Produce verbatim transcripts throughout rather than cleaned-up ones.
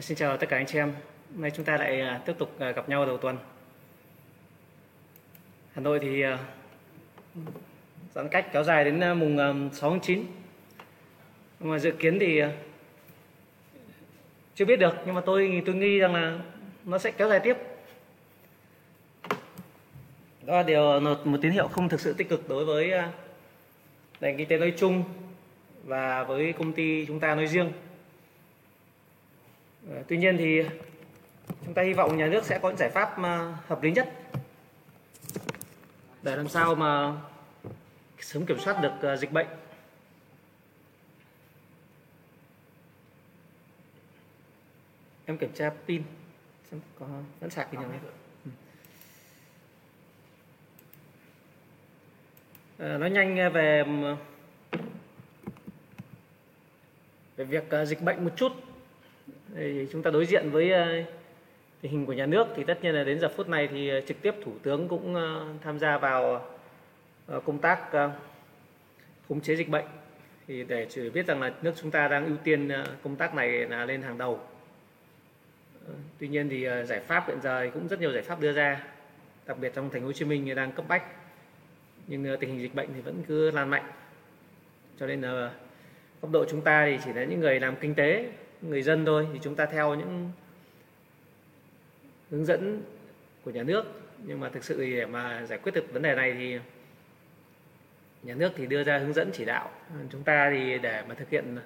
Xin chào tất cả anh chị em. Hôm nay chúng ta lại tiếp tục gặp nhau đầu tuần. Hà Nội thì giãn cách kéo dài đến mùng sáu tháng chín. Mà dự kiến thì chưa biết được, nhưng mà tôi tôi nghĩ rằng là nó sẽ kéo dài tiếp. Đó là điều một tín hiệu không thực sự tích cực đối với nền kinh tế nói chung và với công ty chúng ta nói riêng. Tuy nhiên thì chúng ta hy vọng nhà nước sẽ có những giải pháp hợp lý nhất để làm sao mà sớm kiểm soát được dịch bệnh. Em kiểm tra pin xem có vẫn sạc pin không. Nói nhanh về về việc dịch bệnh một chút. Thì chúng ta đối diện với tình hình của nhà nước thì tất nhiên là đến giờ phút này thì trực tiếp Thủ tướng cũng tham gia vào công tác khống chế dịch bệnh, thì để chỉ biết rằng là nước chúng ta đang ưu tiên công tác này là lên hàng đầu. Tuy nhiên thì giải pháp hiện giờ cũng rất nhiều giải pháp đưa ra, đặc biệt trong thành phố Hồ Chí Minh đang cấp bách, nhưng tình hình dịch bệnh thì vẫn cứ lan mạnh, cho nên là góc độ chúng ta thì chỉ là những người làm kinh tế, người dân thôi, thì chúng ta theo những hướng dẫn của nhà nước. Nhưng mà thực sự thì để mà giải quyết được vấn đề này thì nhà nước thì đưa ra hướng dẫn chỉ đạo, chúng ta thì để mà thực hiện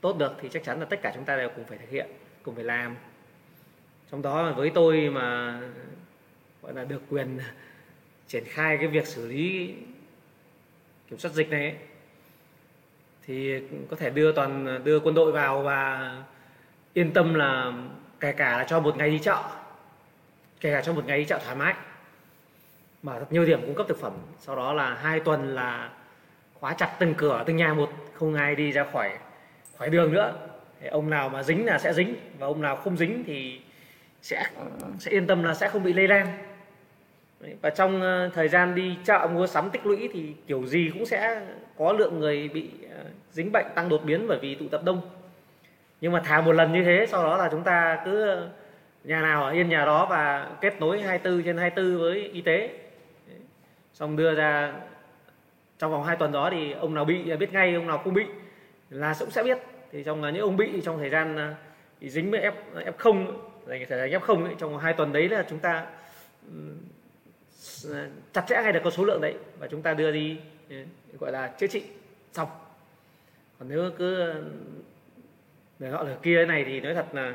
tốt được thì chắc chắn là tất cả chúng ta đều cùng phải thực hiện, cùng phải làm. Trong đó với tôi mà gọi là được quyền triển khai cái việc xử lý kiểm soát dịch này ấy, thì có thể đưa toàn đưa quân đội vào và yên tâm là kể cả là cho một ngày đi chợ, kể cả cho một ngày đi chợ thoải mái, mở nhiều điểm cung cấp thực phẩm, sau đó là hai tuần là khóa chặt từng cửa từng nhà một, không ai đi ra khỏi khỏi đường nữa. Thì ông nào mà dính là sẽ dính, và ông nào không dính thì sẽ sẽ yên tâm là sẽ không bị lây lan. Và trong thời gian đi chợ mua sắm tích lũy thì kiểu gì cũng sẽ có lượng người bị dính bệnh tăng đột biến bởi vì tụ tập đông. Nhưng mà thả một lần như thế, sau đó là chúng ta cứ nhà nào ở yên nhà đó và kết nối hai mươi bốn trên hai mươi bốn với y tế. Xong đưa ra trong vòng hai tuần đó thì ông nào bị biết ngay, ông nào không bị là cũng sẽ biết. Thì trong những ông bị trong thời gian bị dính với F không, F không trong hai tuần đấy là chúng ta chặt chẽ ngay được con số lượng đấy và chúng ta đưa đi gọi là chữa trị xong. Còn nếu cứ người họ ở kia này thì nói thật là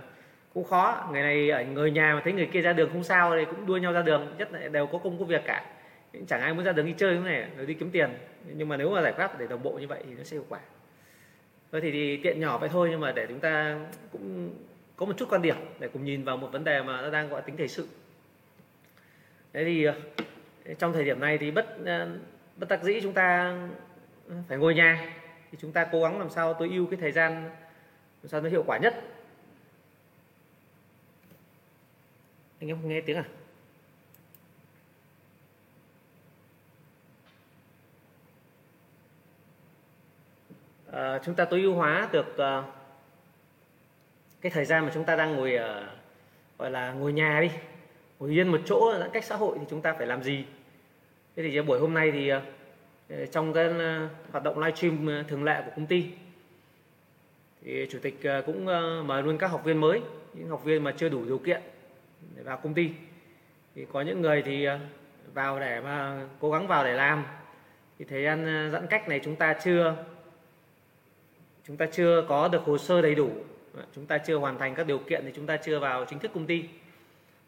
cũng khó, người này ở người nhà mà thấy người kia ra đường không sao thì cũng đua nhau ra đường, nhất là đều có công có việc cả, chẳng ai muốn ra đường đi chơi thế này rồi đi kiếm tiền. Nhưng mà nếu mà giải pháp để đồng bộ như vậy thì nó sẽ hiệu quả. Vậy thì, thì tiện nhỏ vậy thôi, nhưng mà để chúng ta cũng có một chút quan điểm để cùng nhìn vào một vấn đề mà nó đang gọi tính thời sự. Thế thì trong thời điểm này thì bất bất đắc dĩ chúng ta phải ngồi nhà, thì chúng ta cố gắng làm sao tối ưu cái thời gian làm sao nó hiệu quả nhất. Anh em không nghe tiếng à? à chúng ta tối ưu hóa được uh, cái thời gian mà chúng ta đang ngồi uh, gọi là ngồi nhà đi, ngồi yên một chỗ giãn cách xã hội thì chúng ta phải làm gì. Thế thì buổi hôm nay thì trong cái hoạt động livestream thường lệ của công ty thì chủ tịch cũng mời luôn các học viên mới, những học viên mà chưa đủ điều kiện để vào công ty. Thì có những người thì vào để mà cố gắng vào để làm, thì thời gian giãn cách này chúng ta chưa chúng ta chưa có được hồ sơ đầy đủ, chúng ta chưa hoàn thành các điều kiện thì chúng ta chưa vào chính thức công ty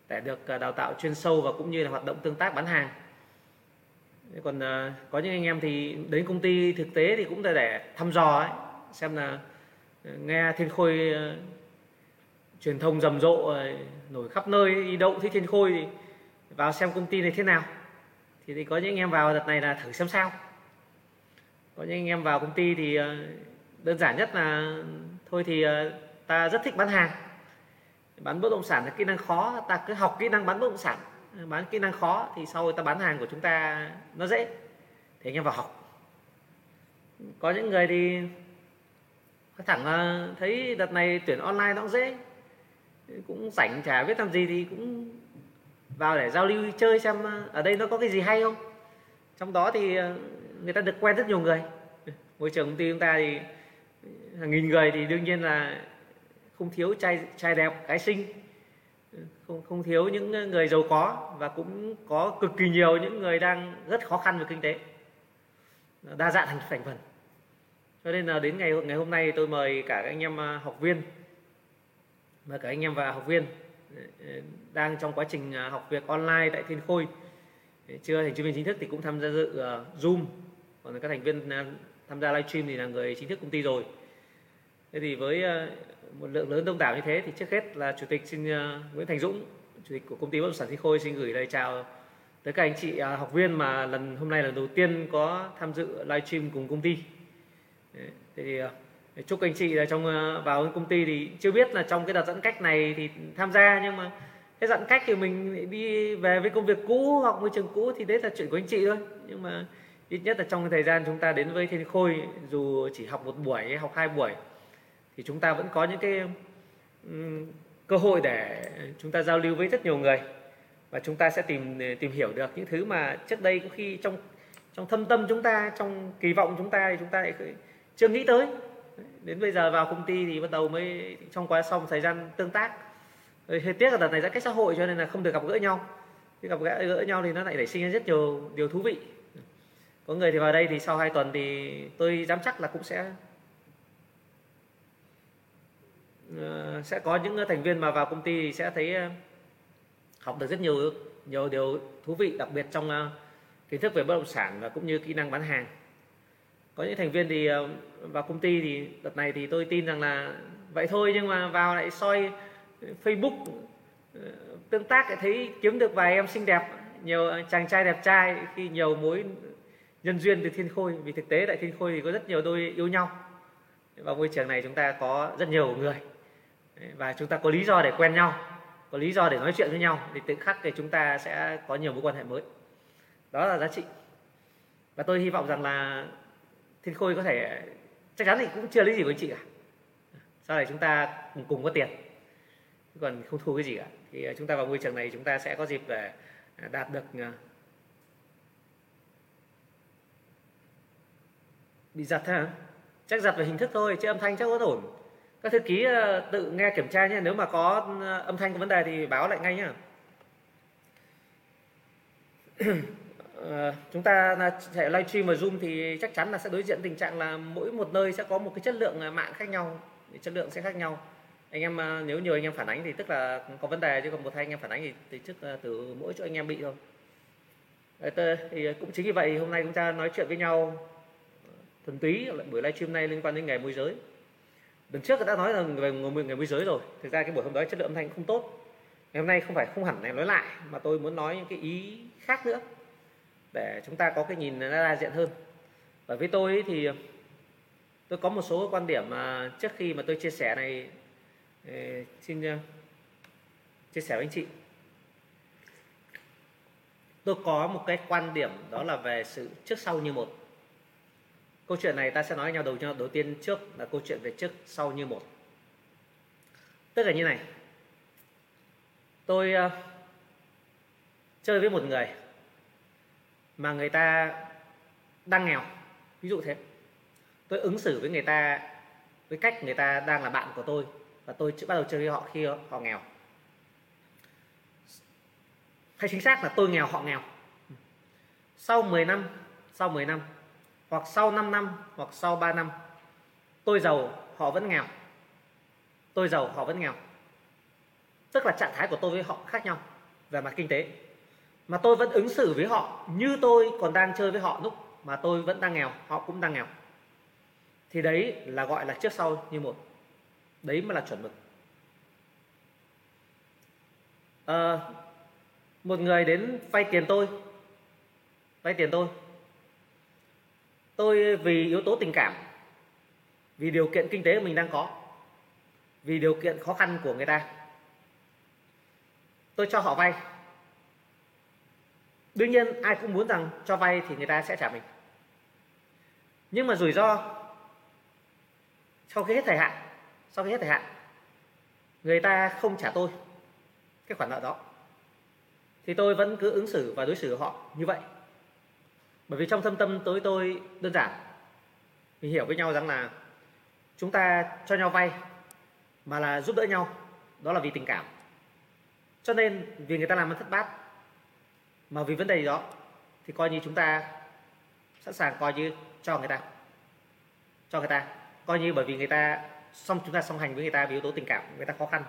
để được đào tạo chuyên sâu và cũng như là hoạt động tương tác bán hàng. Còn có những anh em thì đến công ty thực tế thì cũng là để thăm dò ấy, xem là nghe Thiên Khôi truyền thông rầm rộ nổi khắp nơi, đi đâu thấy Thiên Khôi thì vào xem công ty này thế nào. Thì, thì có những anh em vào đợt này là thử xem sao. Có những anh em vào công ty thì đơn giản nhất là thôi thì ta rất thích bán hàng, bán bất động sản là kỹ năng khó, ta cứ học kỹ năng bán bất động sản, bán kỹ năng khó thì sau ta bán hàng của chúng ta nó dễ, thì anh em vào học. Có những người thì Nói thẳng là thấy đợt này tuyển online nó cũng dễ, cũng rảnh chả biết làm gì thì cũng vào để giao lưu chơi xem ở đây nó có cái gì hay không. Trong đó thì người ta được quen rất nhiều người. Môi trường công ty chúng ta thì hàng nghìn người thì đương nhiên là không thiếu trai trai đẹp gái xinh, không không thiếu những người giàu có, và cũng có cực kỳ nhiều những người đang rất khó khăn về kinh tế, đa dạng thành thành phần. Cho nên là đến ngày ngày hôm nay tôi mời cả các anh em học viên, mời cả anh em và học viên đang trong quá trình học việc online tại Thiên Khôi chưa thành chuyên viên chính thức thì cũng tham gia dự Zoom, còn các thành viên tham gia livestream thì là người chính thức công ty rồi. Thế thì với một lượng lớn đông đảo như thế thì trước hết là chủ tịch xin Nguyễn Thành Dũng, chủ tịch của công ty bất động sản Thiên Khôi, xin gửi lời chào tới các anh chị học viên mà lần hôm nay là lần đầu tiên có tham dự livestream cùng công ty. Thế thì chúc anh chị là trong vào công ty thì chưa biết là trong cái đợt giãn cách này thì tham gia, nhưng mà cái giãn cách thì mình đi về với công việc cũ hoặc môi trường cũ thì đấy là chuyện của anh chị thôi. Nhưng mà ít nhất là trong cái thời gian chúng ta đến với Thiên Khôi, dù chỉ học một buổi hay học hai buổi thì chúng ta vẫn có những cái um, cơ hội để chúng ta giao lưu với rất nhiều người, và chúng ta sẽ tìm tìm hiểu được những thứ mà trước đây có khi trong trong thâm tâm chúng ta, trong kỳ vọng chúng ta thì chúng ta lại chưa nghĩ tới. Đến bây giờ vào công ty thì bắt đầu mới trong quá xong thời gian tương tác. Hơi tiếc là đợt này giãn cách xã hội cho nên là không được gặp gỡ nhau. Khi gặp gỡ, gỡ nhau thì nó lại nảy sinh ra rất nhiều điều thú vị. Có người thì vào đây thì sau hai tuần thì tôi dám chắc là cũng sẽ sẽ có những thành viên mà vào công ty thì sẽ thấy học được rất nhiều nhiều điều thú vị, đặc biệt trong kiến thức về bất động sản và cũng như kỹ năng bán hàng. Có những thành viên thì vào công ty thì đợt này thì tôi tin rằng là vậy thôi, nhưng mà vào lại soi Facebook tương tác lại thấy kiếm được vài em xinh đẹp, nhiều chàng trai đẹp trai, khi nhiều mối nhân duyên từ Thiên Khôi. Vì thực tế tại Thiên Khôi thì có rất nhiều đôi yêu nhau, và môi trường này chúng ta có rất nhiều người, và chúng ta có lý do để quen nhau, có lý do để nói chuyện với nhau, thì tự khắc thì chúng ta sẽ có nhiều mối quan hệ mới. Đó là giá trị. Và tôi hy vọng rằng là Thiên Khôi có thể, chắc chắn thì cũng chưa lấy gì của anh chị cả, sau này chúng ta cùng, cùng có tiền, còn không thua cái gì cả. Thì chúng ta vào môi trường này chúng ta sẽ có dịp để đạt được, bị giật thế hả? Chắc giật về hình thức thôi, chứ âm thanh chắc vẫn ổn. Các thư ký tự nghe kiểm tra nhé, nếu mà có âm thanh có vấn đề thì báo lại ngay nhé. Chúng ta sẽ livestream và Zoom thì chắc chắn là sẽ đối diện tình trạng là mỗi một nơi sẽ có một cái chất lượng mạng khác nhau, chất lượng sẽ khác nhau. Anh em nếu nhiều anh em phản ánh thì tức là có vấn đề, chứ còn một hai anh em phản ánh thì, thì trước từ mỗi chỗ anh em bị thôi. Đấy, thì cũng chính vì vậy hôm nay chúng ta nói chuyện với nhau thuần túy buổi livestream này liên quan đến nghề môi giới. Lần trước đã nói là về nghề môi giới rồi. Thực ra cái buổi hôm đó chất lượng âm thanh không tốt. Ngày hôm nay không phải không hẳn này nói lại, mà tôi muốn nói những cái ý khác nữa để chúng ta có cái nhìn nó đa diện hơn. Bởi với tôi thì tôi có một số quan điểm mà trước khi mà tôi chia sẻ này xin chia sẻ với anh chị. Tôi có một cái quan điểm đó là về sự trước sau như một. Câu chuyện này ta sẽ nói nhau đầu đầu tiên trước là câu chuyện về trước sau như một. Tức là như này, tôi uh, chơi với một người mà người ta đang nghèo, ví dụ thế. Tôi ứng xử với người ta với cách người ta đang là bạn của tôi, và tôi bắt đầu chơi với họ khi họ nghèo. Hay chính xác là tôi nghèo họ nghèo. Sau mười năm, sau mười năm, hoặc sau năm năm, hoặc sau ba năm, tôi giàu họ vẫn nghèo. Tôi giàu họ vẫn nghèo. Tức là trạng thái của tôi với họ khác nhau về mặt kinh tế, mà tôi vẫn ứng xử với họ như tôi còn đang chơi với họ lúc mà tôi vẫn đang nghèo, họ cũng đang nghèo. Thì đấy là gọi là trước sau như một. Đấy mới là chuẩn mực. à, Một người đến vay tiền tôi Vay tiền tôi Tôi vì yếu tố tình cảm, vì điều kiện kinh tế mình đang có, vì điều kiện khó khăn của người ta, tôi cho họ vay. Đương nhiên ai cũng muốn rằng cho vay thì người ta sẽ trả mình. Nhưng mà rủi ro sau khi hết thời hạn sau khi hết thời hạn người ta không trả tôi cái khoản nợ đó thì tôi vẫn cứ ứng xử và đối xử họ như vậy, bởi vì trong thâm tâm tối tôi đơn giản, mình hiểu với nhau rằng là chúng ta cho nhau vay mà là giúp đỡ nhau, đó là vì tình cảm. Cho nên vì người ta làm ăn thất bát mà vì vấn đề gì đó thì coi như chúng ta sẵn sàng coi như cho người ta cho người ta coi như, bởi vì người ta xong chúng ta song hành với người ta vì yếu tố tình cảm, người ta khó khăn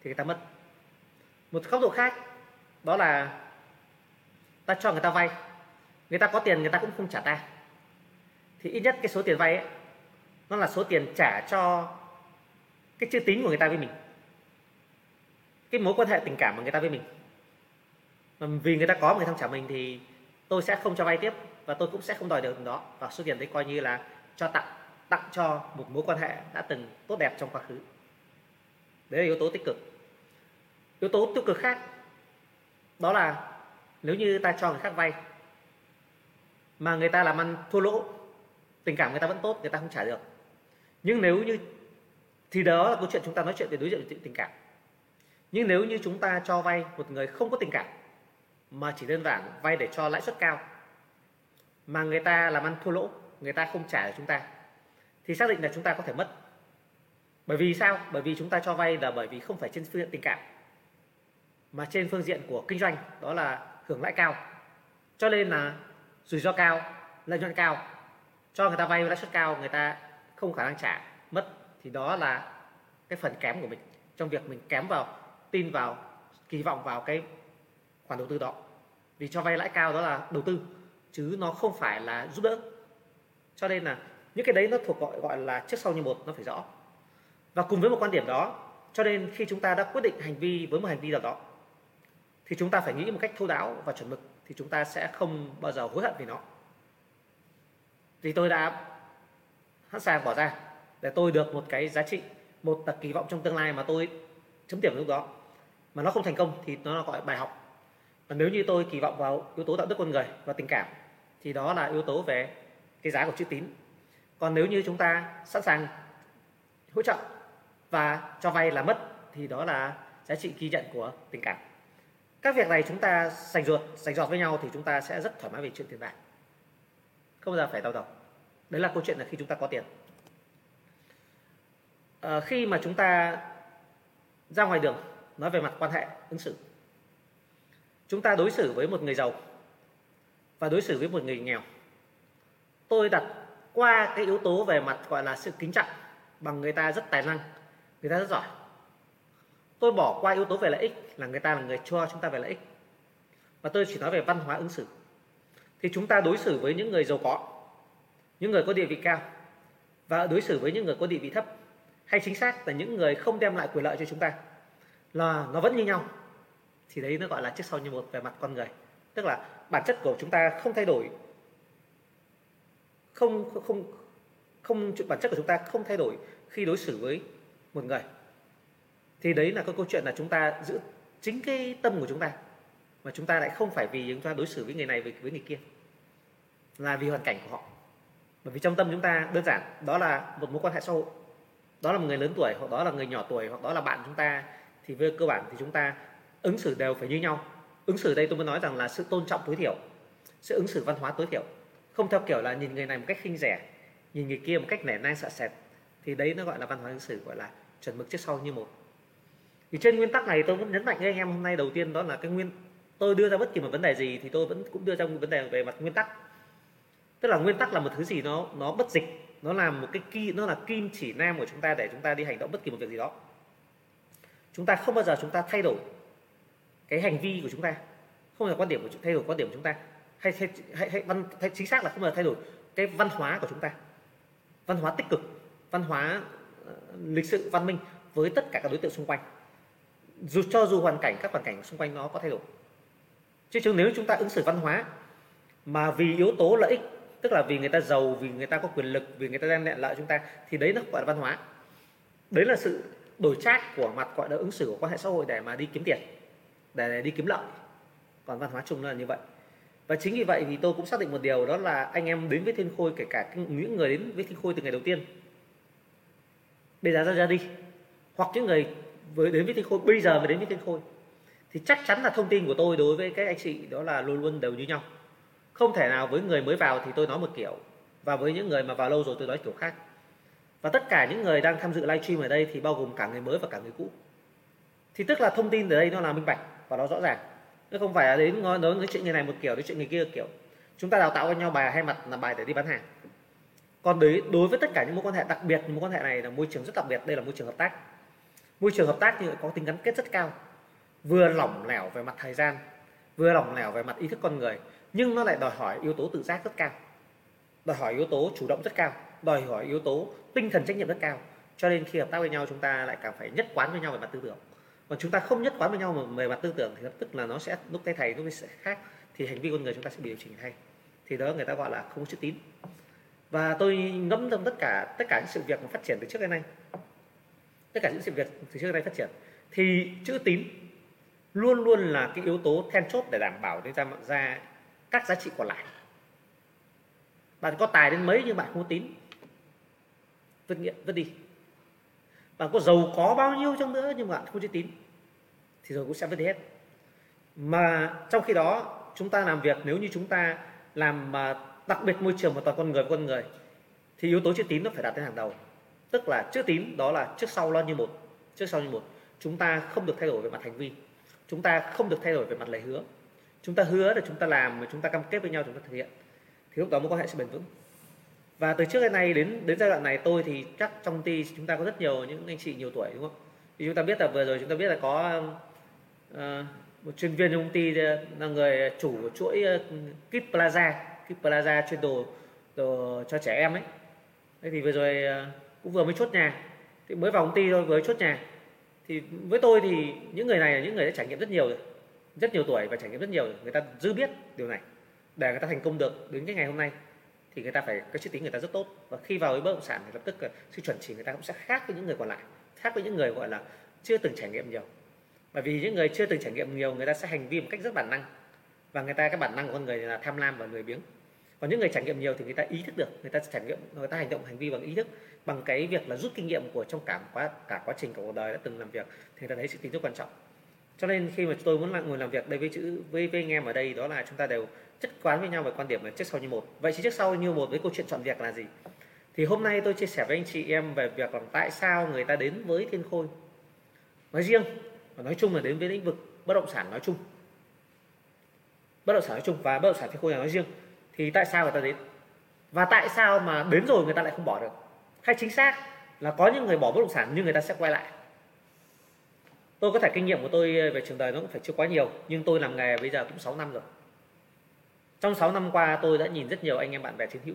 thì người ta mất. Một góc độ khác đó là ta cho người ta vay, người ta có tiền người ta cũng không trả ta, thì ít nhất cái số tiền vay ấy nó là số tiền trả cho cái chữ tín của người ta với mình, cái mối quan hệ tình cảm của người ta với mình. Mà vì người ta có người ta không trả mình thì tôi sẽ không cho vay tiếp và tôi cũng sẽ không đòi được đó, và số tiền đấy coi như là cho tặng tặng cho một mối quan hệ đã từng tốt đẹp trong quá khứ. Đấy là yếu tố tích cực. Yếu tố tiêu cực khác đó là nếu như ta cho người khác vay mà người ta làm ăn thua lỗ, tình cảm người ta vẫn tốt, người ta không trả được, nhưng nếu như thì đó là câu chuyện chúng ta nói chuyện về đối diện với tình cảm. Nhưng nếu như chúng ta cho vay một người không có tình cảm mà chỉ đơn giản vay để cho lãi suất cao mà người ta làm ăn thua lỗ, người ta không trả cho chúng ta, thì xác định là chúng ta có thể mất. Bởi vì sao? Bởi vì chúng ta cho vay là bởi vì không phải trên phương diện tình cảm mà trên phương diện của kinh doanh, đó là hưởng lãi cao. Cho nên là rủi ro cao, lợi nhuận cao, cho người ta vay lãi suất cao, người ta không khả năng trả, mất, thì đó là cái phần kém của mình trong việc mình kém vào, tin vào, kỳ vọng vào cái khoản đầu tư đó. Vì cho vay lãi cao đó là đầu tư chứ nó không phải là giúp đỡ. Cho nên là những cái đấy nó thuộc gọi gọi là trước sau như một, nó phải rõ. Và cùng với một quan điểm đó, cho nên khi chúng ta đã quyết định hành vi với một hành vi nào đó thì chúng ta phải nghĩ một cách thấu đáo và chuẩn mực, thì chúng ta sẽ không bao giờ hối hận vì nó. Thì tôi đã sẵn sàng bỏ ra để tôi được một cái giá trị, một tật kỳ vọng trong tương lai mà tôi chấm điểm lúc đó mà nó không thành công thì nó là gọi bài học. Và nếu như tôi kỳ vọng vào yếu tố đạo đức con người và tình cảm thì đó là yếu tố về cái giá của chữ tín. Còn nếu như chúng ta sẵn sàng hỗ trợ và cho vay là mất thì đó là giá trị ghi nhận của tình cảm. Các việc này chúng ta sành ruột, sành giọt với nhau thì chúng ta sẽ rất thoải mái về chuyện tiền bạc, không bao giờ phải đau đầu. Đấy là câu chuyện là khi chúng ta có tiền. À, khi mà chúng ta ra ngoài đường, nói về mặt quan hệ, ứng xử, chúng ta đối xử với một người giàu và đối xử với một người nghèo. Tôi đặt qua cái yếu tố về mặt gọi là sự kính trọng bằng người ta rất tài năng, người ta rất giỏi. Tôi bỏ qua yếu tố về lợi ích là người ta là người cho chúng ta về lợi ích. Và tôi chỉ nói về văn hóa ứng xử. Thì chúng ta đối xử với những người giàu có, những người có địa vị cao và đối xử với những người có địa vị thấp, hay chính xác là những người không đem lại quyền lợi cho chúng ta, là nó vẫn như nhau. Thì đấy nó gọi là trước sau như một về mặt con người. Tức là bản chất của chúng ta không thay đổi, không không không bản chất của chúng ta không thay đổi khi đối xử với một người. Thì đấy là cái câu chuyện là chúng ta giữ chính cái tâm của chúng ta, mà chúng ta lại không phải vì chúng ta đối xử với người này với người kia là vì hoàn cảnh của họ. Bởi vì trong tâm chúng ta đơn giản đó là một mối quan hệ xã hội, đó là một người lớn tuổi hoặc đó là người nhỏ tuổi hoặc đó là bạn chúng ta, thì về cơ bản thì chúng ta ứng xử đều phải như nhau. Ứng xử đây tôi muốn nói rằng là sự tôn trọng tối thiểu, sự ứng xử văn hóa tối thiểu, không theo kiểu là nhìn người này một cách khinh rẻ, nhìn người kia một cách nể nang sợ sệt. Thì đấy nó gọi là văn hóa ứng xử, gọi là chuẩn mực trước sau như một. Thì trên nguyên tắc này tôi vẫn nhấn mạnh với anh em hôm nay, đầu tiên đó là cái nguyên tôi đưa ra bất kỳ một vấn đề gì thì tôi vẫn cũng đưa ra một vấn đề về mặt nguyên tắc. Tức là nguyên tắc là một thứ gì nó nó bất dịch, nó làm một cái kim, nó là kim chỉ nam của chúng ta để chúng ta đi hành động bất kỳ một việc gì đó. Chúng ta không bao giờ chúng ta thay đổi cái hành vi của chúng ta, không bao giờ quan điểm của thay đổi quan điểm của chúng ta, hay hay hay, hay, văn, hay chính xác là không bao giờ thay đổi cái văn hóa của chúng ta, văn hóa tích cực, văn hóa uh, lịch sự văn minh với tất cả các đối tượng xung quanh. Dù cho dù hoàn cảnh các hoàn cảnh xung quanh nó có thay đổi, chứ chứ nếu chúng ta ứng xử văn hóa mà vì yếu tố lợi ích, tức là vì người ta giàu, vì người ta có quyền lực, vì người ta đem lại lợi chúng ta, thì đấy nó gọi là văn hóa. Đấy là sự đổi trác của mặt gọi là ứng xử của quan hệ xã hội để mà đi kiếm tiền, để, để đi kiếm lợi. Còn văn hóa chung nó là như vậy. Và chính vì vậy thì tôi cũng xác định một điều, đó là anh em đến với Thiên Khôi, kể cả những người đến với Thiên Khôi từ ngày đầu tiên, bây giờ ra đi, hoặc những người với đến với Thiên Khôi bây giờ mà đến với Thiên Khôi thì chắc chắn là thông tin của tôi đối với các anh chị đó là luôn luôn đều như nhau. Không thể nào với người mới vào thì tôi nói một kiểu, và với những người mà vào lâu rồi tôi nói kiểu khác. Và tất cả những người đang tham dự livestream ở đây thì bao gồm cả người mới và cả người cũ. Thì tức là thông tin ở đây nó là minh bạch và nó rõ ràng. Nó không phải là đến nói, nói chuyện người này một kiểu, nói chuyện người kia một kiểu. Chúng ta đào tạo cho nhau bài hai mặt là bài để đi bán hàng. Còn đối, đối với tất cả những mối quan hệ, đặc biệt những mối quan hệ này là môi trường rất đặc biệt, đây là môi trường hợp tác. Môi trường hợp tác thì có tính gắn kết rất cao. Vừa lỏng lẻo về mặt thời gian, vừa lỏng lẻo về mặt ý thức con người, nhưng nó lại đòi hỏi yếu tố tự giác rất cao, đòi hỏi yếu tố chủ động rất cao, đòi hỏi yếu tố tinh thần trách nhiệm rất cao. Cho nên khi hợp tác với nhau chúng ta lại càng phải nhất quán với nhau về mặt tư tưởng. Còn chúng ta không nhất quán với nhau về mặt tư tưởng thì lập tức là nó sẽ lúc tay thầy, lúc tay sẽ khác, thì hành vi con người chúng ta sẽ bị điều chỉnh thay. Thì đó người ta gọi là không có chữ tín. Và tôi ngẫm trong tất cả tất cả những sự việc mà phát triển từ trước đến nay, tất cả những sự việc từ trước đến nay phát triển, thì chữ tín luôn luôn là cái yếu tố then chốt để đảm bảo để ra, ra các giá trị còn lại. Bạn có tài đến mấy nhưng bạn không có tín, vứt nghiện, vứt đi. Bạn có giàu có bao nhiêu chăng nữa nhưng bạn không có tín thì rồi cũng sẽ vứt đi hết. Mà trong khi đó chúng ta làm việc, nếu như chúng ta làm đặc biệt môi trường mà toàn con người với con người thì yếu tố chữ tín nó phải đặt lên hàng đầu. Tức là chữ tín đó là trước sau lo như một, trước sau như một. Chúng ta không được thay đổi về mặt hành vi, chúng ta không được thay đổi về mặt lời hứa. Chúng ta hứa là chúng ta làm, chúng ta cam kết với nhau, chúng ta thực hiện, thì lúc đó mối quan hệ sẽ bền vững. Và từ trước đến nay đến đến giai đoạn này, tôi thì chắc trong ty chúng ta có rất nhiều những anh chị nhiều tuổi, đúng không? Thì chúng ta biết là vừa rồi chúng ta biết là có uh, một chuyên viên trong công ty là người chủ của chuỗi Kids Plaza, Kids Plaza chuyên đồ, đồ cho trẻ em ấy. Thế thì vừa rồi uh, cũng vừa mới chốt nhà, thì mới vào công ty thôi, vừa chốt nhà. Thì với tôi thì những người này là những người đã trải nghiệm rất nhiều rồi, rất nhiều tuổi và trải nghiệm rất nhiều rồi. Người ta dư biết điều này, để người ta thành công được đến cái ngày hôm nay thì người ta phải cái chữ tín người ta rất tốt. Và khi vào với bất động sản thì lập tức sự chuẩn chỉ người ta cũng sẽ khác với những người còn lại, khác với những người gọi là chưa từng trải nghiệm nhiều. Bởi vì những người chưa từng trải nghiệm nhiều người ta sẽ hành vi một cách rất bản năng, và người ta cái bản năng của con người là tham lam và lười biếng. Còn những người trải nghiệm nhiều thì người ta ý thức được, người ta trải nghiệm, người ta hành động hành vi bằng ý thức, bằng cái việc là rút kinh nghiệm của trong cả quá cả quá trình cả cuộc đời đã từng làm việc, thì người ta thấy sự tín rất quan trọng. Cho nên khi mà tôi muốn là ngồi làm việc đây với chữ với, với anh em ở đây, đó là chúng ta đều chất quán với nhau về quan điểm là trước sau như một. Vậy thì trước sau như một với câu chuyện chọn việc là gì? Thì hôm nay tôi chia sẻ với anh chị em về việc làm tại sao người ta đến với Thiên Khôi nói riêng, và nói chung là đến với lĩnh vực bất động sản nói chung, bất động sản nói chung và bất động sản Thiên Khôi nói riêng, thì tại sao người ta đến và tại sao mà đến rồi người ta lại không bỏ được, hay chính xác là có những người bỏ bất động sản nhưng người ta sẽ quay lại. Tôi có thể kinh nghiệm của tôi về trường đời nó cũng phải chưa quá nhiều, nhưng tôi làm nghề bây giờ cũng sáu năm rồi. Trong sáu năm qua tôi đã nhìn rất nhiều anh em bạn bè chiến hữu.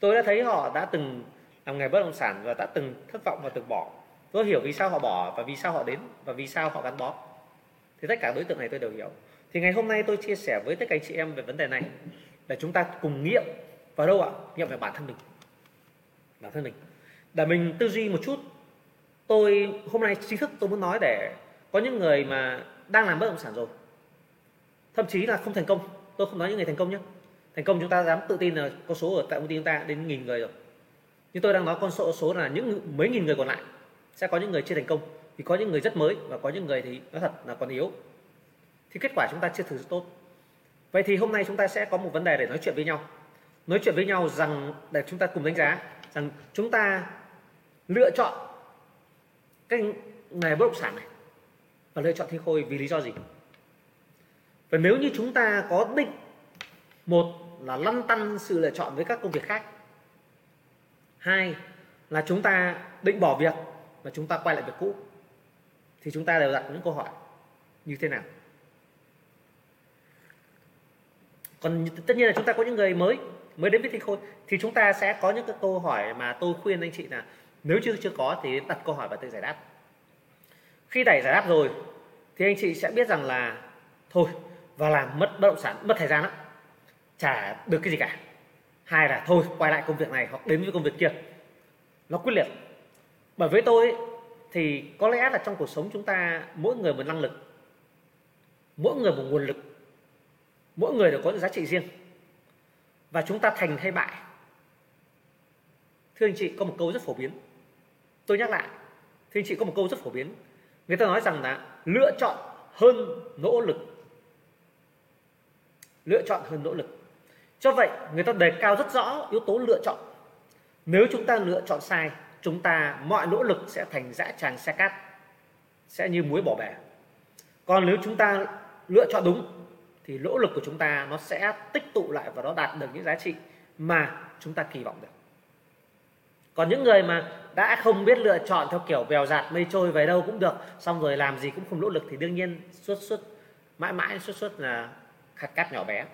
Tôi đã thấy họ đã từng làm nghề bất động sản và đã từng thất vọng và từng bỏ. Tôi hiểu vì sao họ bỏ và vì sao họ đến và vì sao họ gắn bó. Thì tất cả đối tượng này tôi đều hiểu. Thì ngày hôm nay tôi chia sẻ với tất cả anh chị em về vấn đề này để chúng ta cùng nghiệm vào đâu ạ? Nghiệm về bản thân mình. Bản thân mình. Để mình tư duy một chút. Tôi hôm nay chính thức tôi muốn nói để có những người mà đang làm bất động sản rồi, thậm chí là không thành công. Tôi không nói những người thành công nhé. Thành công chúng ta dám tự tin là con số ở tại công ty chúng ta đến nghìn người rồi. Nhưng tôi đang nói con số số là những mấy nghìn người còn lại. Sẽ có những người chưa thành công, vì có những người rất mới và có những người thì nói thật là còn yếu, thì kết quả chúng ta chưa thực sự tốt. Vậy thì hôm nay chúng ta sẽ có một vấn đề để nói chuyện với nhau. Nói chuyện với nhau rằng để chúng ta cùng đánh giá rằng chúng ta lựa chọn cái nghề bất động sản này và lựa chọn Thiên Khôi vì lý do gì. Và nếu như chúng ta có định một là lăn tăn sự lựa chọn với các công việc khác, hai là chúng ta định bỏ việc và chúng ta quay lại việc cũ, thì chúng ta đều đặt những câu hỏi như thế nào. Còn tất nhiên là chúng ta có những người mới mới đến với Thiên Khôi thì chúng ta sẽ có những cái câu hỏi mà tôi khuyên anh chị là nếu chưa chưa có thì đặt câu hỏi và tự giải đáp. Khi đẩy giải đáp rồi thì anh chị sẽ biết rằng là thôi, và làm mất bất động sản, mất thời gian lắm, chả được cái gì cả. Hai là thôi quay lại công việc này hoặc đến với công việc kia, nó quyết liệt. Bởi với tôi ấy, thì có lẽ là trong cuộc sống chúng ta mỗi người một năng lực, mỗi người một nguồn lực, mỗi người đều có những giá trị riêng, và chúng ta thành hay bại. Thưa anh chị, có một câu rất phổ biến Tôi nhắc lại, thì anh chị có một câu rất phổ biến. Người ta nói rằng là lựa chọn hơn nỗ lực. Lựa chọn hơn nỗ lực. Cho vậy, người ta đề cao rất rõ yếu tố lựa chọn. Nếu chúng ta lựa chọn sai, chúng ta mọi nỗ lực sẽ thành dã tràng xe cát, sẽ như muối bỏ bể. Còn nếu chúng ta lựa chọn đúng, thì nỗ lực của chúng ta nó sẽ tích tụ lại và nó đạt được những giá trị mà chúng ta kỳ vọng được. Còn những người mà đã không biết lựa chọn theo kiểu bèo dạt mây trôi, về đâu cũng được, xong rồi làm gì cũng không nỗ lực, thì đương nhiên suốt suốt mãi mãi suốt suốt là hạt cát nhỏ bé.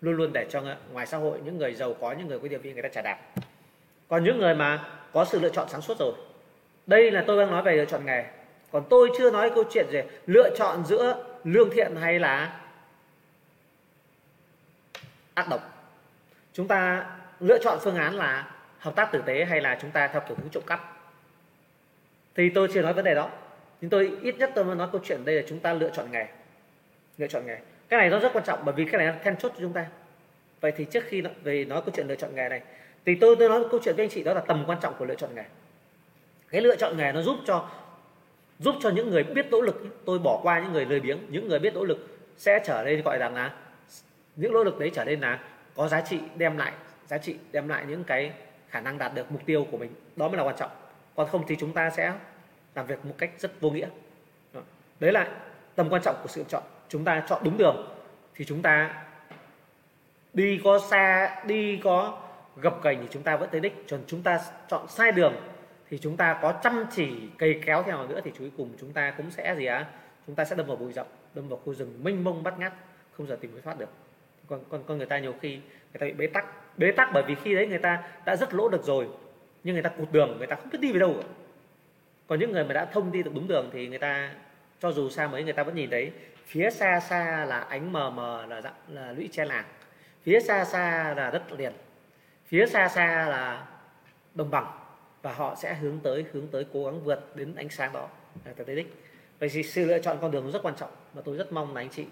Luôn luôn để cho ngoài xã hội những người giàu có, những người có địa vị người ta trả đạp. Còn những người mà có sự lựa chọn sáng suốt rồi. Đây là tôi đang nói về lựa chọn nghề. Còn tôi chưa nói câu chuyện gì lựa chọn giữa lương thiện hay là ác độc. Chúng ta lựa chọn phương án là hợp tác tử tế hay là chúng ta theo kiểu hướng trộm cắp. Thì tôi chưa nói vấn đề đó. Nhưng tôi ít nhất tôi muốn nói câu chuyện đây là chúng ta lựa chọn nghề. Lựa chọn nghề. Cái này nó rất quan trọng bởi vì cái này nó then chốt cho chúng ta. Vậy thì trước khi về nói câu chuyện lựa chọn nghề này, thì tôi tôi nói câu chuyện với anh chị đó là tầm quan trọng của lựa chọn nghề. Cái lựa chọn nghề nó giúp cho giúp cho những người biết nỗ lực, tôi bỏ qua những người lười biếng, những người biết nỗ lực sẽ trở nên gọi rằng là những nỗ lực đấy trở nên là có giá trị đem lại, giá trị đem lại những cái khả năng đạt được mục tiêu của mình, đó mới là quan trọng. Còn không thì chúng ta sẽ làm việc một cách rất vô nghĩa. Đấy là tầm quan trọng của sự chọn. Chúng ta chọn đúng đường thì chúng ta đi có xa, đi có gập ghềnh thì chúng ta vẫn tới đích. Còn chúng ta chọn sai đường thì chúng ta có chăm chỉ cày kéo theo nữa thì cuối cùng chúng ta cũng sẽ gì á? Chúng ta sẽ đâm vào bụi rậm, đâm vào khu rừng mênh mông bát ngát, không giờ tìm lối thoát được. Còn con con người ta nhiều khi người ta bị bế tắc, bế tắc bởi vì khi đấy người ta đã rất lỗ được rồi nhưng người ta cụt đường, người ta không biết đi về đâu cả. Còn những người mà đã thông đi được đúng đường thì người ta cho dù xa mấy người ta vẫn nhìn thấy phía xa xa là ánh mờ mờ là dặn là lũy tre làng, phía xa xa là đất liền, phía xa xa là đồng bằng, và họ sẽ hướng tới hướng tới cố gắng vượt đến ánh sáng đó để tới đích. Vậy thì sự lựa chọn con đường rất quan trọng và tôi rất mong là anh chị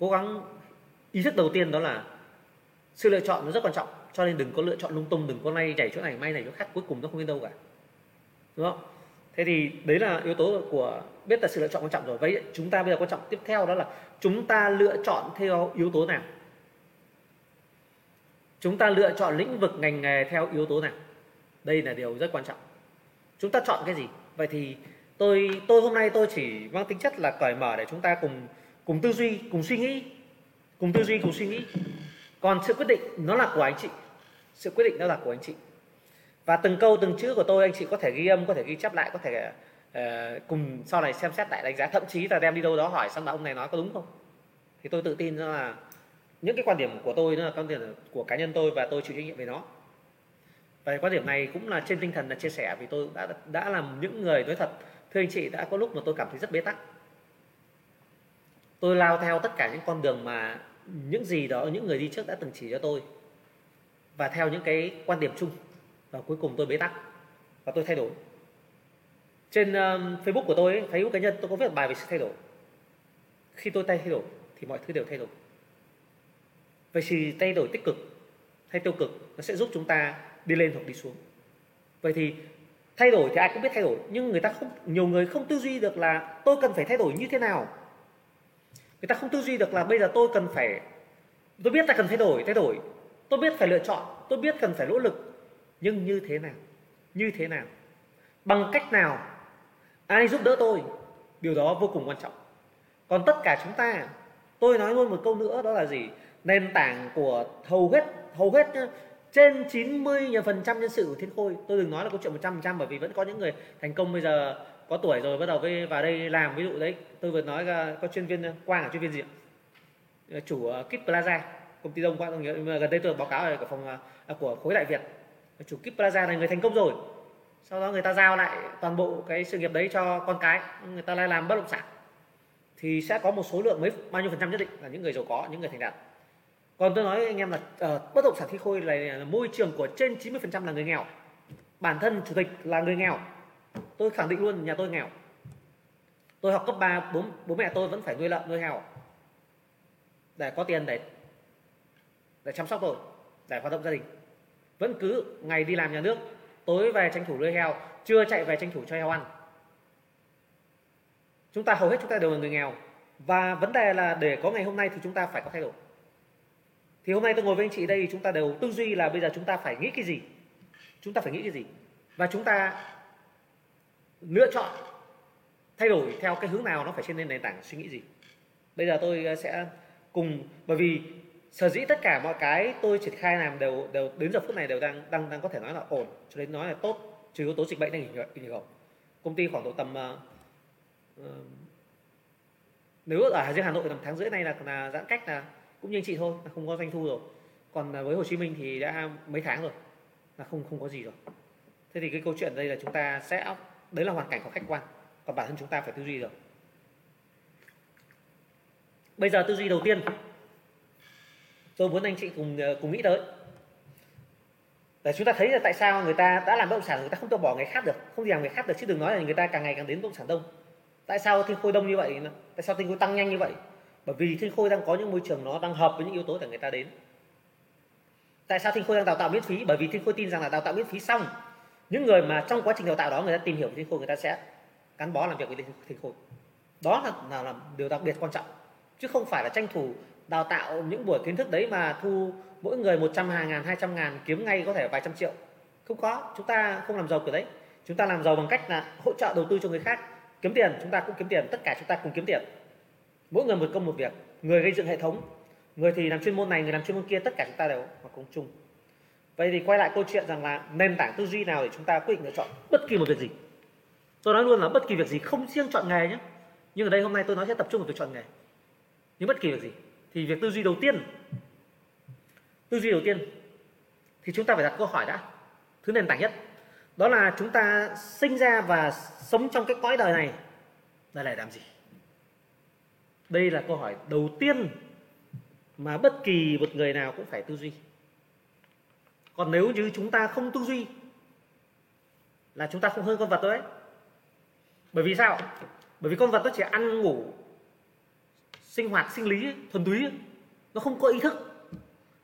cố gắng. Ý thức đầu tiên đó là sự lựa chọn nó rất quan trọng, cho nên đừng có lựa chọn lung tung, đừng có nay nhảy chỗ này may này chỗ khác, cuối cùng nó không đến đâu cả, đúng không? Thế thì đấy là yếu tố của biết là sự lựa chọn quan trọng rồi. Vậy chúng ta bây giờ quan trọng tiếp theo đó là chúng ta lựa chọn theo yếu tố nào, chúng ta lựa chọn lĩnh vực ngành nghề theo yếu tố nào. Đây là điều rất quan trọng. Chúng ta chọn cái gì? Vậy thì tôi tôi hôm nay tôi chỉ mang tính chất là cởi mở để chúng ta cùng cùng tư duy, cùng suy nghĩ. Cùng tư duy, cùng suy nghĩ. Còn sự quyết định nó là của anh chị. Sự quyết định nó là của anh chị. Và từng câu, từng chữ của tôi anh chị có thể ghi âm, có thể ghi chép lại, có thể uh, cùng sau này xem xét lại, đánh giá. Thậm chí là đem đi đâu đó hỏi xong là ông này nói có đúng không. Thì tôi tự tin là những cái quan điểm của tôi nó là quan điểm của cá nhân tôi và tôi chịu trách nhiệm về nó. Và quan điểm này cũng là trên tinh thần là chia sẻ, vì tôi đã đã làm những người nói thật. Thưa anh chị, đã có lúc mà tôi cảm thấy rất bế tắc. Tôi lao theo tất cả những con đường mà những gì đó những người đi trước đã từng chỉ cho tôi và theo những cái quan điểm chung, và cuối cùng tôi bế tắc và tôi thay đổi. Trên uh, Facebook của tôi, Facebook cá nhân tôi có viết bài về sự thay đổi. Khi tôi thay đổi thì mọi thứ đều thay đổi. Vậy thì thay đổi tích cực hay tiêu cực nó sẽ giúp chúng ta đi lên hoặc đi xuống. Vậy thì thay đổi thì ai cũng biết thay đổi, nhưng người ta không, nhiều người không tư duy được là tôi cần phải thay đổi như thế nào. Người ta không tư duy được là bây giờ tôi cần phải, tôi biết là cần thay đổi, thay đổi. Tôi biết phải lựa chọn, tôi biết cần phải nỗ lực. Nhưng như thế nào? Như thế nào? Bằng cách nào? Ai giúp đỡ tôi? Điều đó vô cùng quan trọng. Còn tất cả chúng ta, tôi nói luôn một câu nữa đó là gì? Nền tảng của hầu hết, hầu hết nhá, trên chín mươi phần trăm nhân sự của Thiên Khôi. Tôi đừng nói là câu chuyện một trăm phần trăm bởi vì vẫn có những người thành công bây giờ có tuổi rồi bắt đầu với vào đây làm. Ví dụ đấy, tôi vừa nói là có chuyên viên Quang, là chuyên viên gì ạ? Chủ Kids Plaza, công ty đông quá, gần đây tôi báo cáo ở phòng à, của khối Đại Việt. Chủ Kids Plaza này người thành công rồi, sau đó người ta giao lại toàn bộ cái sự nghiệp đấy cho con cái, người ta lại làm bất động sản, thì sẽ có một số lượng mấy bao nhiêu phần trăm nhất định là những người giàu có, những người thành đạt. Còn tôi nói với anh em là uh, bất động sản Thi Khôi này là môi trường của trên chín mươi phần trăm là người nghèo. Bản thân chủ tịch là người nghèo. Tôi khẳng định luôn, nhà tôi nghèo. Tôi học cấp ba, bố, bố mẹ tôi vẫn phải nuôi lợn, nuôi heo để có tiền để để chăm sóc tôi, để hoạt động gia đình. Vẫn cứ ngày đi làm nhà nước, tối về tranh thủ nuôi heo, trưa chạy về tranh thủ cho heo ăn. Chúng ta hầu hết chúng ta đều là người nghèo, và vấn đề là để có ngày hôm nay thì chúng ta phải có thay đổi. Thì hôm nay tôi ngồi với anh chị đây, chúng ta đều tư duy là bây giờ chúng ta phải nghĩ cái gì, chúng ta phải nghĩ cái gì, và chúng ta lựa chọn thay đổi theo cái hướng nào, nó phải trên nền tảng suy nghĩ gì. Bây giờ tôi sẽ cùng, bởi vì sở dĩ tất cả mọi cái tôi triển khai làm đều đều đến giờ phút này đều đang đang đang có thể nói là ổn, cho đến nói là tốt, trừ yếu tố dịch bệnh này hình hưởng. Công ty khoảng độ tầm uh, nếu ở riêng Hà Nội tầm tháng rưỡi nay là là giãn cách là cũng như anh chị thôi, là không có doanh thu rồi. Còn với Hồ Chí Minh thì đã mấy tháng rồi là không không có gì rồi. Thế thì cái câu chuyện đây là chúng ta sẽ, đấy là hoàn cảnh có khách quan, còn bản thân chúng ta phải tư duy rồi. Bây giờ tư duy đầu tiên tôi muốn anh chị cùng cùng nghĩ tới, để chúng ta thấy là tại sao người ta đã làm bất động sản, người ta không tự bỏ người khác được, không gì làm người khác được, chứ đừng nói là người ta càng ngày càng đến bất động sản đông. Tại sao Thiên Khôi đông như vậy, tại sao Thiên Khôi tăng nhanh như vậy? Bởi vì Thiên Khôi đang có những môi trường nó đang hợp với những yếu tố để người ta đến. Tại sao Thiên Khôi đang đào tạo miễn phí? Bởi vì Thiên Khôi tin rằng là đào tạo miễn phí xong, những người mà trong quá trình đào tạo đó người ta tìm hiểu Thiên Khôi, người ta sẽ gắn bó làm việc với Thiên Khôi. Đó là, là, là điều đặc biệt quan trọng, chứ không phải là tranh thủ đào tạo những buổi kiến thức đấy mà thu mỗi người một trăm ngàn, hai trăm ngàn kiếm ngay có thể vài trăm triệu. Không có, chúng ta không làm giàu kiểu đấy. Chúng ta làm giàu bằng cách là hỗ trợ đầu tư cho người khác, kiếm tiền, chúng ta cũng kiếm tiền, tất cả chúng ta cùng kiếm tiền. Mỗi người một công một việc, người gây dựng hệ thống, người thì làm chuyên môn này, người làm chuyên môn kia, tất cả chúng ta đều mà cùng chung. Vậy thì quay lại câu chuyện rằng là nền tảng tư duy nào để chúng ta quyết định lựa chọn bất kỳ một việc gì. Tôi nói luôn là bất kỳ việc gì, không riêng chọn nghề nhé. Nhưng ở đây hôm nay tôi nói sẽ tập trung vào việc chọn nghề. Nhưng bất kỳ việc gì thì việc tư duy đầu tiên, tư duy đầu tiên thì chúng ta phải đặt câu hỏi đã. Thứ nền tảng nhất đó là chúng ta sinh ra và sống trong cái cõi đời này, đời này làm gì? Đây là câu hỏi đầu tiên mà bất kỳ một người nào cũng phải tư duy. Còn nếu như chúng ta không tư duy là chúng ta không hơn con vật đấy. Bởi vì sao? Bởi vì con vật nó chỉ ăn ngủ, sinh hoạt sinh lý thuần túy, nó không có ý thức.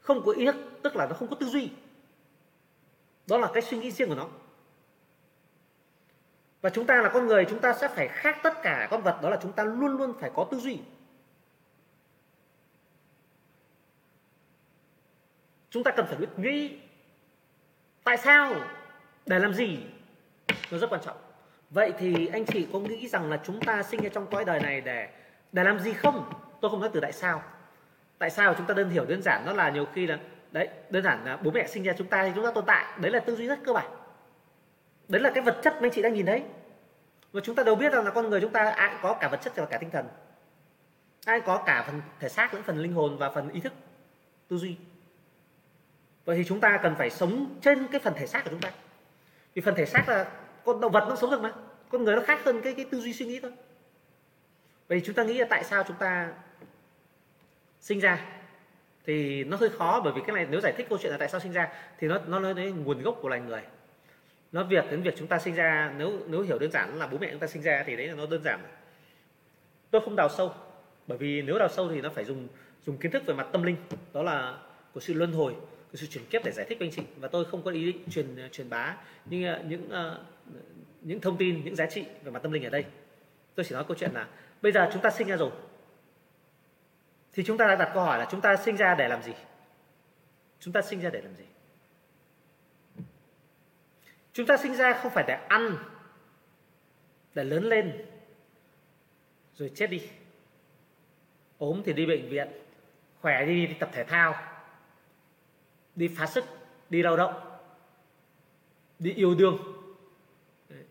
Không có ý thức tức là nó không có tư duy, đó là cái suy nghĩ riêng của nó. Và chúng ta là con người, chúng ta sẽ phải khác tất cả con vật, đó là chúng ta luôn luôn phải có tư duy. Chúng ta cần phải biết nghĩ tại sao, để làm gì, nó rất quan trọng. Vậy thì anh chị có nghĩ rằng là chúng ta sinh ra trong cõi đời này để để làm gì không? Tôi không nói từ tại sao. Tại sao chúng ta đơn hiểu đơn giản, nó là nhiều khi là đấy, đơn giản là bố mẹ sinh ra chúng ta thì chúng ta tồn tại, đấy là tư duy rất cơ bản. Đấy là cái vật chất mà anh chị đang nhìn thấy. Và chúng ta đều biết rằng là con người chúng ta ai có cả vật chất và cả tinh thần, ai có cả phần thể xác lẫn phần linh hồn và phần ý thức, tư duy. Vậy thì chúng ta cần phải sống trên cái phần thể xác của chúng ta, vì phần thể xác là con động vật nó sống được mà, con người nó khác hơn cái, cái tư duy suy nghĩ thôi. Vậy thì chúng ta nghĩ là tại sao chúng ta sinh ra thì nó hơi khó, bởi vì cái này nếu giải thích câu chuyện là tại sao sinh ra thì nó nó nói đến nguồn gốc của loài người. Nó việc đến việc chúng ta sinh ra, nếu nếu hiểu đơn giản là bố mẹ chúng ta sinh ra thì đấy là nó đơn giản. Tôi không đào sâu, bởi vì nếu đào sâu thì nó phải dùng dùng kiến thức về mặt tâm linh, đó là của sự luân hồi, của sự chuyển kiếp để giải thích với anh chị, và tôi không có ý định truyền truyền bá những những những thông tin, những giá trị về mặt tâm linh ở đây. Tôi chỉ nói câu chuyện là bây giờ chúng ta sinh ra rồi thì chúng ta đã đặt câu hỏi là chúng ta sinh ra để làm gì? Chúng ta sinh ra để làm gì? Chúng ta sinh ra không phải để ăn, để lớn lên rồi chết đi. Ốm thì đi bệnh viện, khỏe thì đi tập thể thao, đi phá sức, đi lao động, đi yêu đương,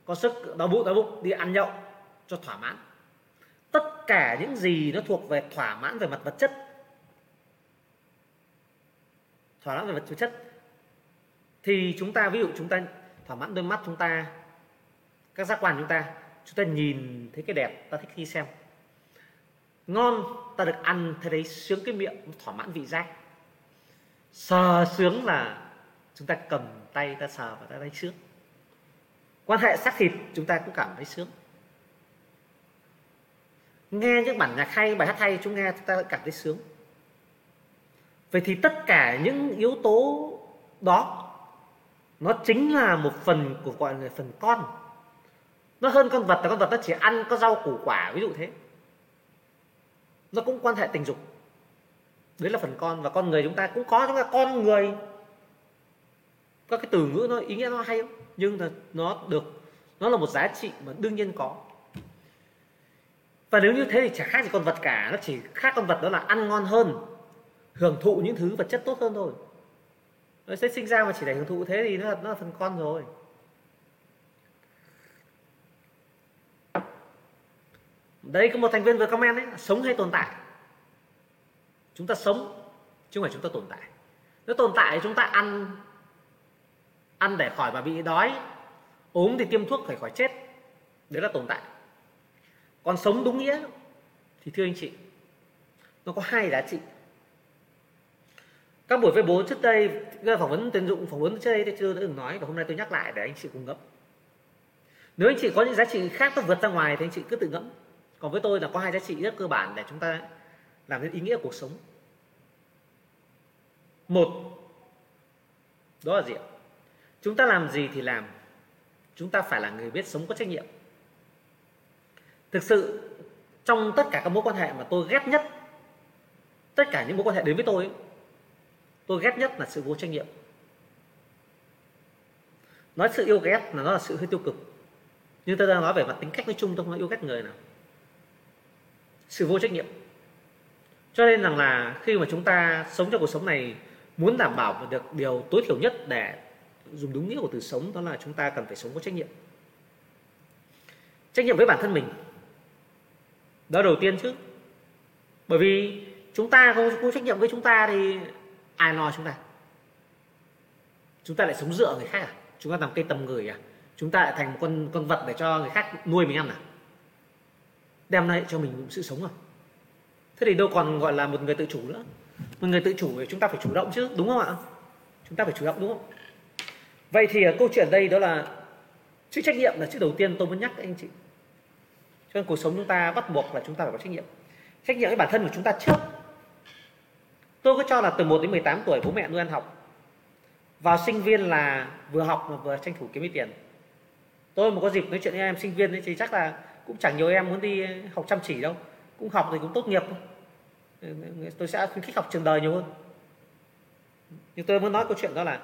có sức đau bụng đau bụng đi ăn nhậu cho thỏa mãn. Tất cả những gì nó thuộc về thỏa mãn về mặt vật chất, thỏa mãn về mặt vật chất thì chúng ta, ví dụ chúng ta thỏa mãn đôi mắt chúng ta, các giác quan chúng ta, chúng ta nhìn thấy cái đẹp ta thích đi xem, ngon ta được ăn thấy đấy sướng cái miệng, thỏa mãn vị giác, sờ sướng là chúng ta cầm tay ta sờ và ta thấy sướng, quan hệ xác thịt chúng ta cũng cảm thấy sướng, nghe những bản nhạc hay, bài hát hay chúng nghe chúng ta cảm thấy sướng. Vậy thì tất cả những yếu tố đó nó chính là một phần của gọi là phần con. Nó hơn con vật, là con vật nó chỉ ăn có rau củ quả, ví dụ thế. Nó cũng quan hệ tình dục. Đấy là phần con. Và con người chúng ta cũng có, chúng ta con người, các cái từ ngữ nó ý nghĩa nó hay không? Nhưng là nó được, nó là một giá trị mà đương nhiên có. Và nếu như thế thì chả khác gì con vật cả. Nó chỉ khác con vật đó là ăn ngon hơn, hưởng thụ những thứ vật chất tốt hơn thôi. Nó sẽ sinh ra mà chỉ để hưởng thụ thế thì nó là, nó là phần con rồi. Đấy, có một thành viên vừa comment ấy, sống hay tồn tại? Chúng ta sống chứ không phải chúng ta tồn tại. Nếu tồn tại thì chúng ta ăn, ăn để khỏi mà bị đói, ốm thì tiêm thuốc phải khỏi chết. Đấy là tồn tại. Còn sống đúng nghĩa thì thưa anh chị, nó có hai giá trị. Các buổi phê bố trước đây, phỏng vấn tuyển dụng, phỏng vấn trước đây tôi chưa đã từng nói, và hôm nay tôi nhắc lại để anh chị cùng ngẫm. Nếu anh chị có những giá trị khác nó vượt ra ngoài thì anh chị cứ tự ngẫm. Còn với tôi là có hai giá trị rất cơ bản để chúng ta làm nên ý nghĩa cuộc sống. Một, đó là gì ạ? Chúng ta làm gì thì làm, chúng ta phải là người biết sống có trách nhiệm. Thực sự trong tất cả các mối quan hệ mà tôi ghét nhất, tất cả những mối quan hệ đến với tôi, tôi ghét nhất là sự vô trách nhiệm. Nói sự yêu ghét là nó là sự hơi tiêu cực, nhưng tôi đang nói về mặt tính cách nói chung, tôi không nói yêu ghét người nào. Sự vô trách nhiệm. Cho nên rằng là khi mà chúng ta sống trong cuộc sống này, muốn đảm bảo được điều tối thiểu nhất để dùng đúng nghĩa của từ sống, đó là chúng ta cần phải sống có trách nhiệm. Trách nhiệm với bản thân mình, đó đầu tiên chứ. Bởi vì chúng ta không có trách nhiệm với chúng ta thì ai lo chúng ta? Chúng ta lại sống dựa người khác à? Chúng ta làm cây tầm gửi à? Chúng ta lại thành một con, con vật để cho người khác nuôi mình ăn à? Đem lại cho mình sự sống à? Thế thì đâu còn gọi là một người tự chủ nữa. Một người tự chủ thì chúng ta phải chủ động chứ, đúng không ạ? Chúng ta phải chủ động, đúng không? Vậy thì câu chuyện đây đó là chữ trách nhiệm là chữ đầu tiên tôi muốn nhắc anh chị. Cho nên cuộc sống chúng ta bắt buộc là chúng ta phải có trách nhiệm. Trách nhiệm với bản thân của chúng ta trước. Tôi có cho là từ một đến mười tám tuổi bố mẹ nuôi ăn học. Vào sinh viên là vừa học mà vừa tranh thủ kiếm ít tiền. Tôi mà có dịp nói chuyện với em sinh viên ấy thì chắc là cũng chẳng nhiều em muốn đi học chăm chỉ đâu. Cũng học thì cũng tốt nghiệp. Tôi sẽ khuyến khích học trường đời nhiều hơn. Nhưng tôi muốn nói câu chuyện đó là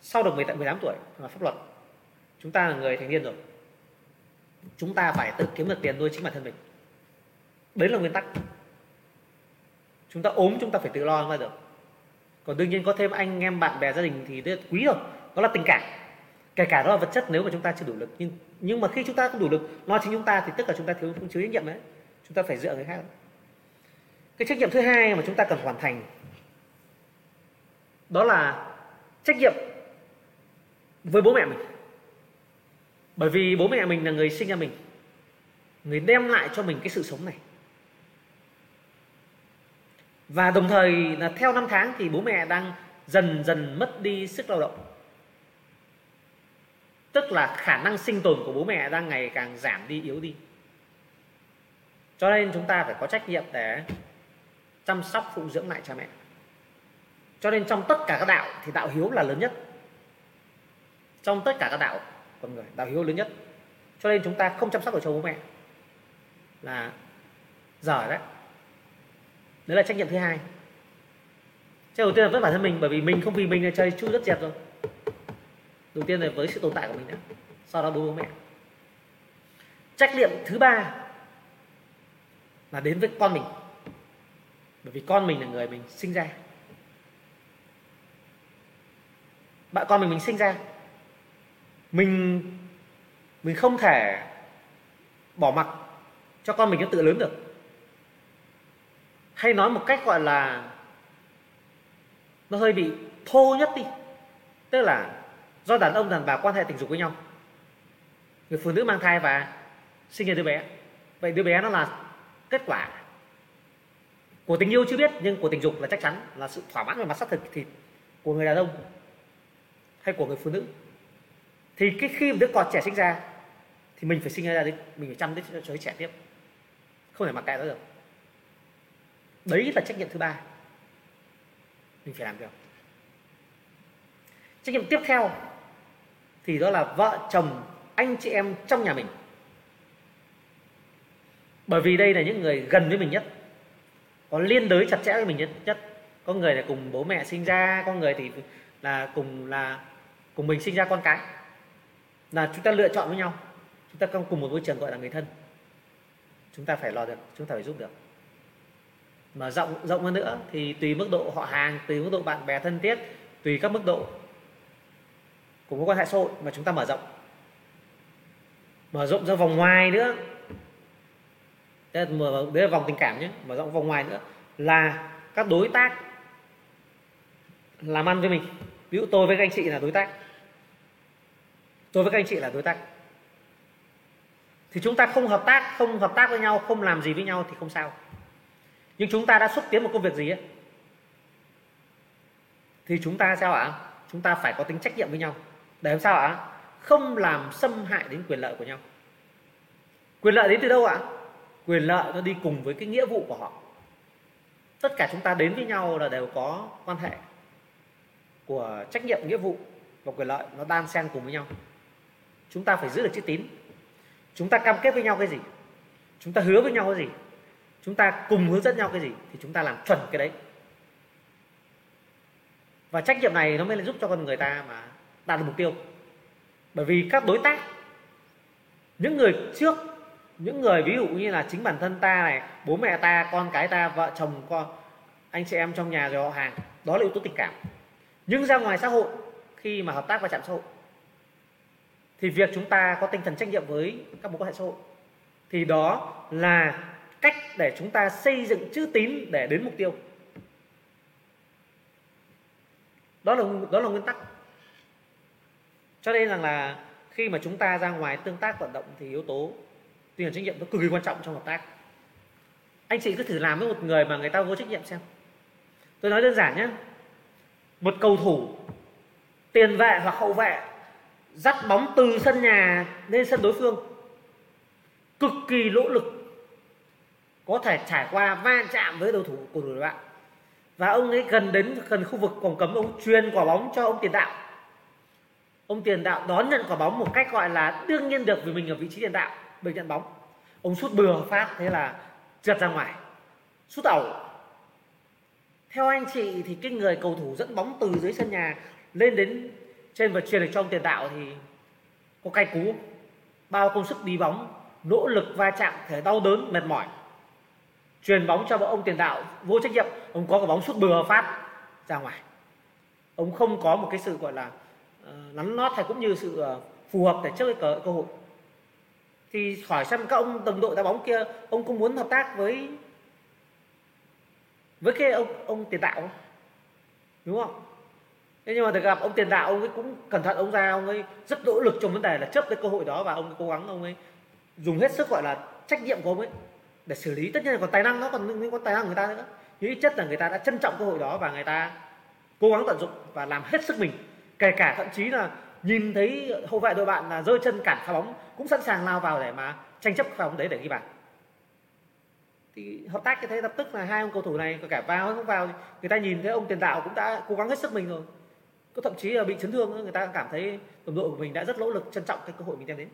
sau được mười tám tuổi là pháp luật, chúng ta là người thành niên rồi, chúng ta phải tự kiếm được tiền nuôi chính bản thân mình. Đấy là nguyên tắc. Chúng ta ốm chúng ta phải tự lo ra được. Còn đương nhiên có thêm anh em bạn bè gia đình thì rất quý rồi, đó là tình cảm, kể cả đó là vật chất nếu mà chúng ta chưa đủ lực. Nhưng nhưng mà khi chúng ta không đủ lực lo chính chúng ta thì tức là chúng ta thiếu không chứa trách nhiệm đấy. Chúng ta phải dựa người khác. Cái trách nhiệm thứ hai mà chúng ta cần hoàn thành đó là trách nhiệm với bố mẹ mình. Bởi vì bố mẹ mình là người sinh ra mình, người đem lại cho mình cái sự sống này. Và đồng thời là theo năm tháng thì bố mẹ đang dần dần mất đi sức lao động. Tức là khả năng sinh tồn của bố mẹ đang ngày càng giảm đi, yếu đi. Cho nên chúng ta phải có trách nhiệm để chăm sóc phụng dưỡng lại cha mẹ. Cho nên trong tất cả các đạo thì đạo hiếu là lớn nhất. Trong tất cả các đạo con người, đạo hiếu lớn nhất. Cho nên chúng ta không chăm sóc ở cho bố mẹ là dở đấy. Đấy là trách nhiệm thứ hai. Trách đầu tiên là với bản thân mình, bởi vì mình không vì mình là chơi chui rất dẹp rồi. Đầu tiên là với sự tồn tại của mình đã, sau đó đối với bố mẹ. Trách nhiệm thứ ba là đến với con mình, bởi vì con mình là người mình sinh ra. Bạn con mình mình sinh ra, mình mình không thể bỏ mặc cho con mình nó tự lớn được. Hay nói một cách gọi là nó hơi bị thô nhất đi, tức là do đàn ông đàn bà quan hệ tình dục với nhau, người phụ nữ mang thai và sinh ra đứa bé. Vậy đứa bé nó là kết quả của tình yêu chưa biết, nhưng của tình dục là chắc chắn, là sự thỏa mãn về mặt xác thực thịt của người đàn ông hay của người phụ nữ. Thì cái khi đứa con trẻ sinh ra thì mình phải sinh ra, mình phải chăm đến cho đứa trẻ tiếp, không thể mặc kệ nó được. Đấy là trách nhiệm thứ ba mình phải làm được. Trách nhiệm tiếp theo thì đó là vợ chồng anh chị em trong nhà mình. Bởi vì đây là những người gần với mình nhất, có liên đới chặt chẽ với mình nhất. Có người là cùng bố mẹ sinh ra, có người thì là cùng là cùng mình sinh ra con cái. Là chúng ta lựa chọn với nhau, chúng ta cùng một môi trường gọi là người thân. Chúng ta phải lo được, chúng ta phải giúp được. Mà rộng rộng hơn nữa thì tùy mức độ họ hàng, tùy mức độ bạn bè thân thiết, tùy các mức độ của mối quan hệ xã hội mà chúng ta mở rộng. Mở rộng ra vòng ngoài nữa, đấy là vòng tình cảm nhé, mở rộng vòng ngoài nữa là các đối tác làm ăn với mình. Ví dụ tôi với các anh chị là đối tác, tôi với các anh chị là đối tác. Thì chúng ta không hợp tác, không hợp tác với nhau, không làm gì với nhau thì không sao. Nhưng chúng ta đã xúc tiến một công việc gì ấy, thì chúng ta sao ạ? À? Chúng ta phải có tính trách nhiệm với nhau để làm sao ạ? À? Không làm xâm hại đến quyền lợi của nhau. Quyền lợi đến từ đâu ạ? À? Quyền lợi nó đi cùng với cái nghĩa vụ của họ. Tất cả chúng ta đến với nhau là đều có quan hệ của trách nhiệm, nghĩa vụ và quyền lợi, nó đan xen cùng với nhau. Chúng ta phải giữ được chữ tín. Chúng ta cam kết với nhau cái gì? Chúng ta hứa với nhau cái gì? Chúng ta cùng hướng dẫn nhau cái gì? Thì chúng ta làm chuẩn cái đấy. Và trách nhiệm này nó mới giúp cho con người ta mà đạt được mục tiêu. Bởi vì các đối tác, những người trước, những người ví dụ như là chính bản thân ta này, bố mẹ ta, con cái ta, vợ chồng, con, anh chị em trong nhà, rồi họ hàng, đó là yếu tố tình cảm. Nhưng ra ngoài xã hội, khi mà hợp tác và chạm xã hội, thì việc chúng ta có tinh thần trách nhiệm với các mối quan hệ xã hội, thì đó là cách để chúng ta xây dựng chữ tín để đến mục tiêu. Đó là, đó là nguyên tắc. Cho nên rằng là khi mà chúng ta ra ngoài tương tác vận động thì yếu tố tinh thần trách nhiệm nó cực kỳ quan trọng trong hợp tác. Anh chị cứ thử làm với một người mà người ta vô trách nhiệm xem. Tôi nói đơn giản nhé. Một cầu thủ tiền vệ hoặc hậu vệ dắt bóng từ sân nhà lên sân đối phương, cực kỳ nỗ lực, có thể trải qua va chạm với đối thủ của đối bạn, và ông ấy gần đến gần khu vực vòng cấm, ông truyền quả bóng cho ông tiền đạo. Ông tiền đạo đón nhận quả bóng một cách gọi là đương nhiên được, vì mình ở vị trí tiền đạo, mình nhận bóng. Ông sút bừa phát, thế là trượt ra ngoài, sút ẩu. Theo anh chị thì cái người cầu thủ dẫn bóng từ dưới sân nhà lên đến trên và truyền được cho ông tiền đạo thì có cay cú, bao công sức đi bóng, nỗ lực va chạm, thể đau đớn, mệt mỏi, truyền bóng cho ông tiền đạo vô trách nhiệm, ông có quả bóng sút bừa phát ra ngoài. Ông không có một cái sự gọi là nắn nót hay cũng như sự phù hợp để trước cái cơ hội. Thì hỏi xem các ông đồng đội đá bóng kia, ông cũng muốn hợp tác với với cái ông ông tiền đạo không? Đúng không? Thế nhưng mà được gặp ông tiền đạo, ông ấy cũng cẩn thận, ông ra, ông ấy rất nỗ lực trong vấn đề là chấp cái cơ hội đó, và ông cố gắng, ông ấy dùng hết sức gọi là trách nhiệm của ông ấy để xử lý. Tất nhiên là còn tài năng, nó còn những con tài năng của người ta nữa. Nhưng ít nhất là người ta đã trân trọng cơ hội đó và người ta cố gắng tận dụng và làm hết sức mình, kể cả thậm chí là nhìn thấy hậu vệ đội bạn là rơi chân cản phá bóng cũng sẵn sàng lao vào để mà tranh chấp phá bóng đấy để ghi bàn. Thì hợp tác như thế, lập tức là hai ông cầu thủ này, cả vào hay không vào, người ta nhìn thấy ông tiền đạo cũng đã cố gắng hết sức mình rồi, có thậm chí là bị chấn thương, người ta cảm thấy đồng đội của mình đã rất nỗ lực, trân trọng cái cơ hội mình đem đến.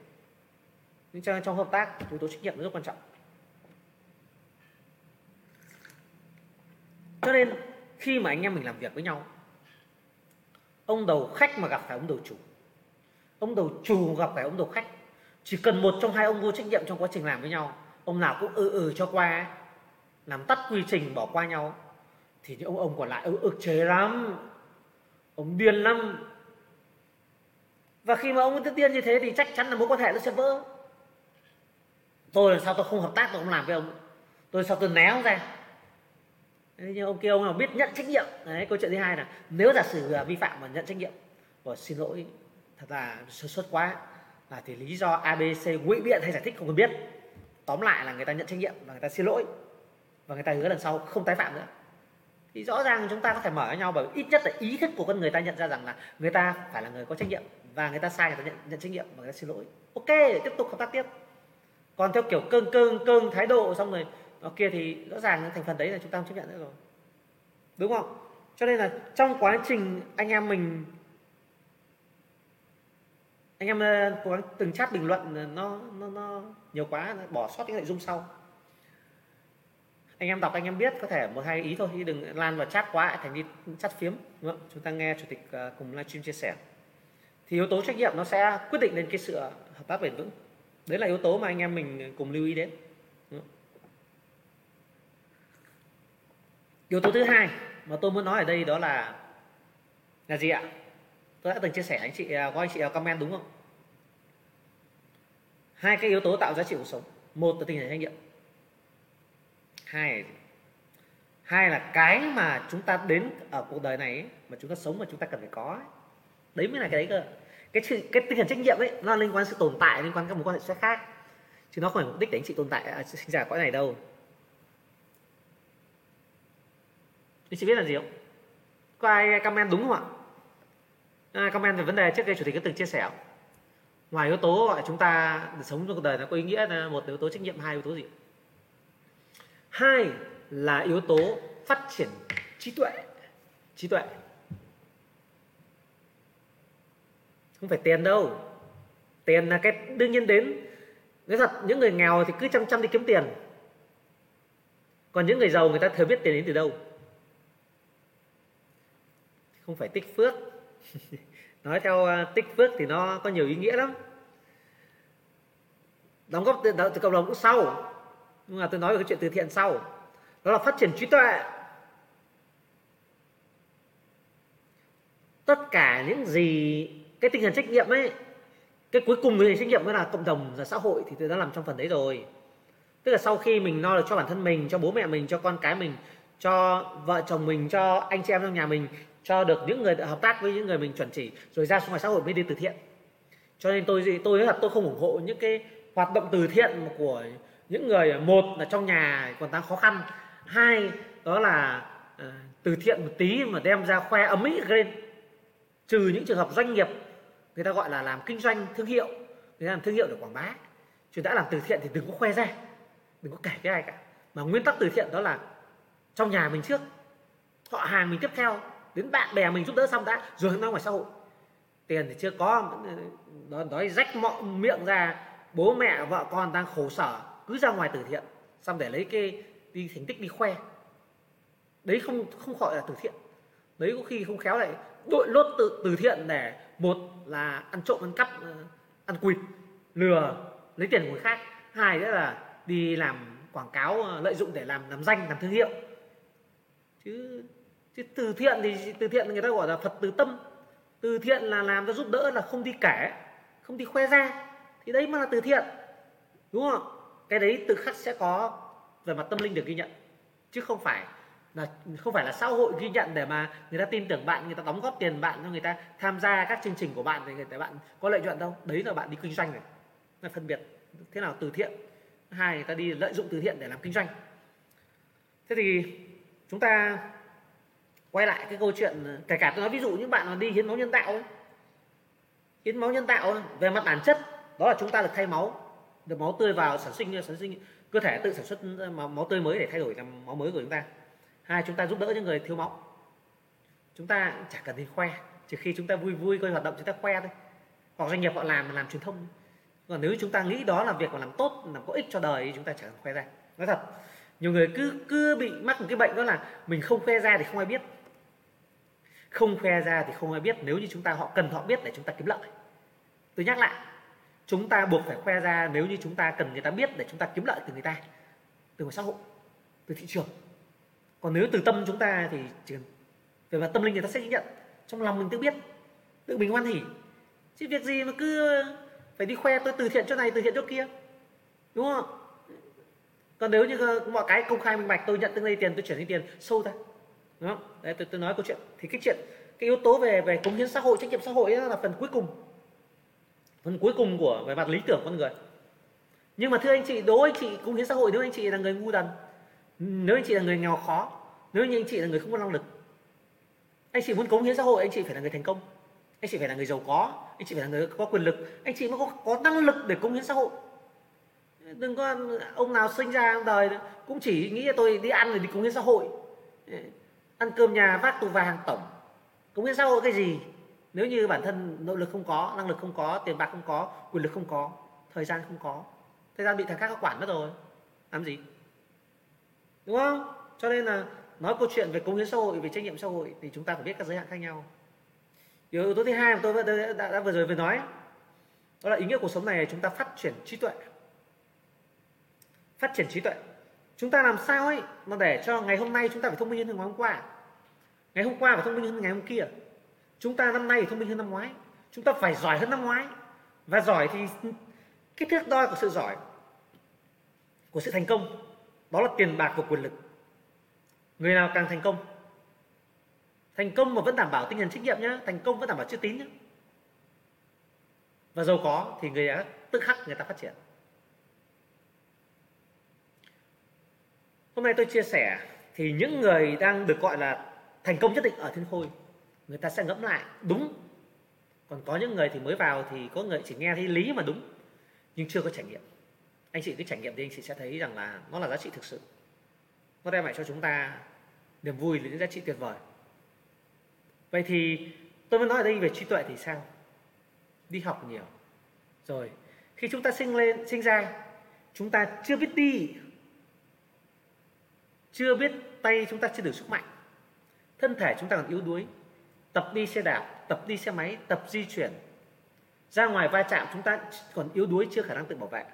Nhưng trong hợp tác, yếu tố trách nhiệm rất quan trọng. Cho nên khi mà anh em mình làm việc với nhau, ông đầu khách mà gặp phải ông đầu chủ, ông đầu chủ gặp phải ông đầu khách, chỉ cần một trong hai ông vô trách nhiệm trong quá trình làm với nhau, ông nào cũng ừ ừ cho qua, làm tắt quy trình, bỏ qua nhau, thì những ông ông còn lại ông ức chế lắm, ông điên lắm. Và khi mà ông điên như thế thì chắc chắn là mối quan hệ nó sẽ vỡ. Tôi là sao tôi không hợp tác, tôi không làm với ông, tôi sao tôi né ông ra. Nhưng ông kia ông nào biết nhận trách nhiệm. Đấy, câu chuyện thứ hai là nếu giả sử vi phạm mà nhận trách nhiệm, bảo xin lỗi, thật là sơ suất quá, là thì lý do a bê xê ngụy biện hay giải thích không cần biết. Tóm lại là người ta nhận trách nhiệm và người ta xin lỗi, và người ta hứa lần sau không tái phạm nữa. Thì rõ ràng chúng ta có thể mở với nhau, bởi ít nhất là ý thức của con người ta nhận ra rằng là người ta phải là người có trách nhiệm, và người ta sai người ta nhận, nhận trách nhiệm và người ta xin lỗi. Ok, tiếp tục hợp tác tiếp. Còn theo kiểu cương cương cương thái độ xong rồi ở kia thì rõ ràng thành phần đấy là chúng ta không chấp nhận nữa rồi, đúng không? Cho nên là trong quá trình anh em mình Anh em cố gắng từng chat bình luận nó nó nó nhiều quá, nó bỏ sót những nội dung sau. Anh em đọc anh em biết có thể một hai ý thôi, chứ đừng lan vào chat quá thành đi chat phiếm, đúng không? Chúng ta nghe chủ tịch cùng livestream chia sẻ. Thì yếu tố trách nhiệm nó sẽ quyết định đến cái sự hợp tác bền vững. Đấy là yếu tố mà anh em mình cùng lưu ý đến. Yếu tố thứ hai mà tôi muốn nói ở đây đó là là gì ạ? Tôi đã từng chia sẻ anh chị, có anh chị comment đúng không? Hai cái yếu tố tạo giá trị cuộc sống. Một là tinh thần trách nhiệm. Hai, hai là cái mà chúng ta đến ở cuộc đời này ấy, mà chúng ta sống mà chúng ta cần phải có ấy. Đấy mới là cái đấy cơ. Cái, cái, cái tinh thần trách nhiệm ấy nó liên quan sự tồn tại, liên quan các mối quan hệ khác, chứ nó không phải mục đích để anh chị tồn tại à, sinh ra cõi này đâu. Anh chị biết là gì không? Có ai comment đúng không ạ? À, comment về vấn đề trước đây chủ tịch đã từng chia sẻ. Ngoài yếu tố gọi chúng ta sống trong cuộc đời nó có ý nghĩa là một yếu tố trách nhiệm, hai yếu tố gì? Hai là yếu tố phát triển trí tuệ. Trí tuệ không phải tiền đâu. Tiền là cái đương nhiên đến. Nói thật, những người nghèo thì cứ chăm chăm đi kiếm tiền, còn những người giàu người ta thừa biết tiền đến từ đâu. Không phải tích phước. Nói theo tích phước thì nó có nhiều ý nghĩa lắm, đóng góp từ, từ cộng đồng cũng sau, nhưng mà tôi nói về cái chuyện từ thiện sau. Đó là phát triển trí tuệ. Tất cả những gì cái tinh thần trách nhiệm ấy, cái cuối cùng cái trách nhiệm đó là cộng đồng và xã hội, thì tôi đã làm trong phần đấy rồi. Tức là sau khi mình lo được cho bản thân mình, cho bố mẹ mình, cho con cái mình, cho vợ chồng mình, cho anh chị em trong nhà mình, cho được những người hợp tác với những người mình chuẩn chỉ, rồi ra ngoài xã hội mới đi từ thiện. Cho nên tôi tôi nói thật, tôi không ủng hộ những cái hoạt động từ thiện của những người, một là trong nhà còn đang khó khăn, hai đó là uh, từ thiện một tí mà đem ra khoe ấm ý lên. Trừ những trường hợp doanh nghiệp người ta gọi là làm kinh doanh thương hiệu, người ta làm thương hiệu để quảng bá, chứ đã làm từ thiện thì đừng có khoe ra, đừng có kể với ai cả. Mà nguyên tắc từ thiện đó là trong nhà mình trước, họ hàng mình tiếp theo, đến bạn bè mình giúp đỡ xong đã, rồi ra ngoài xã hội. Tiền thì chưa có, đói rách mọ miệng ra, bố mẹ vợ con đang khổ sở, cứ ra ngoài từ thiện xong để lấy cái đi thành tích đi khoe. Đấy không không gọi là từ thiện. Đấy có khi không khéo lại đội lốt từ, từ thiện để một là ăn trộm, ăn cắp, ăn quỵt, lừa, lấy tiền của người khác. Hai nữa là đi làm quảng cáo, lợi dụng để làm làm danh, làm thương hiệu. Chứ chứ từ thiện thì từ thiện người ta gọi là Phật từ tâm. Từ thiện là làm cho giúp đỡ, là không đi kể, không đi khoe ra. Thì đấy mới là từ thiện. Đúng không? Cái đấy tự khắc sẽ có về mặt tâm linh được ghi nhận, chứ không phải là không phải là xã hội ghi nhận để mà người ta tin tưởng bạn, người ta đóng góp tiền bạn cho người ta tham gia các chương trình của bạn để người ta bạn có lợi nhuận đâu. Đấy là bạn đi kinh doanh này, là phân biệt thế nào từ thiện. Hai, người ta đi lợi dụng từ thiện để làm kinh doanh. Thế thì chúng ta quay lại cái câu chuyện, kể cả tôi nói ví dụ những bạn mà đi hiến máu nhân tạo ấy. Hiến máu nhân tạo ấy, về mặt bản chất đó là chúng ta được thay máu, được máu tươi vào sản sinh, sản sinh cơ thể tự sản xuất máu, máu tươi mới để thay đổi làm máu mới của chúng ta. Hai, chúng ta giúp đỡ những người thiếu máu. Chúng ta chả cần đi khoe, trừ khi chúng ta vui vui coi hoạt động chúng ta khoe thôi, hoặc doanh nghiệp họ làm làm truyền thông. Còn nếu chúng ta nghĩ đó là việc mà làm tốt, làm có ích cho đời thì chúng ta chả cần khoe ra. Nói thật, nhiều người cứ cứ bị mắc một cái bệnh đó là mình không khoe ra thì không ai biết, không khoe ra thì không ai biết. Nếu như chúng ta họ cần họ biết để chúng ta kiếm lợi. Tôi nhắc lại, chúng ta buộc phải khoe ra nếu như chúng ta cần người ta biết để chúng ta kiếm lợi từ người ta, từ xã hội, từ thị trường. Còn nếu từ tâm chúng ta thì chỉ cần về mặt tâm linh người ta sẽ nhận, trong lòng mình tự biết, tự mình hoan hỉ. Chứ việc gì mà cứ phải đi khoe tôi từ thiện chỗ này, từ thiện chỗ kia, đúng không? Còn nếu như mọi cái công khai minh bạch, tôi nhận từng đây tiền, tôi chuyển đi tiền sâu ra, đúng không? Đấy, tôi, tôi nói câu chuyện. Thì cái chuyện cái yếu tố về về cống hiến xã hội, trách nhiệm xã hội ấy là phần cuối cùng, phần cuối cùng của về mặt lý tưởng con người. Nhưng mà thưa anh chị, đối anh chị cống hiến xã hội, nếu anh chị là người ngu đần, nếu anh chị là người nghèo khó, nếu như anh chị là người không có năng lực, anh chị muốn cống hiến xã hội, anh chị phải là người thành công, anh chị phải là người giàu có, anh chị phải là người có quyền lực, anh chị mới có, có năng lực để cống hiến xã hội. Đừng có ông nào sinh ra trong đời cũng chỉ nghĩ là tôi đi ăn rồi đi cống hiến xã hội, ăn cơm nhà vác tù vàng tổng, cống hiến xã hội cái gì? Nếu như bản thân nội lực không có, năng lực không có, tiền bạc không có, quyền lực không có, thời gian không có, thời gian bị thằng khác nó quản mất rồi, làm gì, đúng không? Cho nên là nói câu chuyện về cống hiến xã hội, về trách nhiệm xã hội thì chúng ta phải biết các giới hạn khác nhau. Điều yếu tố thứ hai mà tôi đã, đã, đã vừa rồi vừa nói đó là ý nghĩa cuộc sống này, chúng ta phát triển trí tuệ, phát triển trí tuệ. Chúng ta làm sao ấy mà để cho ngày hôm nay chúng ta phải thông minh hơn ngày hôm qua, ngày hôm qua phải thông minh hơn ngày hôm kia, chúng ta năm nay phải thông minh hơn năm ngoái, chúng ta phải giỏi hơn năm ngoái. Và giỏi thì cái thước đo của sự giỏi, của sự thành công, đó là tiền bạc và quyền lực. Người nào càng thành công, thành công mà vẫn đảm bảo tinh thần trách nhiệm nhá, thành công vẫn đảm bảo chữ tín nhá, và giàu có thì người đã tự khắc người ta phát triển. Hôm nay tôi chia sẻ thì những người đang được gọi là thành công nhất định ở Thiên Khôi, người ta sẽ ngẫm lại đúng. Còn có những người thì mới vào thì có người chỉ nghe thấy lý mà đúng, nhưng chưa có trải nghiệm. Anh chị cứ trải nghiệm thì anh chị sẽ thấy rằng là nó là giá trị thực sự. Nó đem lại cho chúng ta niềm vui, những giá trị tuyệt vời. Vậy thì tôi mới nói ở đây về trí tuệ thì sao? Đi học nhiều. Rồi, khi chúng ta sinh lên, sinh ra, chúng ta chưa biết đi, chưa biết tay chúng ta chưa đủ sức mạnh, thân thể chúng ta còn yếu đuối, tập đi xe đạp, tập đi xe máy, tập di chuyển, ra ngoài va chạm chúng ta còn yếu đuối, chưa khả năng tự bảo vệ.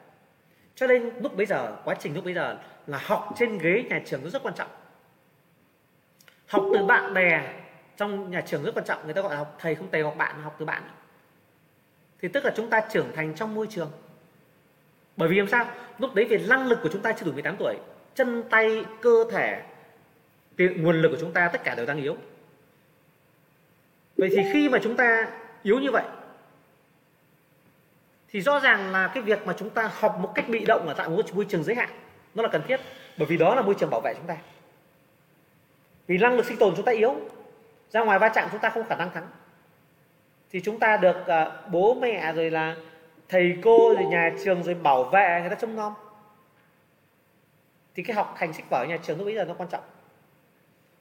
Cho nên lúc bấy giờ, quá trình lúc bấy giờ là học trên ghế nhà trường nó rất quan trọng. Học từ bạn bè trong nhà trường rất quan trọng, người ta gọi là học thầy không thầy, học bạn, học từ bạn. Thì tức là chúng ta trưởng thành trong môi trường. Bởi vì làm sao? Lúc đấy về năng lực của chúng ta chưa đủ mười tám tuổi, chân tay, cơ thể, nguồn lực của chúng ta tất cả đều đang yếu. Vậy thì khi mà chúng ta yếu như vậy thì rõ ràng là cái việc mà chúng ta học một cách bị động ở tại một môi trường giới hạn nó là cần thiết, bởi vì đó là môi trường bảo vệ chúng ta. Vì năng lực sinh tồn chúng ta yếu, ra ngoài va chạm chúng ta không khả năng thắng, thì chúng ta được uh, bố mẹ rồi là thầy cô rồi nhà trường rồi bảo vệ, người ta trông nom. Thì cái học hành sách vở nhà trường lúc bây giờ nó quan trọng.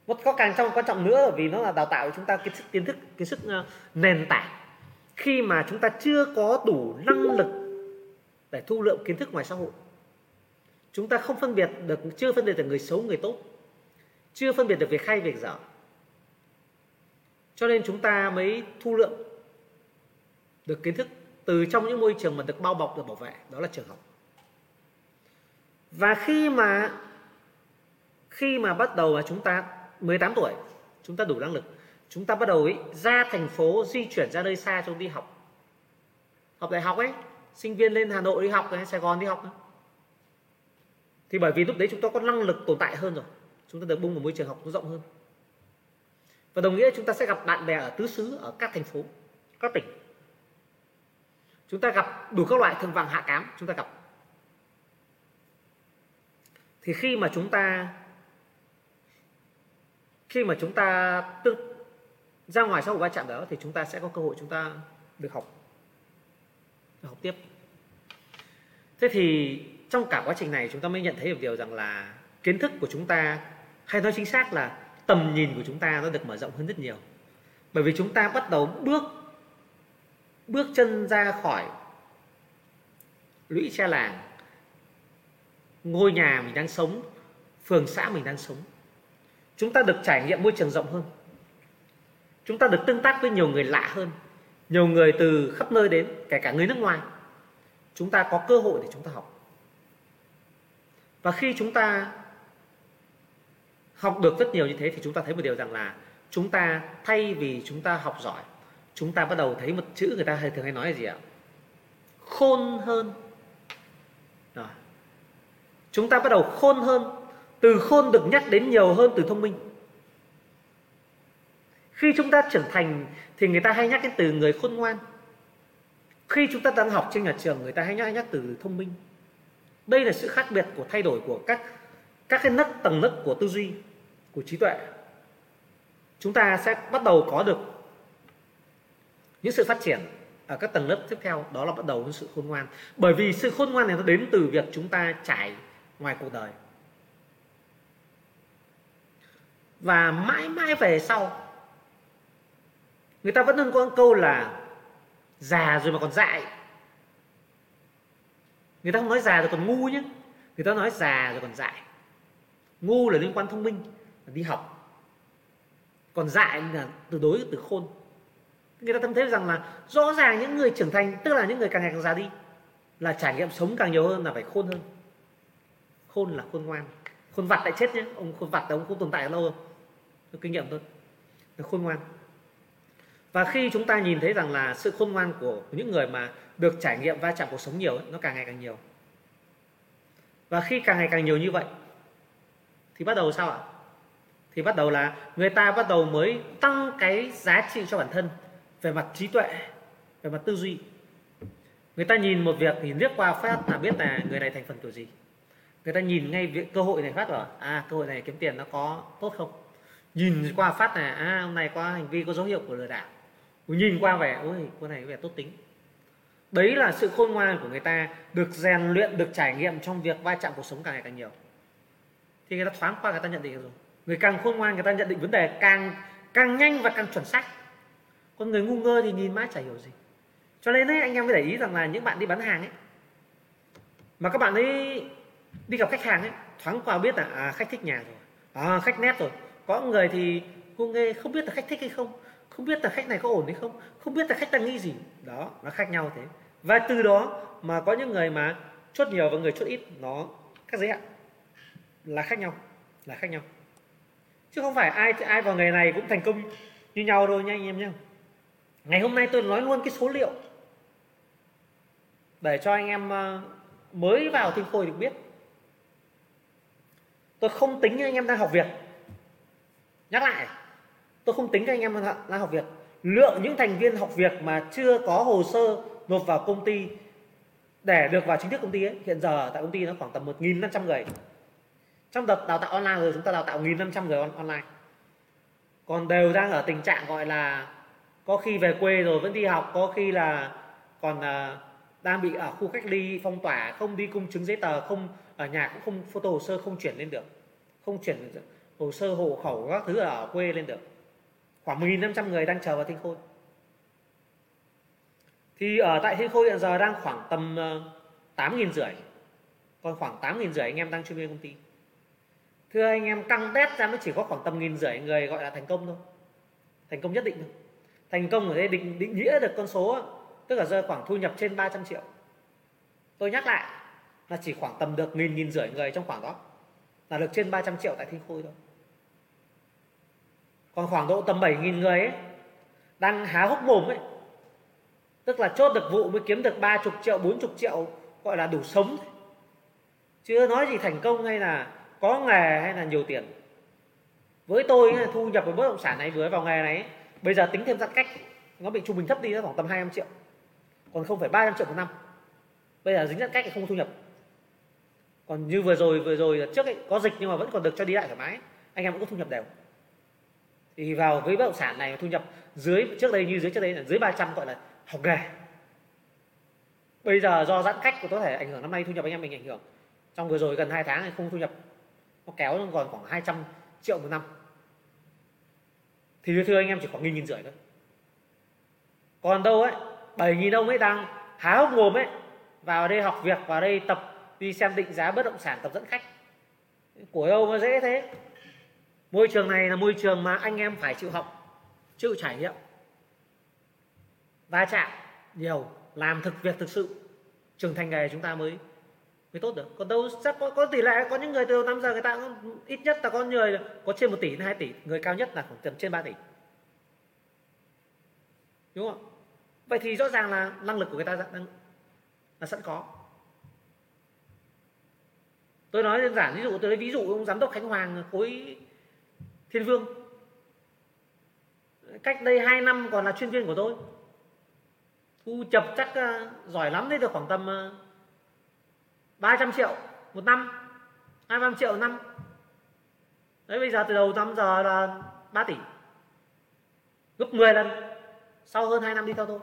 Nó có càng trong quan trọng nữa, bởi vì nó là đào tạo cho chúng ta kiến thức, kiến thức, kiến thức uh, nền tảng. Khi mà chúng ta chưa có đủ năng lực để thu lượm kiến thức ngoài xã hội, chúng ta không phân biệt được, chưa phân biệt được người xấu người tốt, chưa phân biệt được việc hay việc dở, cho nên chúng ta mới thu lượm được kiến thức từ trong những môi trường mà được bao bọc, được bảo vệ, đó là trường học. Và khi mà khi mà bắt đầu là chúng ta mười tám tuổi, chúng ta đủ năng lực, chúng ta bắt đầu ấy, ra thành phố, di chuyển ra nơi xa chúng đi học, học đại học ấy, sinh viên lên Hà Nội đi học, hay Sài Gòn đi học ấy. Thì bởi vì lúc đấy chúng ta có năng lực tồn tại hơn rồi, chúng ta được bung vào môi trường học nó rộng hơn, và đồng nghĩa chúng ta sẽ gặp bạn bè ở tứ xứ, ở các thành phố, các tỉnh, chúng ta gặp đủ các loại thượng vàng hạ cám, chúng ta gặp. Thì khi mà chúng ta khi mà chúng ta tự ra ngoài xã hội va chạm đó thì chúng ta sẽ có cơ hội chúng ta được học, được học tiếp. Thế thì trong cả quá trình này chúng ta mới nhận thấy được điều rằng là kiến thức của chúng ta, hay nói chính xác là tầm nhìn của chúng ta, nó được mở rộng hơn rất nhiều. Bởi vì chúng ta bắt đầu bước bước chân ra khỏi lũy tre làng, ngôi nhà mình đang sống, phường xã mình đang sống. Chúng ta được trải nghiệm môi trường rộng hơn, chúng ta được tương tác với nhiều người lạ hơn, nhiều người từ khắp nơi đến, kể cả người nước ngoài. Chúng ta có cơ hội để chúng ta học. Và khi chúng ta học được rất nhiều như thế thì chúng ta thấy một điều rằng là chúng ta, thay vì chúng ta học giỏi, chúng ta bắt đầu thấy một chữ người ta hay thường hay nói là gì ạ? Khôn hơn. Rồi. Chúng ta bắt đầu khôn hơn. Từ khôn được nhắc đến nhiều hơn từ thông minh. Khi chúng ta trưởng thành thì người ta hay nhắc đến từ người khôn ngoan. Khi chúng ta đang học trên nhà trường, người ta hay nhắc, hay nhắc từ thông minh. Đây là sự khác biệt của thay đổi của các các cái nấc tầng nấc của tư duy, của trí tuệ. Chúng ta sẽ bắt đầu có được những sự phát triển ở các tầng lớp tiếp theo, đó là bắt đầu với sự khôn ngoan. Bởi vì sự khôn ngoan này nó đến từ việc chúng ta trải ngoài cuộc đời. Và mãi mãi về sau, Người ta vẫn có câu là già rồi mà còn dại. Người ta không nói già rồi còn ngu nhé. Người ta nói già rồi còn dại. Ngu là liên quan thông minh, là đi học. Còn dại là từ đối từ khôn. Người ta thấm thấy rằng là rõ ràng những người trưởng thành, tức là những người càng ngày càng già đi, là trải nghiệm sống càng nhiều hơn, là phải khôn hơn. Khôn là khôn ngoan. Khôn vặt lại chết nhé. Ông khôn vặt là ông không tồn tại lâu đâu. Tôi kinh nghiệm thôi. Là khôn ngoan. Và khi chúng ta nhìn thấy rằng là sự khôn ngoan của những người mà được trải nghiệm va chạm cuộc sống nhiều ấy, nó càng ngày càng nhiều. Và khi càng ngày càng nhiều như vậy thì bắt đầu sao ạ? Thì bắt đầu là người ta bắt đầu mới tăng cái giá trị cho bản thân về mặt trí tuệ, về mặt tư duy. Người ta nhìn một việc thì liếc qua phát là biết là người này thành phần kiểu gì. Người ta nhìn ngay việc cơ hội này phát bảo à cơ hội này kiếm tiền nó có tốt không. Nhìn qua phát là à hôm nay có hành vi có dấu hiệu của lừa đảo. Nhìn qua vẻ ôi cô này có vẻ tốt tính. Đấy là sự khôn ngoan của người ta được rèn luyện, được trải nghiệm trong việc va chạm cuộc sống càng ngày càng nhiều. Thì người ta thoáng qua người ta nhận định rồi. Người càng khôn ngoan người ta nhận định vấn đề càng càng nhanh và càng chuẩn xác. Còn người ngu ngơ thì nhìn mãi chả hiểu gì. Cho nên ấy, anh em mới để ý rằng là những bạn đi bán hàng ấy, mà các bạn ấy đi gặp khách hàng ấy, thoáng qua biết là à, khách thích nhà rồi, à, khách nét rồi. Có người thì ngu ngơ không biết là khách thích hay không, không biết là khách này có ổn hay không, không biết là khách đang nghĩ gì. Đó, nó khác nhau thế. Và từ đó mà có những người mà chốt nhiều và người chốt ít, nó các giới hạn là khác nhau, là khác nhau. Chứ không phải ai ai vào nghề này cũng thành công như nhau đâu nha anh em nhé. Ngày hôm nay tôi nói luôn cái số liệu để cho anh em mới vào Thiên Khôi được biết. Tôi không tính anh em đang học việc. Nhắc lại, tôi không tính các anh em đang học việc. Lượng những thành viên học việc mà chưa có hồ sơ nộp vào công ty để được vào chính thức công ty ấy, hiện giờ tại công ty nó khoảng tầm một nghìn năm trăm người. Trong đợt đào tạo online rồi chúng ta đào tạo một nghìn năm trăm người online. Còn đều đang ở tình trạng gọi là có khi về quê rồi vẫn đi học, có khi là còn uh, đang bị ở khu cách ly phong tỏa, không đi công chứng giấy tờ, không ở nhà cũng không photo hồ sơ, không chuyển lên được, không chuyển hồ sơ hộ khẩu các thứ ở quê lên được. Khoảng một nghìn năm trăm người đang chờ vào Thiên Khôi. Thì ở tại Thiên Khôi hiện giờ đang khoảng tầm tám nghìn rưỡi, còn khoảng tám nghìn rưỡi anh em đang chuyên viên công ty. Thưa anh em, căng test ra mới chỉ có khoảng tầm nghìn rưỡi người gọi là thành công thôi, thành công nhất định thôi. Thành công ở đây định, định nghĩa được con số tức là rơi khoảng thu nhập trên ba trăm triệu. Tôi nhắc lại là chỉ khoảng tầm được nghìn nghìn rưỡi người trong khoảng đó là được trên ba trăm triệu tại Thiên Khôi thôi. Còn khoảng độ tầm bảy nghìn người ấy, đang há hốc mồm ấy, tức là chốt được vụ mới kiếm được ba mươi triệu, bốn mươi triệu gọi là đủ sống, chưa nói gì thành công hay là có nghề hay là nhiều tiền. Với tôi ấy, thu nhập với bất động sản này vừa vào nghề này ấy, bây giờ tính thêm giãn cách nó bị trung bình thấp đi, nó khoảng tầm hai mươi triệu, còn không phải ba trăm triệu một năm. Bây giờ dính giãn cách thì không thu nhập. Còn như vừa rồi vừa rồi trước ấy, có dịch nhưng mà vẫn còn được cho đi lại thoải mái, anh em cũng có thu nhập đều. Thì vào với bất động sản này thu nhập dưới trước đây như dưới trước đây là dưới ba trăm gọi là học nghề. Bây giờ do giãn cách có thể ảnh hưởng, năm nay thu nhập anh em mình ảnh hưởng. Trong vừa rồi gần hai tháng thì không thu nhập, nó kéo lên còn khoảng hai trăm triệu một năm. Thì thưa anh em chỉ khoảng nghìn nghìn rưỡi thôi. Còn đâu ấy bảy nghìn ông ấy đang há hốc mồm ấy, vào đây học việc, vào đây tập, đi xem định giá bất động sản, tập dẫn khách. Của đâu mà dễ thế. Môi trường này là môi trường mà anh em phải chịu học, chịu trải nghiệm, va chạm nhiều, làm thực việc thực sự, trưởng thành nghề chúng ta mới mới tốt được. Còn đâu chắc có, có tỷ lệ có những người từ đầu năm giờ người ta cũng, ít nhất là có người có trên một tỷ đến hai tỷ, người cao nhất là khoảng tầm trên ba tỷ, đúng không? Vậy thì rõ ràng là năng lực của người ta đang là sẵn có. Tôi nói đơn giản, ví dụ tôi lấy ví dụ ông giám đốc Khánh Hoàng khối Thiên Vương, cách đây hai năm còn là chuyên viên của tôi, thu nhập chắc giỏi lắm đấy được khoảng tầm ba trăm triệu một năm, hai mươi lăm triệu một năm. Đấy, bây giờ từ đầu năm giờ là ba tỷ, gấp mười lần sau hơn hai năm đi theo tôi.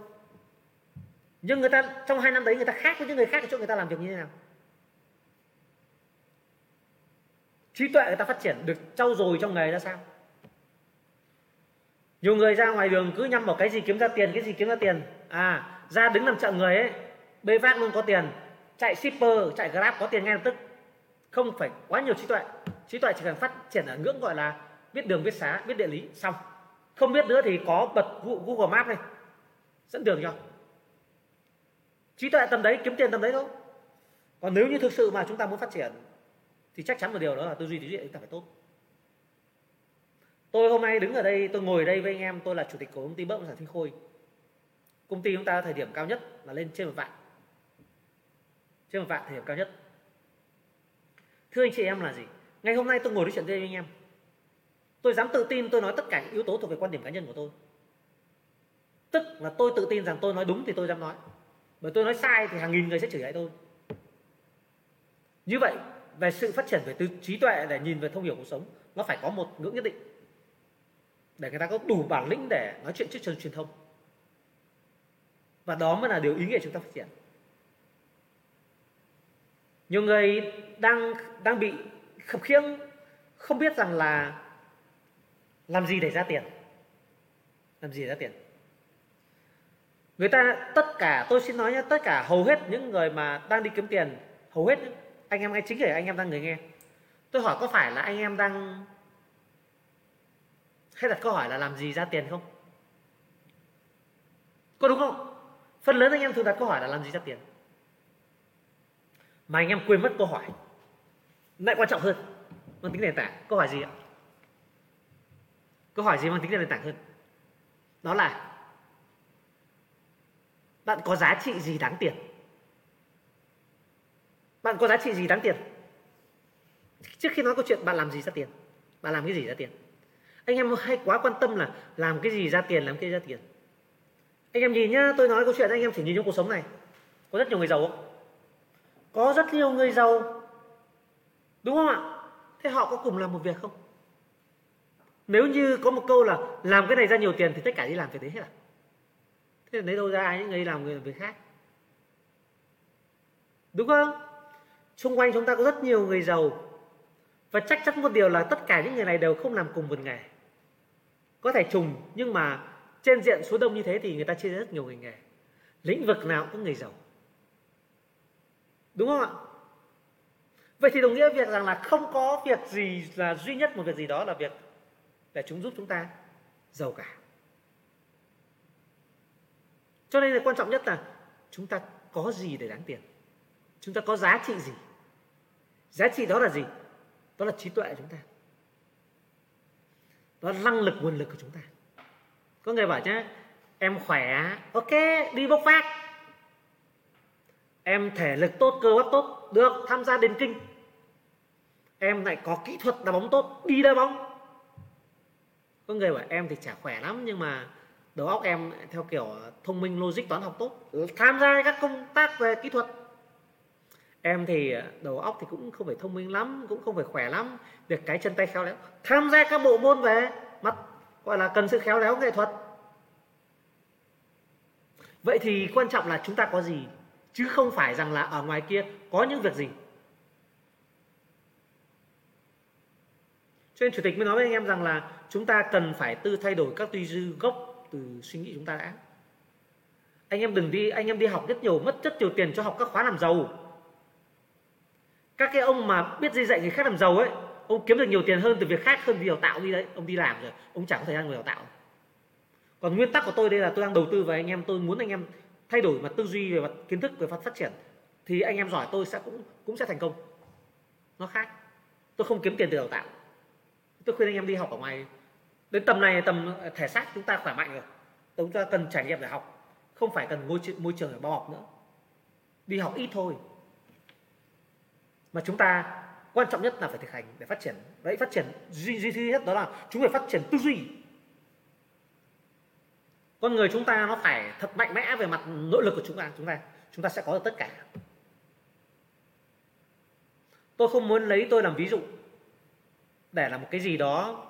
Nhưng người ta trong hai năm đấy người ta khác với những người khác ở chỗ người ta làm việc như thế nào. Trí tuệ người ta phát triển được trau dồi trong nghề ra sao. Nhiều người ra ngoài đường cứ nhắm vào cái gì kiếm ra tiền, cái gì kiếm ra tiền. À, ra đứng làm chợ người ấy, bê vác luôn có tiền, chạy shipper, chạy Grab có tiền ngay lập tức. Không phải quá nhiều trí tuệ. Trí tuệ chỉ cần phát triển ở ngưỡng gọi là biết đường, biết xá, biết địa lý, xong. Không biết nữa thì có bật Google Maps này, dẫn đường cho. Trí tuệ tầm đấy, kiếm tiền tầm đấy thôi. Còn nếu như thực sự mà chúng ta muốn phát triển thì chắc chắn một điều đó là tư duy tư duy chúng ta phải tốt. Tôi hôm nay đứng ở đây, tôi ngồi ở đây với anh em, tôi là chủ tịch của công ty bất động sản Thiên Khôi. Công ty chúng ta thời điểm cao nhất là lên trên một vạn. Trên một vạn thời điểm cao nhất. Thưa anh chị em là gì? Ngày hôm nay tôi ngồi nói chuyện đây với anh em. Tôi dám tự tin tôi nói tất cả những yếu tố thuộc về quan điểm cá nhân của tôi. Tức là tôi tự tin rằng tôi nói đúng thì tôi dám nói. Bởi tôi nói sai thì hàng nghìn người sẽ chửi lại tôi. Như vậy, về sự phát triển về tư trí tuệ để nhìn về thông hiểu cuộc sống, nó phải có một ngưỡng nhất định. Để người ta có đủ bản lĩnh để nói chuyện trước trên truyền thông. Và đó mới là điều ý nghĩa chúng ta phát triển. Nhiều người đang đang bị khập khiễng, không biết rằng là làm gì để ra tiền. Làm gì để ra tiền. Người ta tất cả, tôi xin nói nhé, tất cả hầu hết những người mà đang đi kiếm tiền, hầu hết anh em nghe, chính kể anh em đang người nghe. Tôi hỏi có phải là anh em đang hay đặt câu hỏi là làm gì ra tiền không? Có đúng không? Phần lớn anh em thường đặt câu hỏi là làm gì ra tiền. Mà anh em quên mất câu hỏi lại quan trọng hơn, mang tính nền tảng. Câu hỏi gì ạ? Câu hỏi gì mang tính nền tảng hơn? Đó là bạn có giá trị gì đáng tiền? Bạn có giá trị gì đáng tiền? Trước khi nói câu chuyện bạn làm gì ra tiền, bạn làm cái gì ra tiền, anh em hay quá quan tâm là làm cái gì ra tiền, làm cái gì ra tiền. Anh em nhìn nhá, tôi nói câu chuyện anh em chỉ nhìn trong cuộc sống này. Có rất nhiều người giàu không? Có rất nhiều người giàu, đúng không ạ? Thế họ có cùng làm một việc không? Nếu như có một câu là làm cái này ra nhiều tiền thì tất cả đi làm cái đấy hết à? Thế là lấy đâu ra ai những người làm người làm việc khác, đúng không? Xung quanh chúng ta có rất nhiều người giàu. Và chắc chắn một điều là tất cả những người này đều không làm cùng một nghề. Có thể trùng, nhưng mà trên diện số đông như thế thì người ta chia ra rất nhiều ngành nghề. Lĩnh vực nào cũng có người giàu. Đúng không ạ? Vậy thì đồng nghĩa việc rằng là không có việc gì là duy nhất một việc gì đó là việc để chúng giúp chúng ta giàu cả. Cho nên là quan trọng nhất là chúng ta có gì để đáng tiền. Chúng ta có giá trị gì. Giá trị đó là gì? Đó là trí tuệ của chúng ta. Đó là năng lực, nguồn lực của chúng ta. Có người bảo nhá, em khỏe, ok, đi bốc phát. Em thể lực tốt, cơ bắp tốt, được, tham gia điền kinh. Em lại có kỹ thuật đá bóng tốt, đi đá bóng. Có người bảo em thì chả khỏe lắm, nhưng mà đầu óc em theo kiểu thông minh, logic, toán học tốt, tham gia các công tác về kỹ thuật. Em thì đầu óc thì cũng không phải thông minh lắm, cũng không phải khỏe lắm, được cái chân tay khéo léo, tham gia các bộ môn về mặt gọi là cần sự khéo léo nghệ thuật. Vậy thì quan trọng là chúng ta có gì, chứ không phải rằng là ở ngoài kia có những việc gì. Cho nên chủ tịch mới nói với anh em rằng là chúng ta cần phải tự thay đổi các tư duy gốc từ suy nghĩ chúng ta đã. Anh em đừng đi, anh em đi học rất nhiều, mất rất nhiều tiền cho học các khóa làm giàu. Các cái ông mà biết dạy người khác làm giàu ấy, ông kiếm được nhiều tiền hơn từ việc khác hơn vì đào tạo đi đấy. Ông đi làm rồi, ông chẳng có thời gian người đào tạo. Còn nguyên tắc của tôi đây là tôi đang đầu tư vào anh em. Tôi muốn anh em thay đổi mặt tư duy, về mặt kiến thức, về mặt phát triển. Thì anh em giỏi tôi sẽ cũng cũng sẽ thành công. Nó khác. Tôi không kiếm tiền từ đào tạo. Tôi khuyên anh em đi học ở ngoài. Đến tầm này, tầm thể xác chúng ta khỏe mạnh rồi, chúng ta cần trải nghiệm để học. Không phải cần môi, môi trường để bao học nữa. Đi học ít thôi. Mà chúng ta quan trọng nhất là phải thực hành để phát triển. Đấy, phát triển duy duy duy nhất đó là chúng phải phát triển tư duy. Con người chúng ta nó phải thật mạnh mẽ về mặt nội lực của chúng ta, chúng ta chúng ta sẽ có được tất cả. Tôi không muốn lấy tôi làm ví dụ để là một cái gì đó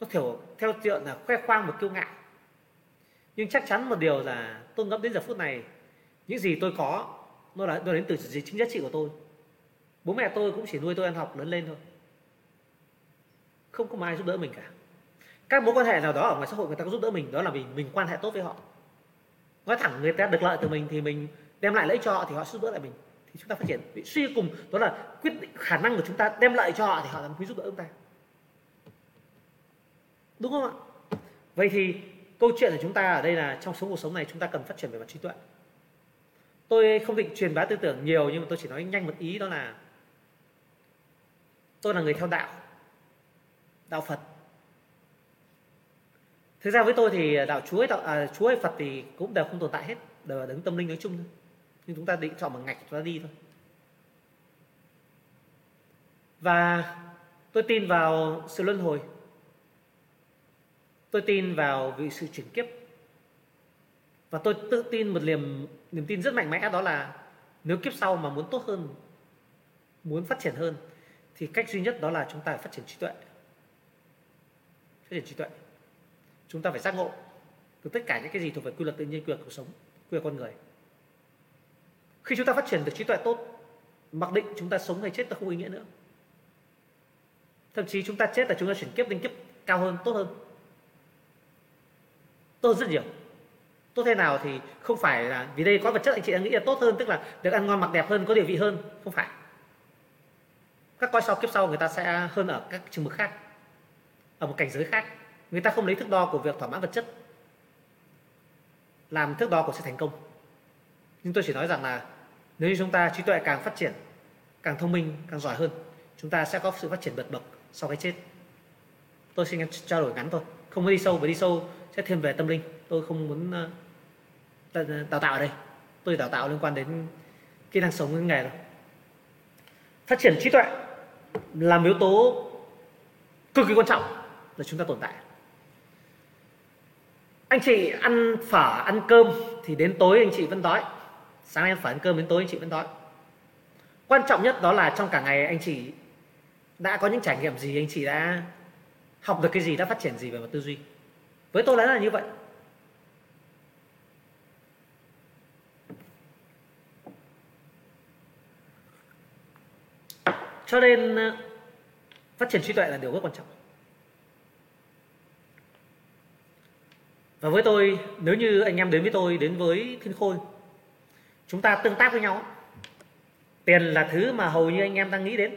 nó kiểu theo chuyện là khoe khoang và kiêu ngạo. Nhưng chắc chắn một điều là tôi ngẫm đến giờ phút này, những gì tôi có nó là nó đến từ chính giá trị của tôi. Bố mẹ tôi cũng chỉ nuôi tôi ăn học lớn lên thôi. Không có ai giúp đỡ mình cả. các mối quan hệ nào đó ở ngoài xã hội người ta có giúp đỡ mình, đó là vì mình quan hệ tốt với họ. Nói thẳng, người ta được lợi từ mình thì mình đem lại lợi cho họ thì họ giúp đỡ lại mình, thì chúng ta phát triển. Vì suy cùng đó là quyết định khả năng của chúng ta đem lợi cho họ thì họ làm quý giúp đỡ chúng ta, đúng không ạ? Vậy thì câu chuyện của chúng ta ở đây là trong sống cuộc sống này chúng ta cần phát triển về mặt trí tuệ. Tôi không định truyền bá tư tưởng nhiều nhưng mà tôi chỉ nói nhanh một ý, đó là tôi là người theo đạo, đạo Phật. Thực ra với tôi thì đạo Chúa, đạo, à, Chúa hay Phật thì cũng đều không tồn tại hết, đều là đấng tâm linh nói chung thôi. Nhưng chúng ta định chọn một ngạch chúng ta đi thôi. Và tôi tin vào sự luân hồi. Tôi tin vào vì sự chuyển kiếp. Và tôi tự tin một niềm niềm tin rất mạnh mẽ, đó là nếu kiếp sau mà muốn tốt hơn, muốn phát triển hơn thì cách duy nhất đó là chúng ta phải phát triển trí tuệ. Phát triển trí tuệ. Chúng ta phải giác ngộ từ tất cả những cái gì thuộc về quy luật tự nhiên, quy luật cuộc sống, quy luật con người. Khi chúng ta phát triển được trí tuệ tốt, mặc định chúng ta sống hay chết ta không ý nghĩa nữa. Thậm chí chúng ta chết là chúng ta chuyển kiếp lên kiếp cao hơn, tốt hơn. Tốt rất nhiều. Tốt thế nào thì không phải là vì đây có vật chất anh chị đã nghĩ là tốt hơn, tức là được ăn ngon mặc đẹp hơn, có địa vị hơn, không phải. Các coi sau kiếp sau người ta sẽ hơn ở các chừng mực khác, ở một cảnh giới khác. Người ta không lấy thước đo của việc thỏa mãn vật chất làm thước đo của sự thành công. Nhưng tôi chỉ nói rằng là nếu như chúng ta trí tuệ càng phát triển, càng thông minh, càng giỏi hơn, chúng ta sẽ có sự phát triển vượt bậc sau cái chết. Tôi xin trao đổi ngắn thôi, không có đi sâu, bởi đi sâu sẽ thêm về tâm linh. Tôi không muốn đào tạo ở đây. Tôi đào tạo liên quan đến kỹ năng sống, cái nghề đó. Phát triển trí tuệ là một yếu tố cực kỳ quan trọng để chúng ta tồn tại. Anh chị ăn phở, ăn cơm thì đến tối anh chị vẫn đói. Sáng nay ăn phở, ăn cơm đến tối anh chị vẫn đói. Quan trọng nhất đó là trong cả ngày anh chị đã có những trải nghiệm gì, anh chị đã học được cái gì, đã phát triển gì về mặt tư duy. Với tôi là như vậy. Cho nên phát triển trí tuệ là điều rất quan trọng. Và với tôi, nếu như anh em đến với tôi, đến với Thiên Khôi, chúng ta tương tác với nhau. Tiền là thứ mà hầu như anh em đang nghĩ đến.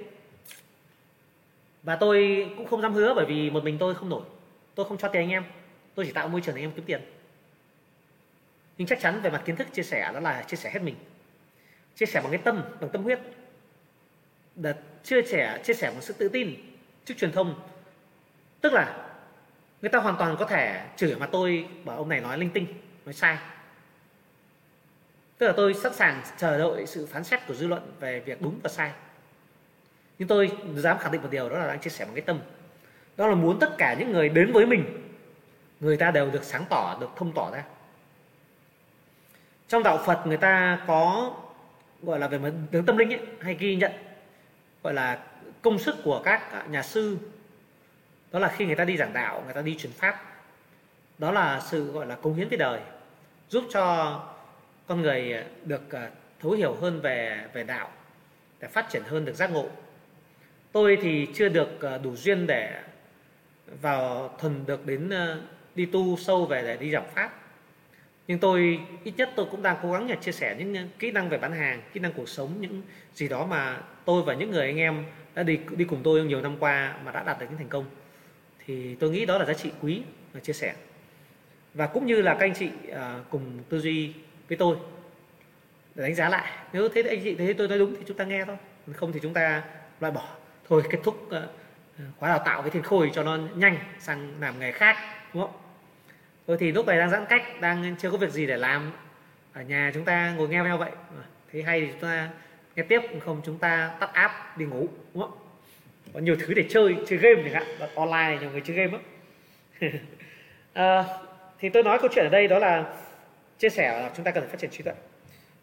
Và tôi cũng không dám hứa, bởi vì một mình tôi không nổi. Tôi không cho tiền anh em. Tôi chỉ tạo môi trường để anh em kiếm tiền. Nhưng chắc chắn về mặt kiến thức chia sẻ, đó là chia sẻ hết mình. Chia sẻ bằng cái tâm, bằng tâm huyết. Để chia sẻ, chia sẻ bằng sự tự tin. Trước truyền thông, tức là người ta hoàn toàn có thể chửi mà tôi bảo ông này nói linh tinh, nói sai. Tức là tôi sẵn sàng chờ đợi sự phán xét của dư luận về việc đúng và sai. Nhưng tôi dám khẳng định một điều, đó là đang chia sẻ bằng cái tâm. Đó là muốn tất cả những người đến với mình, người ta đều được sáng tỏ, được thông tỏ ra. Trong đạo Phật người ta có gọi là về mặt hướng tâm linh ấy, hay ghi nhận gọi là công sức của các nhà sư. Đó là khi người ta đi giảng đạo, người ta đi truyền pháp, đó là sự gọi là cống hiến với đời, giúp cho con người được thấu hiểu hơn về, về đạo, để phát triển hơn, được giác ngộ. Tôi thì chưa được đủ duyên để vào thần được đến đi tu sâu về để đi giảng pháp. Nhưng tôi ít nhất tôi cũng đang cố gắng để chia sẻ những kỹ năng về bán hàng, kỹ năng cuộc sống, những gì đó mà tôi và những người anh em đã đi, đi cùng tôi nhiều năm qua mà đã đạt được những thành công. Thì tôi nghĩ đó là giá trị quý mà chia sẻ. Và cũng như là các anh chị à, cùng tư duy với tôi để đánh giá lại. Nếu thế anh chị thấy tôi nói đúng thì chúng ta nghe thôi, không thì chúng ta loại bỏ. Thôi kết thúc à, khóa đào tạo với Thiên Khôi cho nó nhanh, sang làm nghề khác, đúng không? Rồi thì lúc này đang giãn cách, đang chưa có việc gì để làm, ở nhà chúng ta ngồi nghe với nhau vậy. Thấy hay thì chúng ta nghe tiếp, không chúng ta tắt app đi ngủ, đúng không? Có nhiều thứ để chơi, chơi game chẳng hạn, online này nhiều người chơi game lắm. à, thì tôi nói câu chuyện ở đây đó là chia sẻ là chúng ta cần phải phát triển trí tuệ.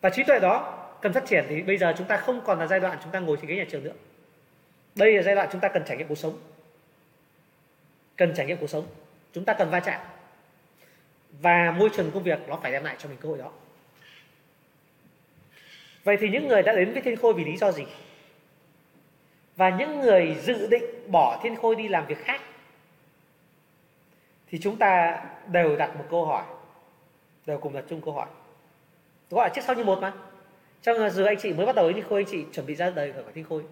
Và trí tuệ đó cần phát triển thì bây giờ chúng ta không còn là giai đoạn chúng ta ngồi trên ghế nhà trường nữa. Đây là giai đoạn chúng ta cần trải nghiệm cuộc sống. Cần trải nghiệm cuộc sống, chúng ta cần va chạm. Và môi trường công việc nó phải đem lại cho mình cơ hội đó. Vậy thì những người đã đến với Thiên Khôi vì lý do gì? Và những người dự định bỏ Thiên Khôi đi làm việc khác thì chúng ta đều đặt một câu hỏi, đều cùng đặt chung câu hỏi, gọi là trước sau như một mà. Trong giờ anh chị mới bắt đầu với Thiên Khôi, anh chị chuẩn bị ra đời khỏi Thiên Khôi,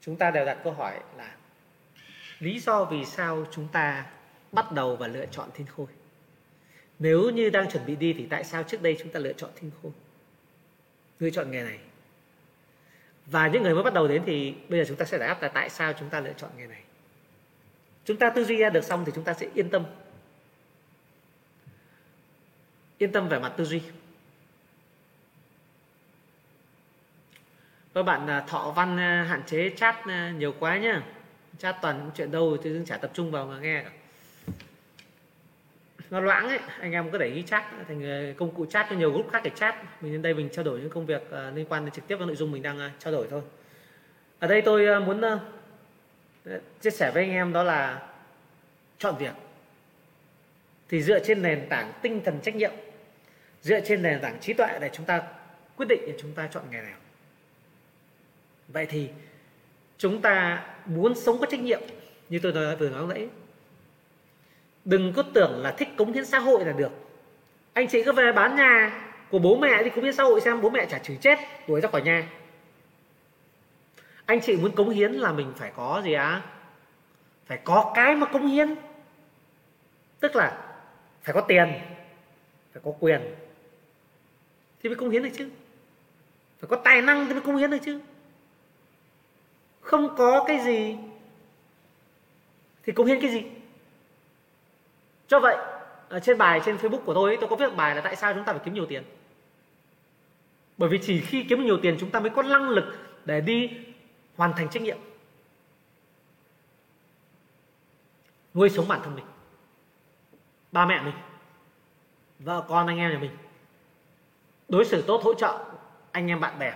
chúng ta đều đặt câu hỏi là lý do vì sao chúng ta bắt đầu và lựa chọn Thiên Khôi. Nếu như đang chuẩn bị đi thì tại sao trước đây chúng ta lựa chọn Thiên Khôi, lựa chọn nghề này. Và những người mới bắt đầu đến thì bây giờ chúng ta sẽ giải đáp là tại sao chúng ta lựa chọn nghề này. Chúng ta tư duy ra được xong thì chúng ta sẽ yên tâm. Yên tâm về mặt tư duy. Các bạn Thọ Văn hạn chế chat nhiều quá nhá. Chat toàn những chuyện đâu thì chúng chả tập trung vào mà nghe cả. Nó loãng ấy, anh em cứ để ghi chat thành công cụ chat cho nhiều group khác để chat. Mình đến đây mình trao đổi những công việc liên quan đến trực tiếp với nội dung mình đang trao đổi thôi. Ở đây tôi muốn chia sẻ với anh em đó là chọn việc thì dựa trên nền tảng tinh thần trách nhiệm, dựa trên nền tảng trí tuệ để chúng ta quyết định để chúng ta chọn nghề nào. Vậy thì chúng ta muốn sống có trách nhiệm như tôi nói vừa nói lúc nãy, đừng có tưởng là thích cống hiến xã hội là được. Anh chị cứ về bán nhà của bố mẹ đi cống hiến xã hội xem, bố mẹ chả chửi chết đuổi ra khỏi nhà. Anh chị muốn cống hiến là mình phải có gì á à? Phải có cái mà cống hiến, tức là phải có tiền, phải có quyền thì mới cống hiến được chứ, phải có tài năng thì mới cống hiến được chứ. Không có cái gì thì cống hiến cái gì? Cho vậy ở trên bài trên Facebook của tôi ấy, tôi có viết bài là tại sao chúng ta phải kiếm nhiều tiền. Bởi vì chỉ khi kiếm nhiều tiền chúng ta mới có năng lực để đi hoàn thành trách nhiệm, nuôi sống bản thân mình, ba mẹ mình, vợ con anh em nhà mình, đối xử tốt, hỗ trợ anh em bạn bè.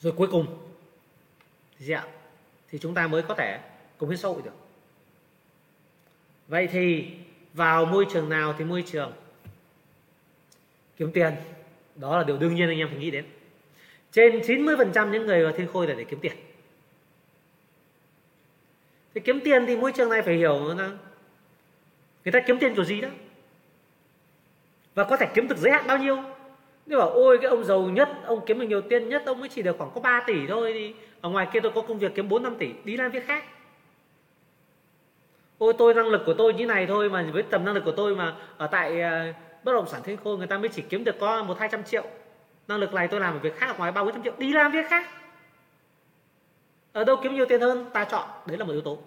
Rồi cuối cùng dạ, thì chúng ta mới có thể cống hiến xã hội được. Vậy thì vào môi trường nào thì môi trường kiếm tiền, đó là điều đương nhiên anh em phải nghĩ đến. Trên chín mươi phần trăm những người vào Thiên Khôi là để kiếm tiền. Thì kiếm tiền thì môi trường này phải hiểu là người ta kiếm tiền kiểu gì đó, và có thể kiếm được giới hạn bao nhiêu. Nếu bảo ôi cái ông giàu nhất, ông kiếm được nhiều tiền nhất, ông mới chỉ được khoảng có ba tỷ thôi, thì ở ngoài kia tôi có công việc kiếm bốn năm tỷ, đi làm việc khác. Ôi tôi năng lực của tôi như này thôi, mà với tầm năng lực của tôi mà ở tại bất động sản Thiên Khôi người ta mới chỉ kiếm được có một hai trăm triệu. Năng lực này tôi làm ở việc khác, ở ngoài ba bốn trăm triệu, đi làm việc khác. Ở đâu kiếm nhiều tiền hơn ta chọn, đấy là một yếu tố.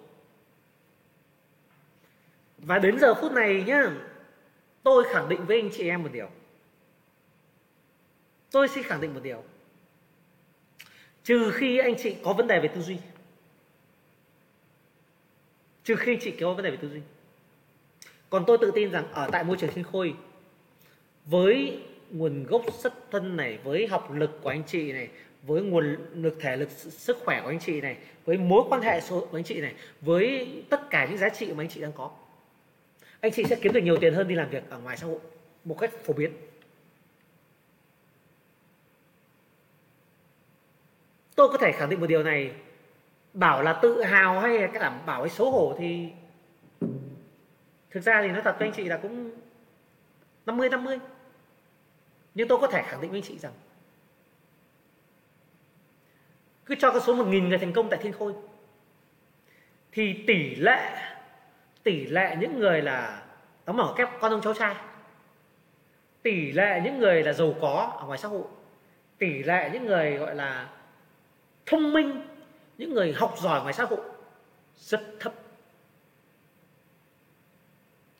Và đến giờ phút này nhá, tôi khẳng định với anh chị em một điều, tôi xin khẳng định một điều, trừ khi anh chị có vấn đề về tư duy, trừ khi anh chị có vấn đề về tư duy, còn tôi tự tin rằng ở tại môi trường Thiên Khôi, với nguồn gốc xuất thân này, với học lực của anh chị này, với nguồn lực thể lực sức khỏe của anh chị này, với mối quan hệ số của anh chị này, với tất cả những giá trị mà anh chị đang có, anh chị sẽ kiếm được nhiều tiền hơn đi làm việc ở ngoài xã hội một cách phổ biến. Tôi có thể khẳng định một điều này, bảo là tự hào hay là cái đảm bảo hay xấu hổ thì thực ra thì nói thật với anh chị là cũng năm mươi năm mươi. Nhưng tôi có thể khẳng định với anh chị rằng cứ cho con số một nghìn người thành công tại Thiên Khôi thì tỷ lệ tỷ lệ những người là đóng mở kép con ông cháu trai, tỷ lệ những người là giàu có ở ngoài xã hội, tỷ lệ những người gọi là thông minh, những người học giỏi ngoài xã hội rất thấp.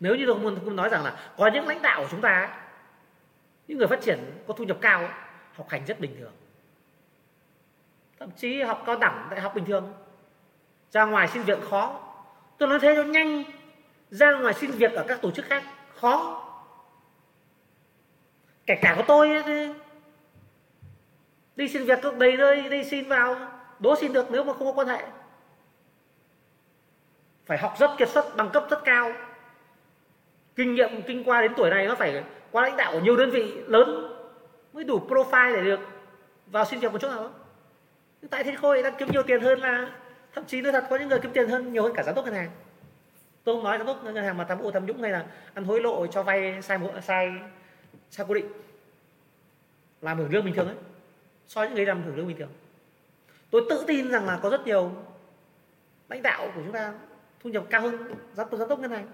Nếu như tôi muốn nói rằng là có những lãnh đạo của chúng ta, những người phát triển có thu nhập cao, học hành rất bình thường, thậm chí học cao đẳng đại học bình thường, ra ngoài xin việc khó. Tôi nói thế nó nhanh, ra ngoài xin việc ở các tổ chức khác khó, kể cả của tôi ấy, đi xin việc đầy nơi, đi xin vào đố xin được nếu mà không có quan hệ, phải học rất kiệt xuất, bằng cấp rất cao, kinh nghiệm kinh qua đến tuổi này nó phải qua lãnh đạo ở nhiều đơn vị lớn mới đủ profile để được vào xin việc một chỗ nào đó. Tại Thiên Khôi đang kiếm nhiều tiền hơn, là thậm chí nói thật có những người kiếm tiền hơn nhiều hơn cả giám đốc ngân hàng. Tôi không nói giám đốc ngân hàng mà tham ô tham nhũng hay là ăn hối lộ cho vay sai sai sai quy định làm hưởng lương bình thường ấy, so với những người làm hưởng lương bình thường. Tôi tự tin rằng là có rất nhiều lãnh đạo của chúng ta thu nhập cao hơn giám đốc ngân hàng.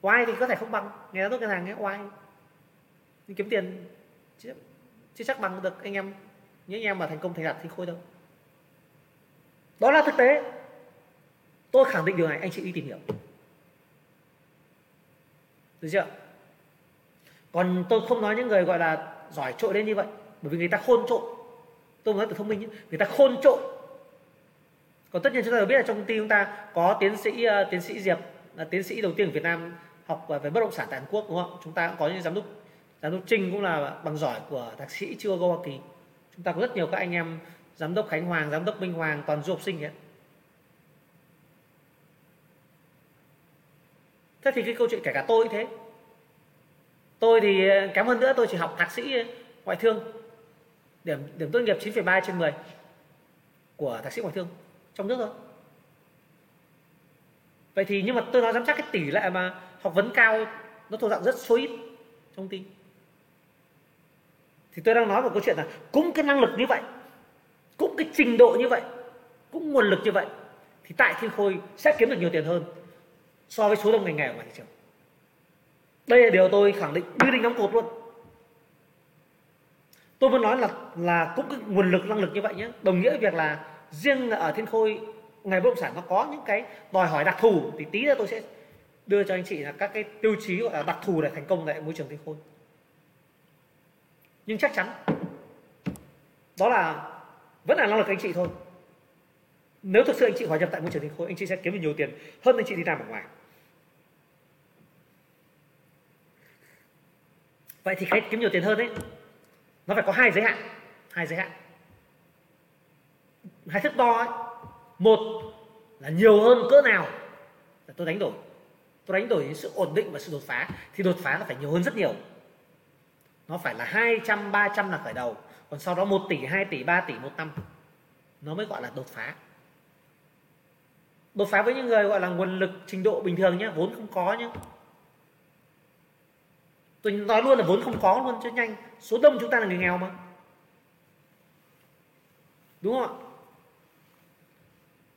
Oai thì có thể không bằng, nghe giám đốc ngân hàng nghe oai nhưng kiếm tiền chứ, chứ chắc bằng được anh em, những anh em mà thành công thành đạt thì Khôi đâu. Đó là thực tế, tôi khẳng định điều này, anh chị đi tìm hiểu, được chưa? Còn tôi không nói những người gọi là giỏi trội lên như vậy, bởi vì người ta khôn trội. Tôi nói từ thông minh nhé, người ta khôn trội. Còn tất nhiên chúng ta đều biết là trong công ty chúng ta có tiến sĩ uh, tiến sĩ Diệp là tiến sĩ đầu tiên ở Việt Nam học về bất động sản tại Hàn Quốc, đúng không? Chúng ta cũng có những giám đốc giám đốc Trinh cũng là bằng giỏi của thạc sĩ chưa qua Hoa Kỳ. Chúng ta có rất nhiều các anh em giám đốc Khánh Hoàng, giám đốc Minh Hoàng, toàn du học sinh ấy. Thế thì cái câu chuyện kể cả tôi thế, tôi thì kém hơn nữa, tôi chỉ học thạc sĩ ngoại thương, điểm điểm tốt nghiệp chín phẩy ba trên mười của thạc sĩ ngoại thương trong nước thôi. Vậy thì nhưng mà tôi nói dám chắc cái tỷ lệ mà học vấn cao nó thuộc dạng rất số ít trong tin. Thì tôi đang nói một câu chuyện là cũng cái năng lực như vậy, cũng cái trình độ như vậy, cũng nguồn lực như vậy thì tại Thiên Khôi sẽ kiếm được nhiều tiền hơn so với số đông ngành nghề ở ngoài thị trường. Đây là điều tôi khẳng định như đinh đóng cột luôn. Tôi muốn nói là là cũng cái nguồn lực năng lực như vậy nhé, đồng nghĩa việc là riêng ở Thiên Khôi ngành bất động sản nó có những cái đòi hỏi đặc thù, thì tí nữa tôi sẽ đưa cho anh chị là các cái tiêu chí gọi là đặc thù để thành công tại môi trường Thiên Khôi. Nhưng chắc chắn đó là vẫn là năng lực anh chị thôi. Nếu thực sự anh chị hòa nhập tại môi trường Thiên Khôi, anh chị sẽ kiếm được nhiều tiền hơn anh chị đi làm ở ngoài. Vậy thì cái kiếm nhiều tiền hơn ấy, nó phải có hai giới hạn, hai giới hạn, hai thước đo ấy. Một là nhiều hơn cỡ nào là tôi đánh đổi, tôi đánh đổi sự ổn định và sự đột phá, thì đột phá nó phải nhiều hơn rất nhiều, nó phải là hai trăm ba trăm là khởi đầu, còn sau đó một tỷ, hai tỷ, ba tỷ một năm nó mới gọi là đột phá. Đột phá với những người gọi là nguồn lực trình độ bình thường nhé, vốn không có nhé. Tôi nói luôn là vốn không có luôn cho nhanh, số đông chúng ta là người nghèo mà, đúng không ạ?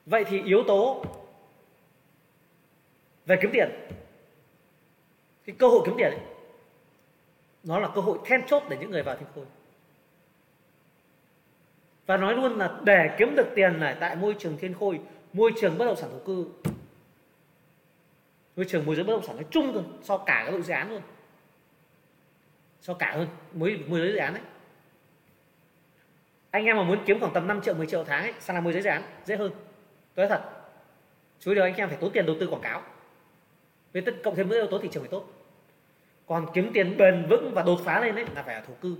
Vậy thì yếu tố về kiếm tiền, cái cơ hội kiếm tiền ấy, nó là cơ hội then chốt để những người vào Thiên Khôi. Và nói luôn là để kiếm được tiền này tại môi trường Thiên Khôi, môi trường bất động sản thổ cư, môi trường môi giới bất động sản nói chung thôi, so cả các đội dự án luôn, so cả hơn môi môi giới dự án đấy. Anh em mà muốn kiếm khoảng tầm năm triệu, mười triệu tháng ấy, sang làm môi giới dự án dễ hơn. Tôi nói thật, chú điều anh em phải tốn tiền đầu tư quảng cáo, với tất cộng thêm những yếu tố thị trường phải tốt. Còn kiếm tiền bền vững và đột phá lên ấy là phải ở thổ cư,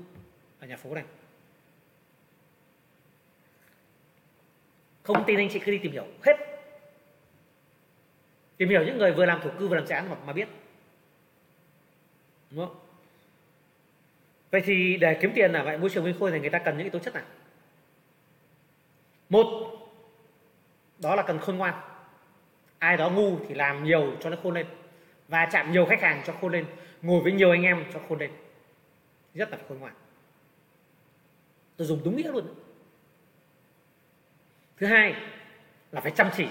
ở nhà phố này. Không tin anh chị cứ đi tìm hiểu hết, tìm hiểu những người vừa làm thổ cư vừa làm dự án mà, mà biết, đúng không? Vậy thì để kiếm tiền ở vậy môi trường Thiên Khôi thì người ta cần những tố chất nào? Một, đó là cần khôn ngoan. Ai đó ngu thì làm nhiều cho nó khôn lên, và chạm nhiều khách hàng cho khôn lên, ngồi với nhiều anh em cho khôn lên, rất là khôn ngoan. Tôi dùng đúng nghĩa luôn. Thứ hai là phải chăm chỉ.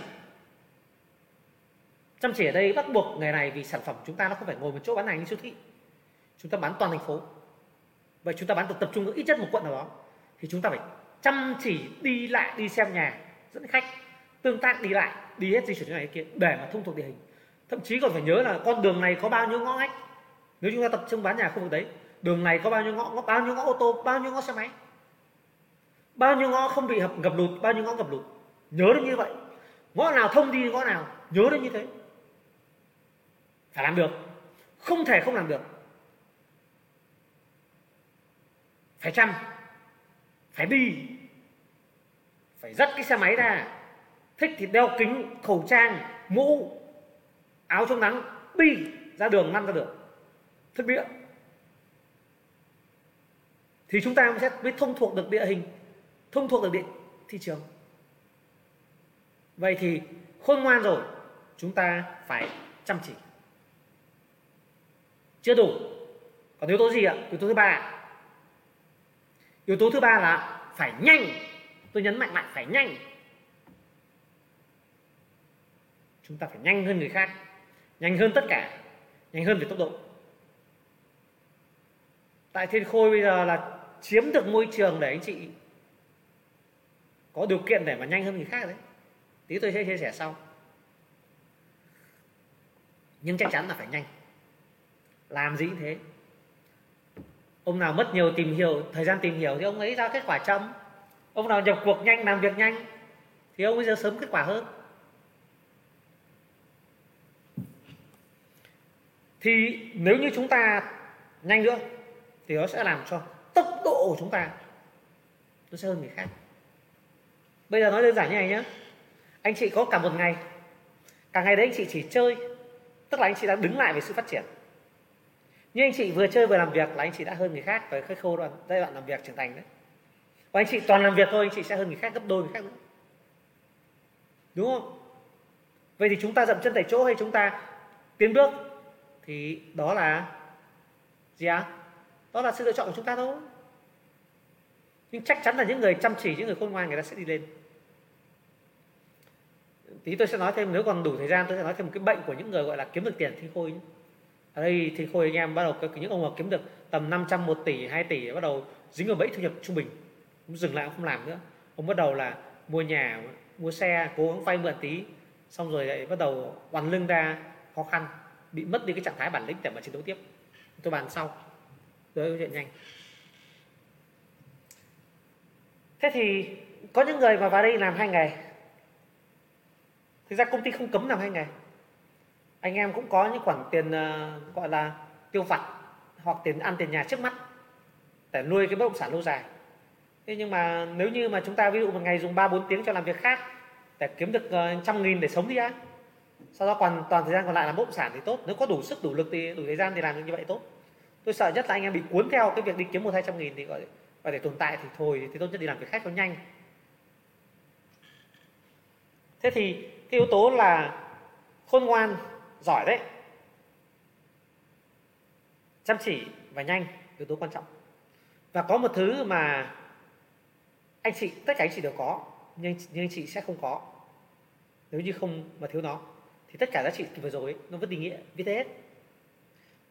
Chăm chỉ ở đây bắt buộc nghề này vì sản phẩm chúng ta nó không phải ngồi một chỗ bán hàng như siêu thị, chúng ta bán toàn thành phố. Vậy chúng ta bán tập trung ở ít nhất một quận nào đó, thì chúng ta phải chăm chỉ đi lại, đi xem nhà, dẫn khách, tương tác, đi lại, đi hết di chuyển chỗ này kia để mà thông thuộc địa hình. Thậm chí còn phải nhớ là con đường này có bao nhiêu ngõ ngách. Nếu chúng ta tập trung bán nhà khu vực đấy, đường này có bao nhiêu ngõ, bao nhiêu ngõ ô tô, bao nhiêu ngõ xe máy, bao nhiêu ngõ không bị hập ngập lụt, bao nhiêu ngõ ngập lụt. Nhớ được như vậy, ngõ nào thông đi ngõ nào, nhớ được như thế. Phải làm được, không thể không làm được. Phải chăm, phải đi, phải dắt cái xe máy ra, thích thì đeo kính, khẩu trang, mũ, áo chống nắng, đi ra đường, lăn ra đường, thức địa. Thì chúng ta sẽ biết thông thuộc được địa hình, thông thuộc được địa thị trường. Vậy thì khôn ngoan rồi, chúng ta phải chăm chỉ. Chưa đủ. Còn yếu tố gì ạ? Yếu tố thứ ba. Yếu tố thứ ba là phải nhanh. Tôi nhấn mạnh lại phải nhanh. Chúng ta phải nhanh hơn người khác, nhanh hơn tất cả, nhanh hơn về tốc độ. Tại Thiên Khôi bây giờ là chiếm được môi trường để anh chị có điều kiện để mà nhanh hơn người khác đấy. Tí tôi sẽ chia sẻ sau. Nhưng chắc chắn là phải nhanh. Làm gì thế? Ông nào mất nhiều tìm hiểu, thời gian tìm hiểu thì ông ấy ra kết quả chậm. Ông nào nhập cuộc nhanh, làm việc nhanh thì ông bây giờ sớm kết quả hơn. Thì nếu như chúng ta nhanh nữa thì nó sẽ làm cho tốc độ của chúng ta nó sẽ hơn người khác. Bây giờ nói đơn giản như này nhé. Anh chị có cả một ngày. Cả ngày đấy anh chị chỉ chơi. Tức là anh chị đã đứng lại về sự phát triển. Nhưng anh chị vừa chơi vừa làm việc là anh chị đã hơn người khác với cái khâu giai đoạn làm việc trưởng thành đấy. Và anh chị toàn làm việc thôi, anh chị sẽ hơn người khác gấp đôi người khác nữa. Đúng không? Vậy thì chúng ta dậm chân tại chỗ hay chúng ta tiến bước thì đó là gì ạ? À? Đó là sự lựa chọn của chúng ta thôi. Nhưng chắc chắn là những người chăm chỉ, những người khôn ngoan người ta sẽ đi lên. Tí tôi sẽ nói thêm, nếu còn đủ thời gian tôi sẽ nói thêm một cái bệnh của những người gọi là kiếm được tiền Thiên Khôi. Ở đây Thiên Khôi anh em bắt đầu, những ông mà kiếm được tầm năm trăm, một tỷ, hai tỷ bắt đầu dính vào bẫy thu nhập trung bình. Ông dừng lại, ông không làm nữa. Ông bắt đầu là mua nhà, mua xe, cố gắng vay mượn tí. Xong rồi lại bắt đầu oằn lưng ra khó khăn, bị mất đi cái trạng thái bản lĩnh để mà chiến đấu tiếp. Tôi bàn sau. Rồi câu chuyện nhanh. Thế thì có những người mà vào đây làm hai ngày. Thực ra công ty không cấm làm hai ngày. Anh em cũng có những khoản tiền uh, gọi là tiêu vặt hoặc tiền ăn tiền nhà trước mắt để nuôi cái bất động sản lâu dài. Thế nhưng mà nếu như mà chúng ta ví dụ một ngày dùng ba bốn tiếng cho làm việc khác để kiếm được uh, trăm nghìn để sống đi á. Sau đó còn toàn thời gian còn lại làm bất động sản thì tốt. Nếu có đủ sức đủ lực thì đủ thời gian thì làm như vậy tốt. Tôi sợ nhất là anh em bị cuốn theo cái việc đi kiếm một hai trăm nghìn thì gọi và để tồn tại thì thôi thì tốt nhất đi làm việc khác cho nhanh. Thế thì cái yếu tố là khôn ngoan, giỏi đấy, chăm chỉ và nhanh, yếu tố quan trọng. Và có một thứ mà anh chị, tất cả anh chị đều có, nhưng, nhưng anh chị sẽ không có nếu như không mà thiếu nó thì tất cả giá trị vừa rồi ấy, nó vẫn định nghĩa viết hết.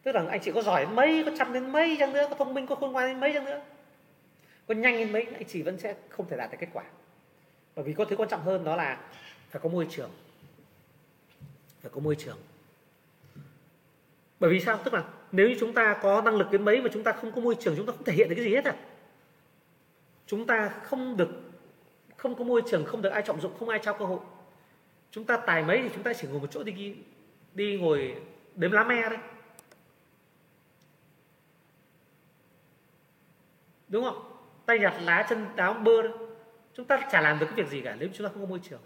Tức là anh chị có giỏi đến mấy, có chăm đến mấy chăng nữa, có thông minh, có khôn ngoan đến mấy chăng nữa, có nhanh đến mấy, anh chị vẫn sẽ không thể đạt được kết quả. Bởi vì có thứ quan trọng hơn, đó là phải có môi trường. Phải có môi trường. Bởi vì sao? Tức là nếu như chúng ta có năng lực đến mấy mà chúng ta không có môi trường, chúng ta không thể hiện được cái gì hết à. Chúng ta không được, không có môi trường, không được ai trọng dụng, không ai trao cơ hội. Chúng ta tài mấy thì chúng ta chỉ ngồi một chỗ đi, đi ngồi đếm lá me đấy. Đúng không? Tay nhặt lá, chân đáo bơ đấy. Chúng ta chả làm được cái việc gì cả nếu chúng ta không có môi trường.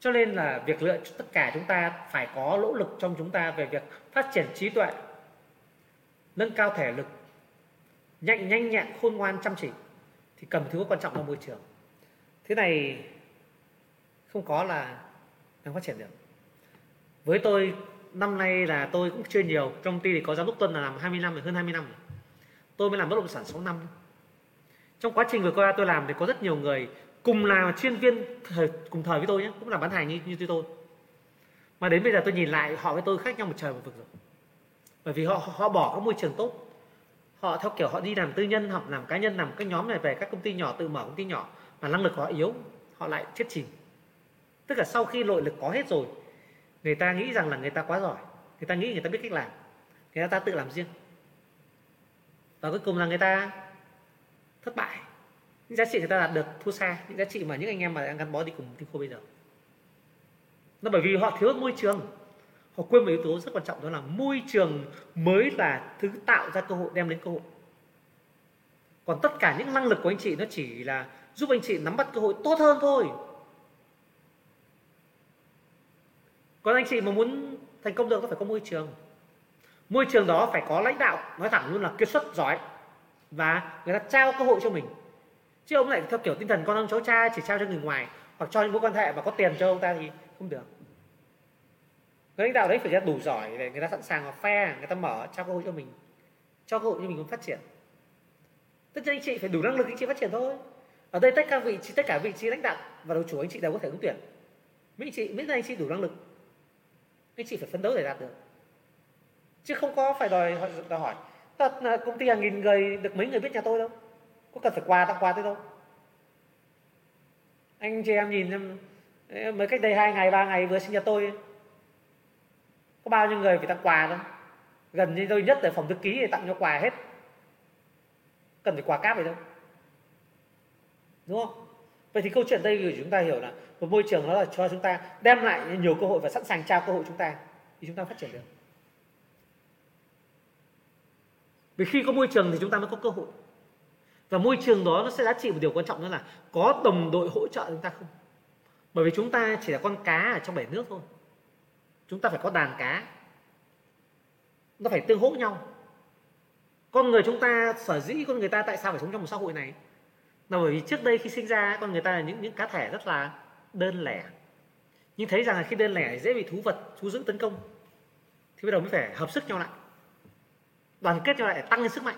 Cho nên là việc lựa tất cả chúng ta phải có nỗ lực trong chúng ta về việc phát triển trí tuệ, nâng cao thể lực, nhanh nhanh nhẹn, khôn ngoan, chăm chỉ thì cầm thứ quan trọng là môi trường. Thế này không có là đang phát triển được. Với tôi năm nay là tôi cũng chưa nhiều. Trong công ty thì có giám đốc Tuân là làm hai mươi năm rồi, hơn hai mươi năm rồi. Tôi mới làm bất động sản sáu năm. Trong quá trình vừa qua tôi làm thì có rất nhiều người cùng là chuyên viên thời, cùng thời với tôi nhé, cũng là bán hàng như như tôi. Mà đến bây giờ tôi nhìn lại, họ với tôi khác nhau một trời một vực rồi. Bởi vì họ họ bỏ cái môi trường tốt, họ theo kiểu họ đi làm tư nhân, họ làm cá nhân, làm các nhóm này về các công ty nhỏ, tự mở công ty nhỏ, mà năng lực của họ yếu, họ lại chết chìm. Tức là sau khi nội lực có hết rồi, người ta nghĩ rằng là người ta quá giỏi, người ta nghĩ người ta biết cách làm, người ta tự làm riêng, và cuối cùng là người ta thất bại. Những giá trị người ta đạt được thua xa những giá trị mà những anh em mà đang gắn bó đi cùng Thiên Khôi bây giờ. Nó bởi vì họ thiếu môi trường. Họ quên một yếu tố rất quan trọng, đó là môi trường mới là thứ tạo ra cơ hội, đem đến cơ hội. Còn tất cả những năng lực của anh chị nó chỉ là giúp anh chị nắm bắt cơ hội tốt hơn thôi. Còn anh chị mà muốn thành công được nó phải có môi trường. Môi trường đó phải có lãnh đạo, nói thẳng luôn là kiệt xuất giỏi, và người ta trao cơ hội cho mình. Chứ ông lại theo kiểu tinh thần con ông cháu cha chỉ trao cho người ngoài, hoặc cho những mối quan hệ mà có tiền cho ông ta thì không được. lãnh đạo đấy phải ra đủ giỏi để người ta sẵn sàng họ phe, người ta mở trao cơ hội cho mình, cho cơ hội cho mình muốn phát triển. Tất nhiên anh chị phải đủ năng lực anh chị phát triển thôi. Ở đây tất cả vị trí, tất cả vị trí lãnh đạo và đầu chủ anh chị đều có thể ứng tuyển. Mấy anh chị, miễn là anh chị đủ năng lực, anh chị phải phấn đấu để đạt được. Chứ không có phải đòi hỏi, đòi hỏi thật là công ty hàng nghìn người được mấy người biết nhà tôi đâu, có cần phải quà tặng quà tới đâu. Anh chị em nhìn em, mới cách đây hai ngày ba ngày vừa sinh nhật tôi, có bao nhiêu người phải tặng quà đâu. Gần như tôi nhất là phòng thư ký thì tặng cho quà hết, cần phải quà cáp gì đâu, đúng không? Vậy thì câu chuyện đây thì chúng ta hiểu là một môi trường đó là cho chúng ta đem lại nhiều cơ hội và sẵn sàng trao cơ hội chúng ta thì chúng ta phát triển được. Vì khi có môi trường thì chúng ta mới có cơ hội, và môi trường đó nó sẽ giá trị một điều quan trọng, đó là có đồng đội hỗ trợ chúng ta không. Bởi vì chúng ta chỉ là con cá ở trong bể nước thôi, chúng ta phải có đàn cá, nó phải tương hỗ nhau. Con người chúng ta, sở dĩ con người ta tại sao phải sống trong một xã hội này là bởi vì trước đây khi sinh ra con người ta là những, những cá thể rất là đơn lẻ, nhưng thấy rằng là khi đơn lẻ dễ bị thú vật, thú dữ tấn công, thì bắt đầu mới phải hợp sức nhau lại, đoàn kết nhau lại để tăng lên sức mạnh,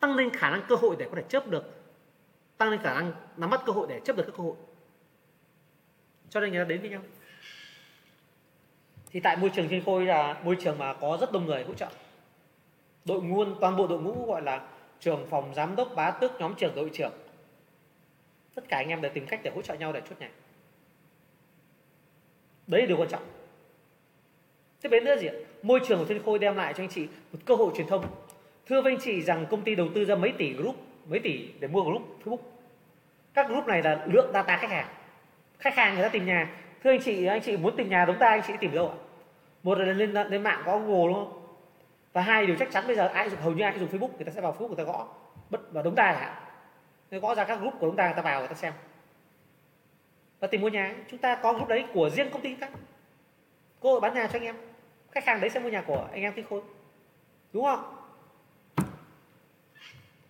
tăng lên khả năng cơ hội để có thể chớp được, tăng lên khả năng nắm bắt cơ hội để chớp được các cơ hội, cho nên người ta đến với nhau. Thì tại môi trường Thiên Khôi là môi trường mà có rất đông người hỗ trợ, đội ngũ, toàn bộ đội ngũ gọi là trưởng phòng, giám đốc, bá tước, nhóm trưởng, đội trưởng, tất cả anh em đều tìm cách để hỗ trợ nhau để chốt nhảy. Đấy là điều quan trọng. Tiếp đến nữa gì ạ? Môi trường của Thiên Khôi đem lại cho anh chị một cơ hội truyền thông. Thưa với anh chị rằng công ty đầu tư ra mấy tỷ group, mấy tỷ để mua group Facebook. Các group này là lượng data khách hàng. Khách hàng người ta tìm nhà. Thưa anh chị, anh chị muốn tìm nhà đúng ta, anh chị tìm đâu ạ? Một là lên lên mạng có Google đúng không? Và hai điều chắc chắn bây giờ ai dùng, hầu như ai dùng Facebook người ta sẽ vào Facebook người ta gõ bất vào đống tài hả? Người gõ ra các group của chúng ta, người ta vào người ta xem và tìm mua nhà. Chúng ta có group đấy của riêng công ty các, cơ hội bán nhà cho anh em. Khách hàng đấy sẽ mua nhà của anh em Thiên Khôi, đúng không?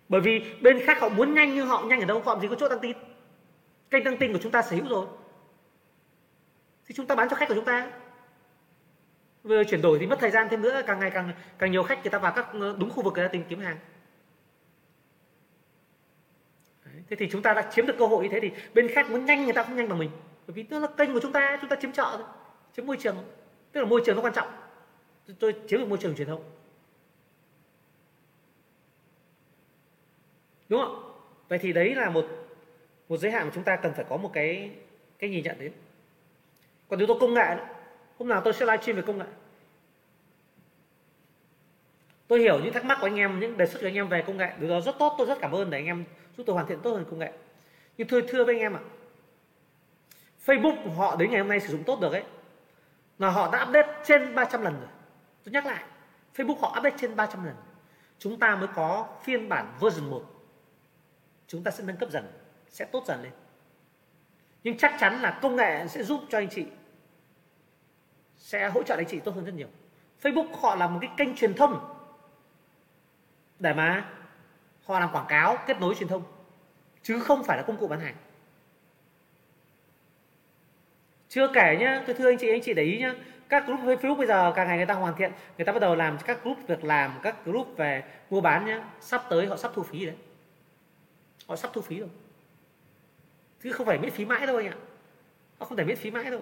Bởi vì bên khác họ muốn nhanh, nhưng họ nhanh ở đâu, họ làm gì có chỗ đăng tin. Kênh đăng tin của chúng ta sở hữu rồi thì chúng ta bán cho khách của chúng ta. Vừa chuyển đổi thì mất thời gian thêm nữa, càng ngày càng càng nhiều khách người ta vào các đúng khu vực người ta tìm kiếm hàng. Đấy, thế thì chúng ta đã chiếm được cơ hội. Như thế thì bên khác muốn nhanh, người ta không nhanh bằng mình, bởi vì nó là kênh của chúng ta, chúng ta chiếm chợ thôi, chiếm môi trường, tức là môi trường nó quan trọng. Tôi chiếm được môi trường truyền thông, đúng không? Vậy thì đấy là một một giới hạn mà chúng ta cần phải có một cái cái nhìn nhận đến. Còn yếu tố công nghệ nữa. Hôm nào tôi sẽ livestream về công nghệ. Tôi hiểu những thắc mắc của anh em, những đề xuất của anh em về công nghệ, điều đó rất tốt, tôi rất cảm ơn để anh em giúp tôi hoàn thiện tốt hơn công nghệ. Nhưng thưa thưa với anh em ạ, à, Facebook của họ đến ngày hôm nay sử dụng tốt được ấy, là họ đã update trên ba trăm lần rồi. Tôi nhắc lại, Facebook họ update trên ba trăm lần. Chúng ta mới có phiên bản version một. Chúng ta sẽ nâng cấp dần, sẽ tốt dần lên. Nhưng chắc chắn là công nghệ sẽ giúp cho anh chị, sẽ hỗ trợ anh chị tốt hơn rất nhiều. Facebook họ là một cái kênh truyền thông để mà họ làm quảng cáo, kết nối truyền thông, chứ không phải là công cụ bán hàng. Chưa kể nhá, thưa anh chị, anh chị để ý nhá, các group Facebook bây giờ càng ngày người ta hoàn thiện, người ta bắt đầu làm các group việc làm, các group về mua bán nhá, sắp tới họ sắp thu phí đấy, họ sắp thu phí rồi, chứ không phải miễn phí mãi đâu anh ạ, họ không thể miễn phí mãi đâu.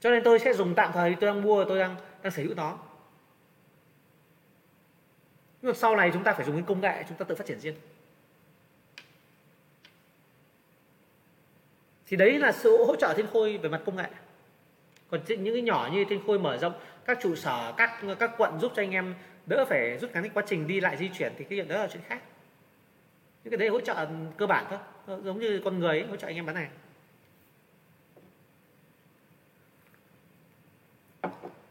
Cho nên tôi sẽ dùng tạm thời, tôi đang mua, tôi đang đang sở hữu nó. Nhưng mà sau này chúng ta phải dùng đến công nghệ, chúng ta tự phát triển riêng. Thì đấy là sự hỗ trợ Thiên Khôi về mặt công nghệ. Còn những cái nhỏ như Thiên Khôi mở rộng các trụ sở, các các quận giúp cho anh em đỡ phải rút ngắn cái quá trình đi lại di chuyển, thì cái chuyện đó là chuyện khác. Những cái đấy hỗ trợ cơ bản thôi, giống như con người ấy, hỗ trợ anh em bán hàng.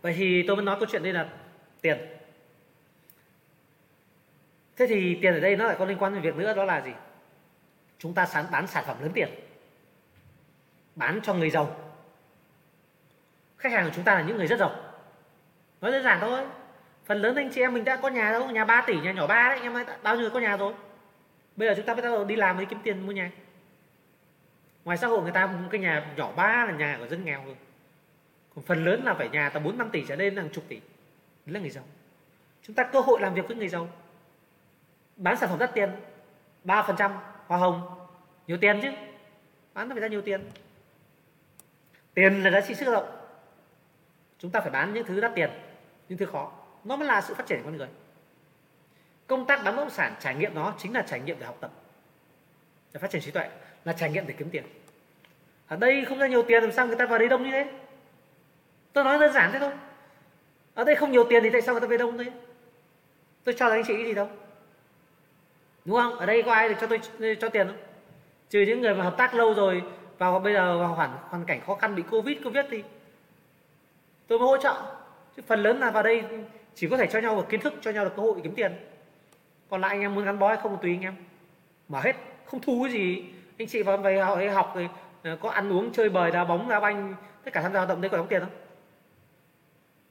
Vậy thì tôi muốn nói câu chuyện đây là tiền. Thế thì tiền ở đây nó lại có liên quan đến việc nữa, đó là gì? Chúng ta bán sản phẩm lớn tiền, bán cho người giàu. Khách hàng của chúng ta là những người rất giàu. Nói đơn giản thôi. Phần lớn anh chị em mình đã có nhà đâu, nhà ba tỷ, nhà nhỏ ba đấy, anh em ơi, bao nhiêu người có nhà rồi. Bây giờ chúng ta bắt đầu đi làm mới kiếm tiền mua nhà. Ngoài xã hội người ta cái nhà nhỏ ba là nhà của dân nghèo rồi. phần lớn là phải nhà tầm bốn năm tỷ trở lên, hàng chục tỷ. Đấy là người giàu. Chúng ta cơ hội làm việc với người giàu, bán sản phẩm đắt tiền, ba phần trăm hoa hồng, nhiều tiền chứ, bán nó phải ra nhiều tiền. Tiền là giá trị sức lao động. Chúng ta phải bán những thứ đắt tiền, những thứ khó, nó mới là sự phát triển của con người. Công tác bán bất động sản, trải nghiệm nó chính là trải nghiệm để học tập, để phát triển trí tuệ, là trải nghiệm để kiếm tiền. Ở đây không ra nhiều tiền làm sao người ta vào đây đông như thế? Tôi nói đơn giản thế thôi. Ở đây không nhiều tiền thì tại sao người ta về đông thế? Tôi cho anh chị cái gì đâu, đúng không? Ở đây có ai được cho tôi cho tiền không? Trừ những người mà hợp tác lâu rồi, vào bây giờ vào hoàn hoàn cảnh khó khăn bị covid covid thì tôi mới hỗ trợ. Chứ phần lớn là vào đây chỉ có thể cho nhau được kiến thức, cho nhau được cơ hội kiếm tiền. Còn lại anh em muốn gắn bó hay không tùy anh em, mở hết, không thu cái gì. Anh chị vào về học rồi có ăn uống chơi bời đá bóng đá banh tất cả tham gia hoạt động đấy có đóng tiền không?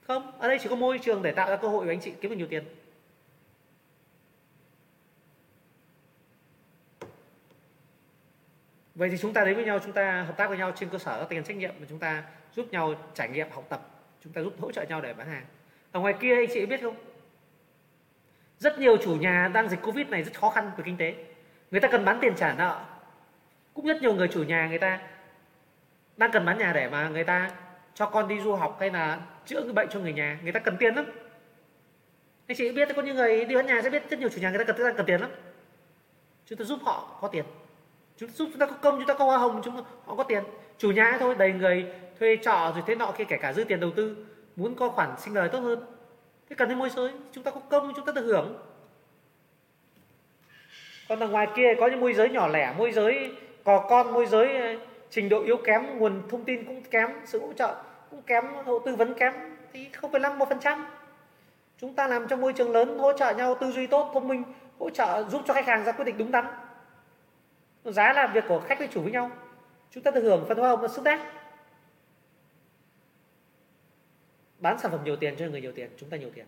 Không, ở đây chỉ có môi trường để tạo ra cơ hội cho anh chị kiếm được nhiều tiền. Vậy thì chúng ta đến với nhau, chúng ta hợp tác với nhau trên cơ sở tinh thần trách nhiệm, và chúng ta giúp nhau trải nghiệm học tập, chúng ta giúp hỗ trợ nhau để bán hàng. Ở ngoài kia anh chị biết không, rất nhiều chủ nhà đang dịch covid này rất khó khăn về kinh tế, người ta cần bán tiền trả nợ. Cũng rất nhiều người chủ nhà người ta đang cần bán nhà để mà người ta cho con đi du học hay là chữa cái bệnh cho người nhà, người ta cần tiền lắm. Anh chị biết có những người đi bán nhà sẽ biết rất nhiều chủ nhà người ta cần, cần tiền lắm. Chúng ta giúp họ có tiền, chúng ta giúp chúng ta có công, chúng ta có hoa hồng, chúng ta, họ có tiền. Chủ nhà thôi đầy người thuê trọ rồi thế nọ kia, kể cả dư tiền đầu tư muốn có khoản sinh lời tốt hơn, thế cần thêm môi giới, chúng ta có công chúng ta được hưởng. Còn ở ngoài kia có những môi giới nhỏ lẻ, môi giới cò con, môi giới trình độ yếu kém, nguồn thông tin cũng kém, sự hỗ trợ cũng kém, hộ tư vấn kém thì không phải năm một phần trăm. Chúng ta làm trong môi trường lớn, hỗ trợ nhau tư duy tốt, thông minh, hỗ trợ giúp cho khách hàng ra quyết định đúng đắn. Giá là việc của khách với chủ với nhau, chúng ta được hưởng phần hoa hồng là xứng đáng. Bán sản phẩm nhiều tiền cho người nhiều tiền, chúng ta nhiều tiền.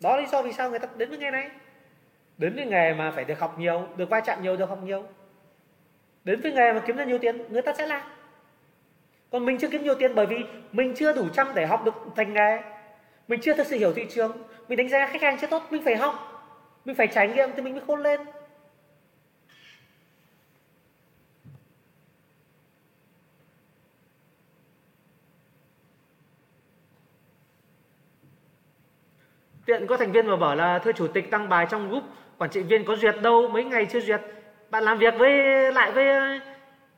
Đó là lý do vì sao người ta đến với nghề này, đến với nghề mà phải được học nhiều, được va chạm nhiều, được học nhiều. Đến với nghề mà kiếm ra nhiều tiền, người ta sẽ làm. Còn mình chưa kiếm nhiều tiền bởi vì mình chưa đủ chăm để học được thành nghề, mình chưa thực sự hiểu thị trường, mình đánh giá khách hàng chưa tốt, mình phải học, mình phải trải nghiệm thì mình mới khôn lên. Tiện có thành viên mà bảo là thưa chủ tịch đăng bài trong group quản trị viên có duyệt đâu, mấy ngày chưa duyệt. Bạn làm việc với lại với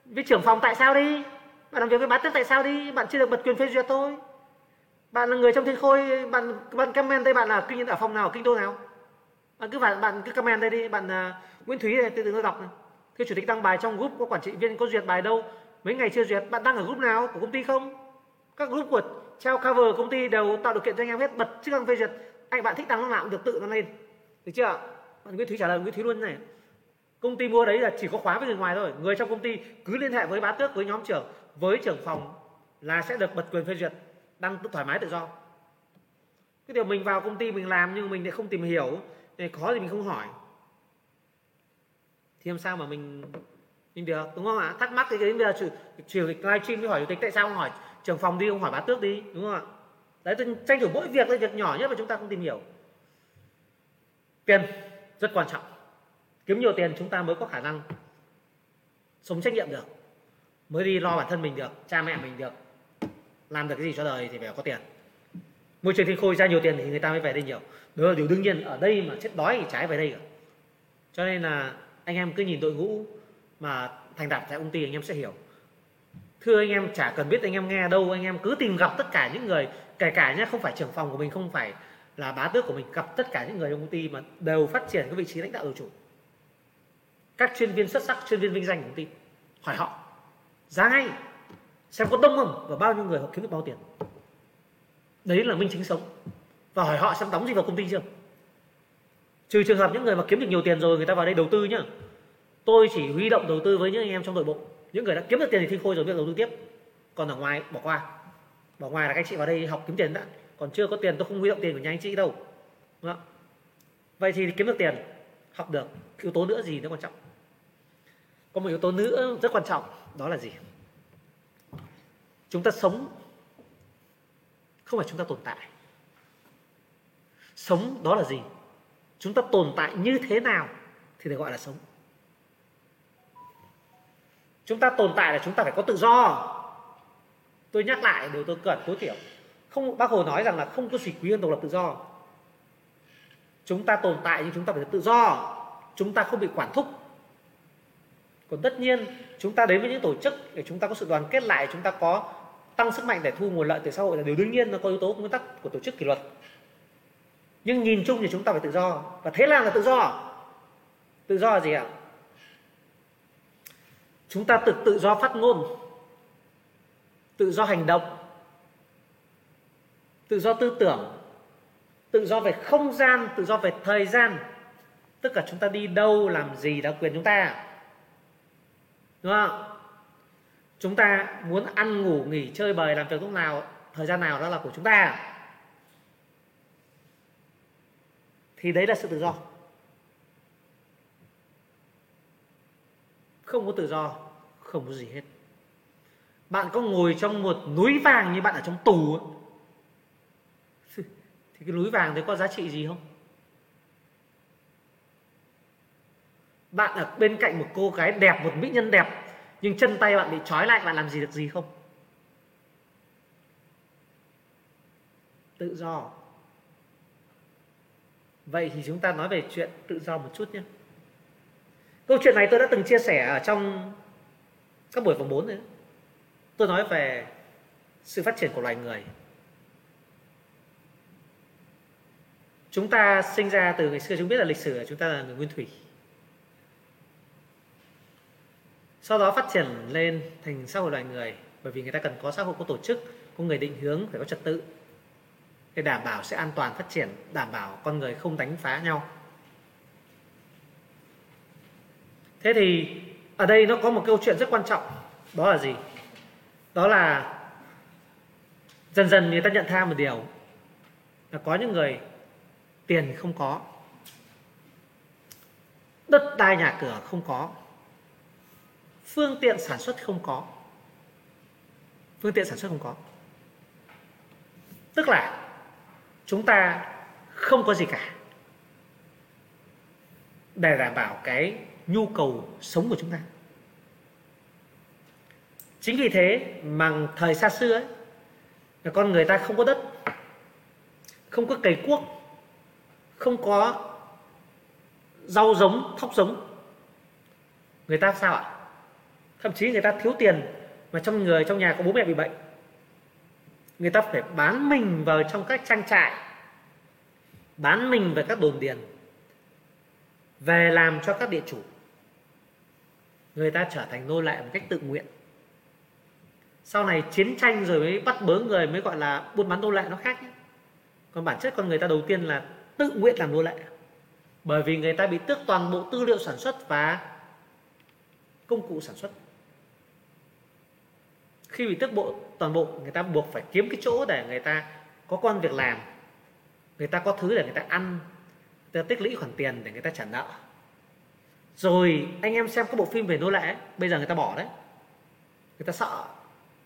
với trưởng phòng tại sao đi? Bạn làm việc với bán tiếp tại sao đi? Bạn chưa được bật quyền phê duyệt thôi. Bạn là người trong Thiên Khôi, bạn bạn comment đây, bạn là kinh nghiệm ở phòng nào, kinh đô nào? Bạn cứ bạn bạn cứ comment đây đi, bạn uh, Nguyễn Thúy này, từ từ tôi đọc này. Thưa chủ tịch đăng bài trong group có quản trị viên có duyệt bài đâu? Mấy ngày chưa duyệt. Bạn đăng ở group nào của công ty không? Các group của treo cover công ty đều tạo điều kiện cho anh em hết, bật chức năng phê duyệt. Anh bạn thích đăng lúc nào cũng được, tự nó lên. Được chưa? Bạn Nguyễn Thúy trả lời Nguyễn Thúy luôn này. Công ty mua đấy là chỉ có khóa với người ngoài thôi, người trong công ty cứ liên hệ với bá tước, với nhóm trưởng, với trưởng phòng là sẽ được bật quyền phê duyệt, đăng thoải mái tự do. Cái điều mình vào công ty mình làm nhưng mình lại không tìm hiểu, này có gì mình không hỏi thì làm sao mà mình mình được, đúng không ạ? Thắc mắc cái cái bây giờ chủ, chủ tịch livestream mới hỏi chủ tịch tại sao không hỏi trưởng phòng đi, không hỏi bá tước đi, đúng không ạ? Đấy, tôi tranh thủ mỗi việc là việc nhỏ nhất mà chúng ta không tìm hiểu. Tiền rất quan trọng. Kiếm nhiều tiền chúng ta mới có khả năng sống trách nhiệm được, mới đi lo bản thân mình được, cha mẹ mình được, làm được cái gì cho đời thì phải có tiền. Môi trường Thiên Khôi ra nhiều tiền thì người ta mới về đây nhiều. Đó là điều đương nhiên, ở đây mà chết đói thì trái về đây cả. Cho nên là anh em cứ nhìn đội ngũ mà thành đạt tại công ty anh em sẽ hiểu. Thưa anh em, chả cần biết anh em nghe đâu, anh em cứ tìm gặp tất cả những người, kể cả nhá, không phải trưởng phòng của mình, không phải là bá tước của mình, gặp tất cả những người trong công ty mà đều phát triển cái vị trí lãnh đạo đầu chủ. Các chuyên viên xuất sắc, chuyên viên vinh danh của công ty, hỏi họ giá ngay, xem có đông không và bao nhiêu người họ kiếm được bao tiền. Đấy là minh chứng sống. Và hỏi họ xem đóng gì vào công ty chưa. Trừ trường hợp những người mà kiếm được nhiều tiền rồi người ta vào đây đầu tư nhá. Tôi chỉ huy động đầu tư với những anh em trong đội bộ, những người đã kiếm được tiền thì Thiên Khôi rồi việc đầu tư tiếp. Còn ở ngoài bỏ qua. Bỏ ngoài là các anh chị vào đây học kiếm tiền đã. Còn chưa có tiền tôi không huy động tiền của nhà anh chị đâu. Đúng không? Vậy thì kiếm được tiền, học được. Yếu tố nữa gì nó quan trọng? Có một yếu tố nữa rất quan trọng, đó là gì? Chúng ta sống không phải chúng ta tồn tại. Sống đó là gì? Chúng ta tồn tại như thế nào thì được gọi là sống. Chúng ta tồn tại là chúng ta phải có tự do. Tôi nhắc lại điều tôi cần tối thiểu. Không, Bác Hồ nói rằng là không có gì quý hơn độc lập tự do. Chúng ta tồn tại nhưng chúng ta phải tự do. Chúng ta không bị quản thúc. Còn tất nhiên chúng ta đến với những tổ chức để chúng ta có sự đoàn kết lại, chúng ta có tăng sức mạnh để thu nguồn lợi từ xã hội là điều đương nhiên, nó có yếu tố nguyên tắc của tổ chức kỷ luật. Nhưng nhìn chung thì chúng ta phải tự do. Và thế nào là tự do? Tự do là gì ạ? Chúng ta tự tự do phát ngôn, tự do hành động, tự do tư tưởng, tự do về không gian, tự do về thời gian. Tất cả chúng ta đi đâu, làm gì là quyền chúng ta, đúng không? Chúng ta muốn ăn, ngủ, nghỉ, chơi bời, làm việc lúc nào, thời gian nào đó là của chúng ta. Thì đấy là sự tự do. Không có tự do, không có gì hết. Bạn có ngồi trong một núi vàng như bạn ở trong tù thì cái núi vàng đấy có giá trị gì không? Bạn ở bên cạnh một cô gái đẹp, một mỹ nhân đẹp, nhưng chân tay bạn bị trói lại, bạn làm gì được gì không? Tự do. Vậy thì chúng ta nói về chuyện tự do một chút nhé. Câu chuyện này tôi đã từng chia sẻ ở trong các buổi vòng bốn rồi. Tôi nói về sự phát triển của loài người. Chúng ta sinh ra từ ngày xưa, chúng biết là lịch sử chúng ta là người nguyên thủy. Sau đó phát triển lên thành xã hội loài người, bởi vì người ta cần có xã hội, có tổ chức, có người định hướng, phải có trật tự để đảm bảo sẽ an toàn phát triển, đảm bảo con người không đánh phá nhau. Thế thì ở đây nó có một câu chuyện rất quan trọng, đó là gì? Đó là dần dần người ta nhận ra một điều là có những người tiền không có, đất đai nhà cửa không có, phương tiện sản xuất không có. Phương tiện sản xuất không có. Tức là chúng ta không có gì cả để đảm bảo cái nhu cầu sống của chúng ta. Chính vì thế mà thời xa xưa ấy, là con người ta không có đất, không có cày cuốc, không có rau giống, thóc giống. Người ta sao ạ? Thậm chí người ta thiếu tiền mà trong người, trong nhà có bố mẹ bị bệnh, người ta phải bán mình vào trong các trang trại, bán mình vào các đồn điền, về làm cho các địa chủ. Người ta trở thành nô lệ một cách tự nguyện. Sau này chiến tranh rồi mới bắt bớ người, mới gọi là buôn bán nô lệ, nó khác nhé. Còn bản chất con người ta đầu tiên là tự nguyện làm nô lệ, bởi vì người ta bị tước toàn bộ tư liệu sản xuất và công cụ sản xuất. Khi bị tước bộ toàn bộ, người ta buộc phải kiếm cái chỗ để người ta có công việc làm, người ta có thứ để người ta ăn, người ta tích lũy khoản tiền để người ta trả nợ. Rồi anh em xem các bộ phim về nô lệ ấy, bây giờ người ta bỏ đấy, người ta sợ.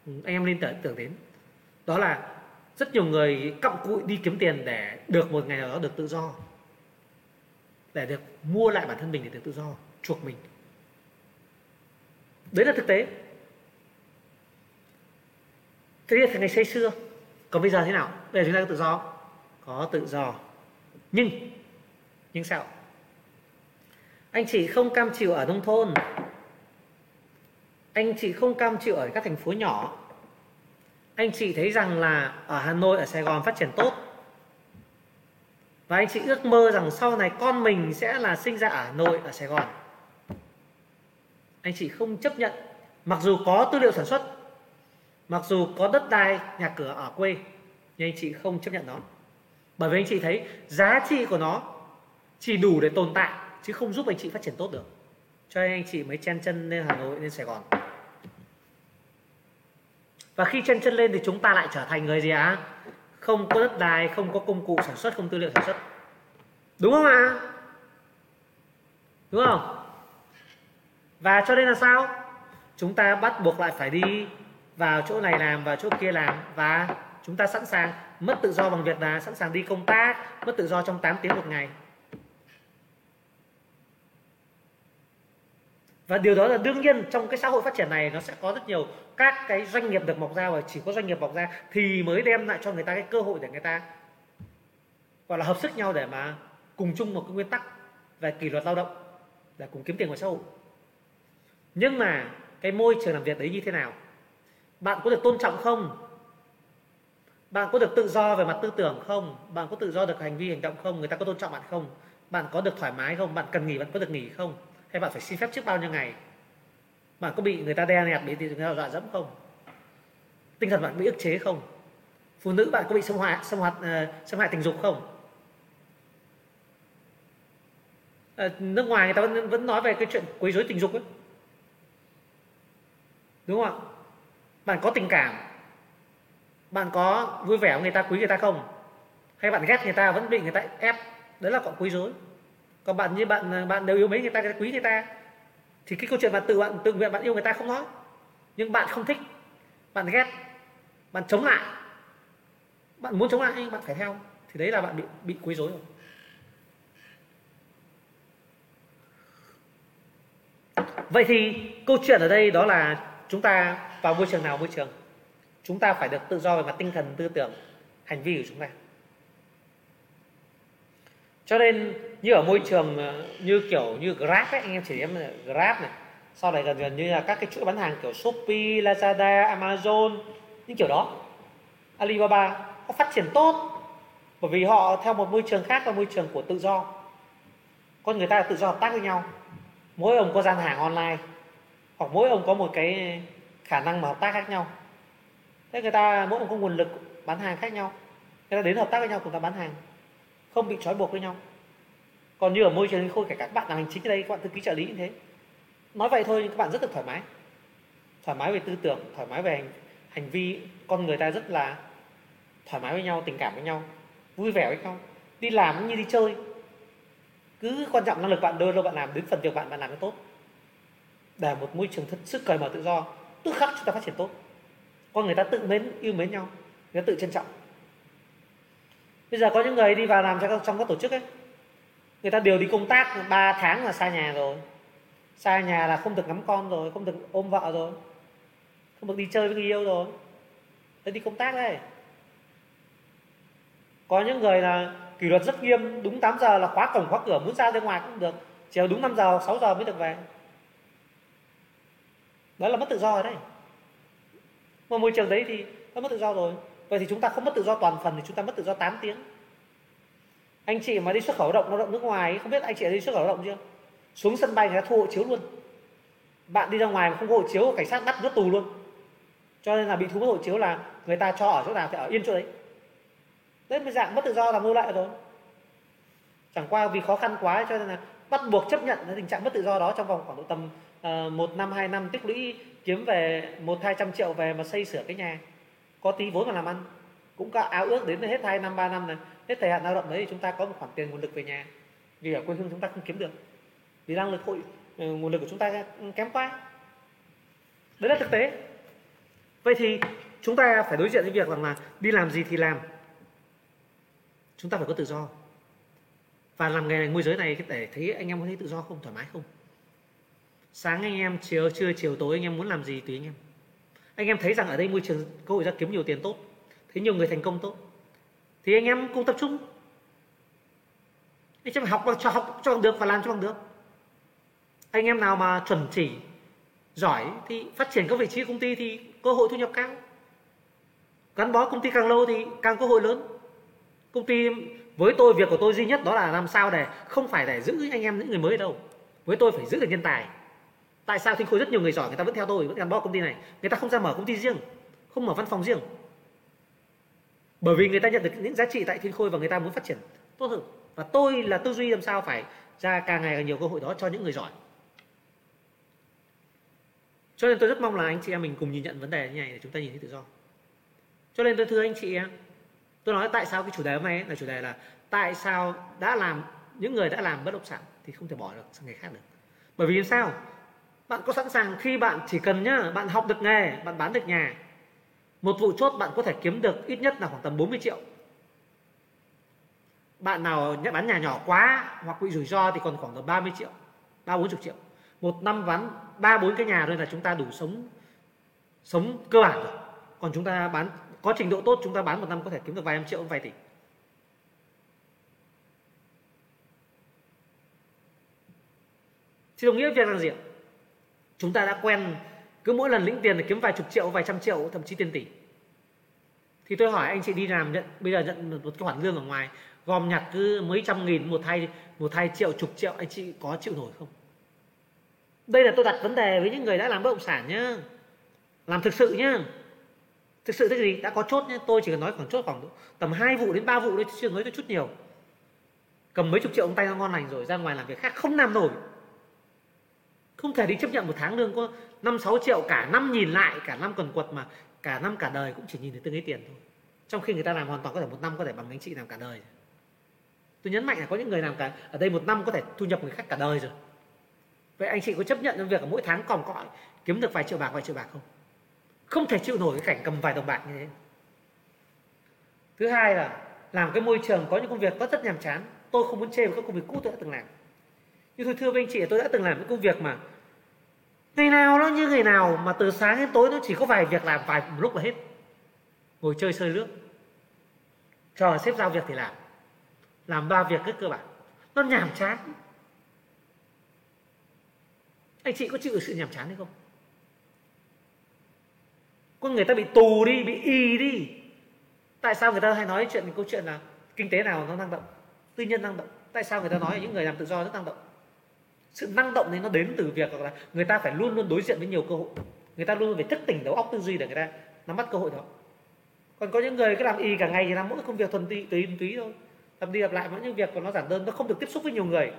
Anh em lên tưởng đến đó là rất nhiều người cặm cụi đi kiếm tiền để được một ngày nào đó được tự do, để được mua lại bản thân mình để được tự do, chuộc mình. Đấy là thực tế. Thế là ngày xưa xưa. Còn bây giờ thế nào? Bây giờ chúng ta có tự do. Có tự do. Nhưng Nhưng sao? Anh chị không cam chịu ở nông thôn, anh chị không cam chịu ở các thành phố nhỏ. Anh chị thấy rằng là ở Hà Nội, ở Sài Gòn phát triển tốt, và anh chị ước mơ rằng sau này con mình sẽ là sinh ra ở Hà Nội, ở Sài Gòn. Anh chị không chấp nhận, mặc dù có tư liệu sản xuất, mặc dù có đất đai, nhà cửa ở quê, nhưng anh chị không chấp nhận nó, bởi vì anh chị thấy giá trị của nó chỉ đủ để tồn tại, chứ không giúp anh chị phát triển tốt được. Cho nên anh chị mới chen chân lên Hà Nội, lên Sài Gòn. Và khi chen chân lên thì chúng ta lại trở thành người gì ạ? Không có đất đai, không có công cụ sản xuất, không tư liệu sản xuất. Đúng không ạ? Đúng không? Và cho nên là sao? Chúng ta bắt buộc lại phải đi vào chỗ này làm, vào chỗ kia làm. Và chúng ta sẵn sàng mất tự do bằng việc là sẵn sàng đi công tác, mất tự do trong tám tiếng một ngày. Và điều đó là đương nhiên, trong cái xã hội phát triển này nó sẽ có rất nhiều các cái doanh nghiệp được mọc ra, và chỉ có doanh nghiệp mọc ra thì mới đem lại cho người ta cái cơ hội để người ta gọi là hợp sức nhau để mà cùng chung một cái nguyên tắc về kỷ luật lao động để cùng kiếm tiền của xã hội. Nhưng mà cái môi trường làm việc đấy như thế nào? Bạn có được tôn trọng không? Bạn có được tự do về mặt tư tưởng không? Bạn có tự do được hành vi hành động không? Người ta có tôn trọng bạn không? Bạn có được thoải mái không? Bạn cần nghỉ, bạn có được nghỉ không? Hay bạn phải xin phép trước bao nhiêu ngày? Bạn có bị người ta đe nẹt, bị người ta dọa dẫm không? Tinh thần bạn bị ức chế không? Phụ nữ bạn có bị xâm hại, xâm hại, xâm hại tình dục không? À, nước ngoài người ta vẫn, vẫn nói về cái chuyện quấy rối tình dục ấy, đúng không ạ? Bạn có tình cảm, bạn có vui vẻ với người ta, quý người ta không? Hay bạn ghét người ta vẫn bị người ta ép, đấy là gọi quấy rối. Còn bạn như bạn bạn đều yêu mấy người ta, người ta quý người ta, thì cái câu chuyện bạn tự bạn tự nguyện bạn yêu người ta không nói, nhưng bạn không thích, bạn ghét, bạn chống lại, bạn muốn chống lại nhưng bạn phải theo, thì đấy là bạn bị bị quấy rối rồi. Vậy thì câu chuyện ở đây đó là chúng ta vào môi trường nào môi trường, chúng ta phải được tự do về mặt tinh thần, tư tưởng, hành vi của chúng ta. Cho nên như ở môi trường như kiểu như Grab ấy, anh em chỉ em Grab này, sau này gần gần như là các cái chuỗi bán hàng kiểu Shopee, Lazada, Amazon, những kiểu đó, Alibaba, họ phát triển tốt bởi vì họ theo một môi trường khác là môi trường của tự do. Con người ta là tự do hợp tác với nhau. Mỗi ông có gian hàng online, hoặc mỗi ông có một cái khả năng mà hợp tác khác nhau. Thế người ta, mỗi ông có nguồn lực bán hàng khác nhau. Người ta đến hợp tác với nhau, cùng ta bán hàng, không bị trói buộc với nhau. Còn như ở môi trường Khôi, cả các bạn làm hành chính ở đây, các bạn thư ký trợ lý như thế. Nói vậy thôi, các bạn rất được thoải mái. Thoải mái về tư tưởng, thoải mái về hành, hành vi. Con người ta rất là thoải mái với nhau, tình cảm với nhau, vui vẻ với nhau. Đi làm cũng như đi chơi, cứ quan trọng năng lực bạn, đôi đâu bạn làm đến phần việc bạn bạn làm nó tốt. Để một môi trường thật sự cởi mở tự do, tức khắc chúng ta phát triển tốt. Con người ta tự mến, yêu mến nhau, người ta tự trân trọng. Bây giờ có những người đi vào làm trong các tổ chức ấy, người ta đều đi công tác ba tháng là xa nhà rồi, xa nhà là không được ngắm con rồi, không được ôm vợ rồi, không được đi chơi với người yêu rồi, để đi công tác đấy. Có những người là kỷ luật rất nghiêm, đúng tám giờ là khóa cổng khóa cửa, muốn ra ra ngoài cũng được, chỉ đúng năm giờ, sáu giờ mới được về. Đó là mất tự do rồi đấy. Mà môi trường đấy thì nó mất tự do rồi. Vậy thì chúng ta không mất tự do toàn phần, thì chúng ta mất tự do tám tiếng. Anh chị mà đi xuất khẩu lao động, lao động nước ngoài, không biết anh chị đã đi xuất khẩu lao động chưa? Xuống sân bay người ta thu hộ chiếu luôn. Bạn đi ra ngoài mà không có hộ chiếu, cảnh sát bắt nhốt tù luôn. Cho nên là bị thu mất hộ chiếu là người ta cho ở chỗ nào thì ở yên chỗ đấy. Đấy mới dạng mất tự do làm nô lệ rồi. Chẳng qua vì khó khăn quá cho nên là bắt buộc chấp nhận tình trạng mất tự do đó trong vòng khoảng độ tầm uh, một năm, hai năm tích lũy kiếm về một hai trăm triệu về mà xây sửa cái nhà. Có tí vốn mà làm ăn. Cũng có ao ước đến hết hai năm, ba năm này, hết thời hạn lao động đấy thì chúng ta có một khoản tiền nguồn lực về nhà. Vì ở quê hương chúng ta không kiếm được. Vì năng lực hội nguồn lực của chúng ta kém quá. Đấy là thực tế. Vậy thì chúng ta phải đối diện với việc rằng là đi làm gì thì làm, chúng ta phải có tự do. Và làm nghề này, môi giới này, để thấy anh em có thấy tự do không, thoải mái không? Sáng anh em, chiều trưa, chiều tối anh em muốn làm gì tùy anh em. Anh em thấy rằng ở đây môi trường cơ hội ra kiếm nhiều tiền tốt, thấy nhiều người thành công tốt, thì anh em cũng tập trung. Anh em học cho học cho bằng được và làm cho bằng được. Anh em nào mà chuẩn chỉ, giỏi thì phát triển các vị trí công ty thì cơ hội thu nhập cao. Gắn bó công ty càng lâu thì càng cơ hội lớn. Công ty với tôi, việc của tôi duy nhất đó là làm sao để không phải để giữ anh em những người mới đâu. Với tôi phải giữ được nhân tài. Tại sao Thiên Khôi rất nhiều người giỏi người ta vẫn theo tôi, vẫn gắn bó công ty này, người ta không ra mở công ty riêng, không mở văn phòng riêng. Bởi vì người ta nhận được những giá trị tại Thiên Khôi và người ta muốn phát triển tốt hơn. Và tôi là tư duy làm sao phải ra càng ngày càng nhiều cơ hội đó cho những người giỏi. Cho nên tôi rất mong là anh chị em mình cùng nhìn nhận vấn đề như này để chúng ta nhìn thấy tự do. Cho nên tôi thưa anh chị em, tôi nói tại sao cái chủ đề hôm nay là chủ đề là tại sao đã làm những người đã làm bất động sản thì không thể bỏ được sang nghề khác được. Bởi vì sao? Bạn có sẵn sàng khi bạn chỉ cần nhá, bạn học được nghề, bạn bán được nhà, Một vụ chốt bạn có thể kiếm được ít nhất là khoảng tầm bốn mươi triệu. Bạn nào bán nhà nhỏ quá hoặc bị rủi ro thì còn khoảng tầm ba mươi triệu, ba bốn mươi triệu. Một năm bán ba bốn cái nhà thôi là chúng ta đủ sống sống cơ bản rồi. Còn chúng ta bán có trình độ tốt, chúng ta bán một năm có thể kiếm được vài trăm triệu, vài tỷ. Thì đồng nghĩa việc là gì ạ? Chúng ta đã quen cứ mỗi lần lĩnh tiền là kiếm vài chục triệu, vài trăm triệu, thậm chí tiền tỷ. Thì tôi hỏi anh chị đi làm nhận bây giờ nhận một cái khoản lương ở ngoài gom nhặt cứ mấy trăm nghìn, một hai một hai triệu, chục triệu, anh chị có chịu nổi không? Đây là tôi đặt vấn đề với những người đã làm bất động sản nhá, làm thực sự nhá, thực sự thế gì đã có chốt nhá. Tôi chỉ cần nói khoảng chốt khoảng tầm hai vụ đến ba vụ đấy, chưa nói tôi chút nhiều. Cầm mấy chục triệu trong tay nó ngon lành rồi ra ngoài làm việc khác không làm nổi. Không thể đi chấp nhận một tháng lương có năm sáu triệu, cả năm nhìn lại, cả năm quần quật mà cả năm cả đời cũng chỉ nhìn thấy từng ấy tiền thôi. Trong khi người ta làm hoàn toàn có thể một năm có thể bằng anh chị làm cả đời. Tôi nhấn mạnh là có những người làm cả ở đây một năm có thể thu nhập người khác cả đời rồi. Vậy anh chị có chấp nhận việc mỗi tháng còm cõi kiếm được vài triệu bạc, vài triệu bạc không? Không thể chịu nổi cái cảnh cầm vài đồng bạc như thế. Thứ hai là làm cái môi trường có những công việc rất rất nhàm chán. Tôi không muốn chê với các công việc cũ tôi đã từng làm. Nhưng thôi thưa với anh chị, tôi đã từng làm những công việc mà ngày nào nó như ngày nào, mà từ sáng đến tối nó chỉ có vài việc làm, vài một lúc là hết. Ngồi chơi sơi nước, chờ sếp giao việc thì làm. Làm ba việc rất cơ bản. Nó nhàm chán. Anh chị có chịu được sự nhàm chán hay không? Có người ta bị tù đi, bị y đi. Tại sao người ta hay nói chuyện câu chuyện là kinh tế nào nó năng động, tư nhân năng động? Tại sao người ta nói những người làm tự do rất năng động? Sự năng động đấy nó đến từ việc là người ta phải luôn luôn đối diện với nhiều cơ hội. Người ta luôn luôn phải thức tỉnh đầu óc tư duy để người ta nắm bắt cơ hội đó. Còn có những người cứ làm y cả ngày thì làm mỗi công việc thuần túy túy túy thôi, làm đi lặp lại những việc còn nó giản đơn, nó không được tiếp xúc với nhiều người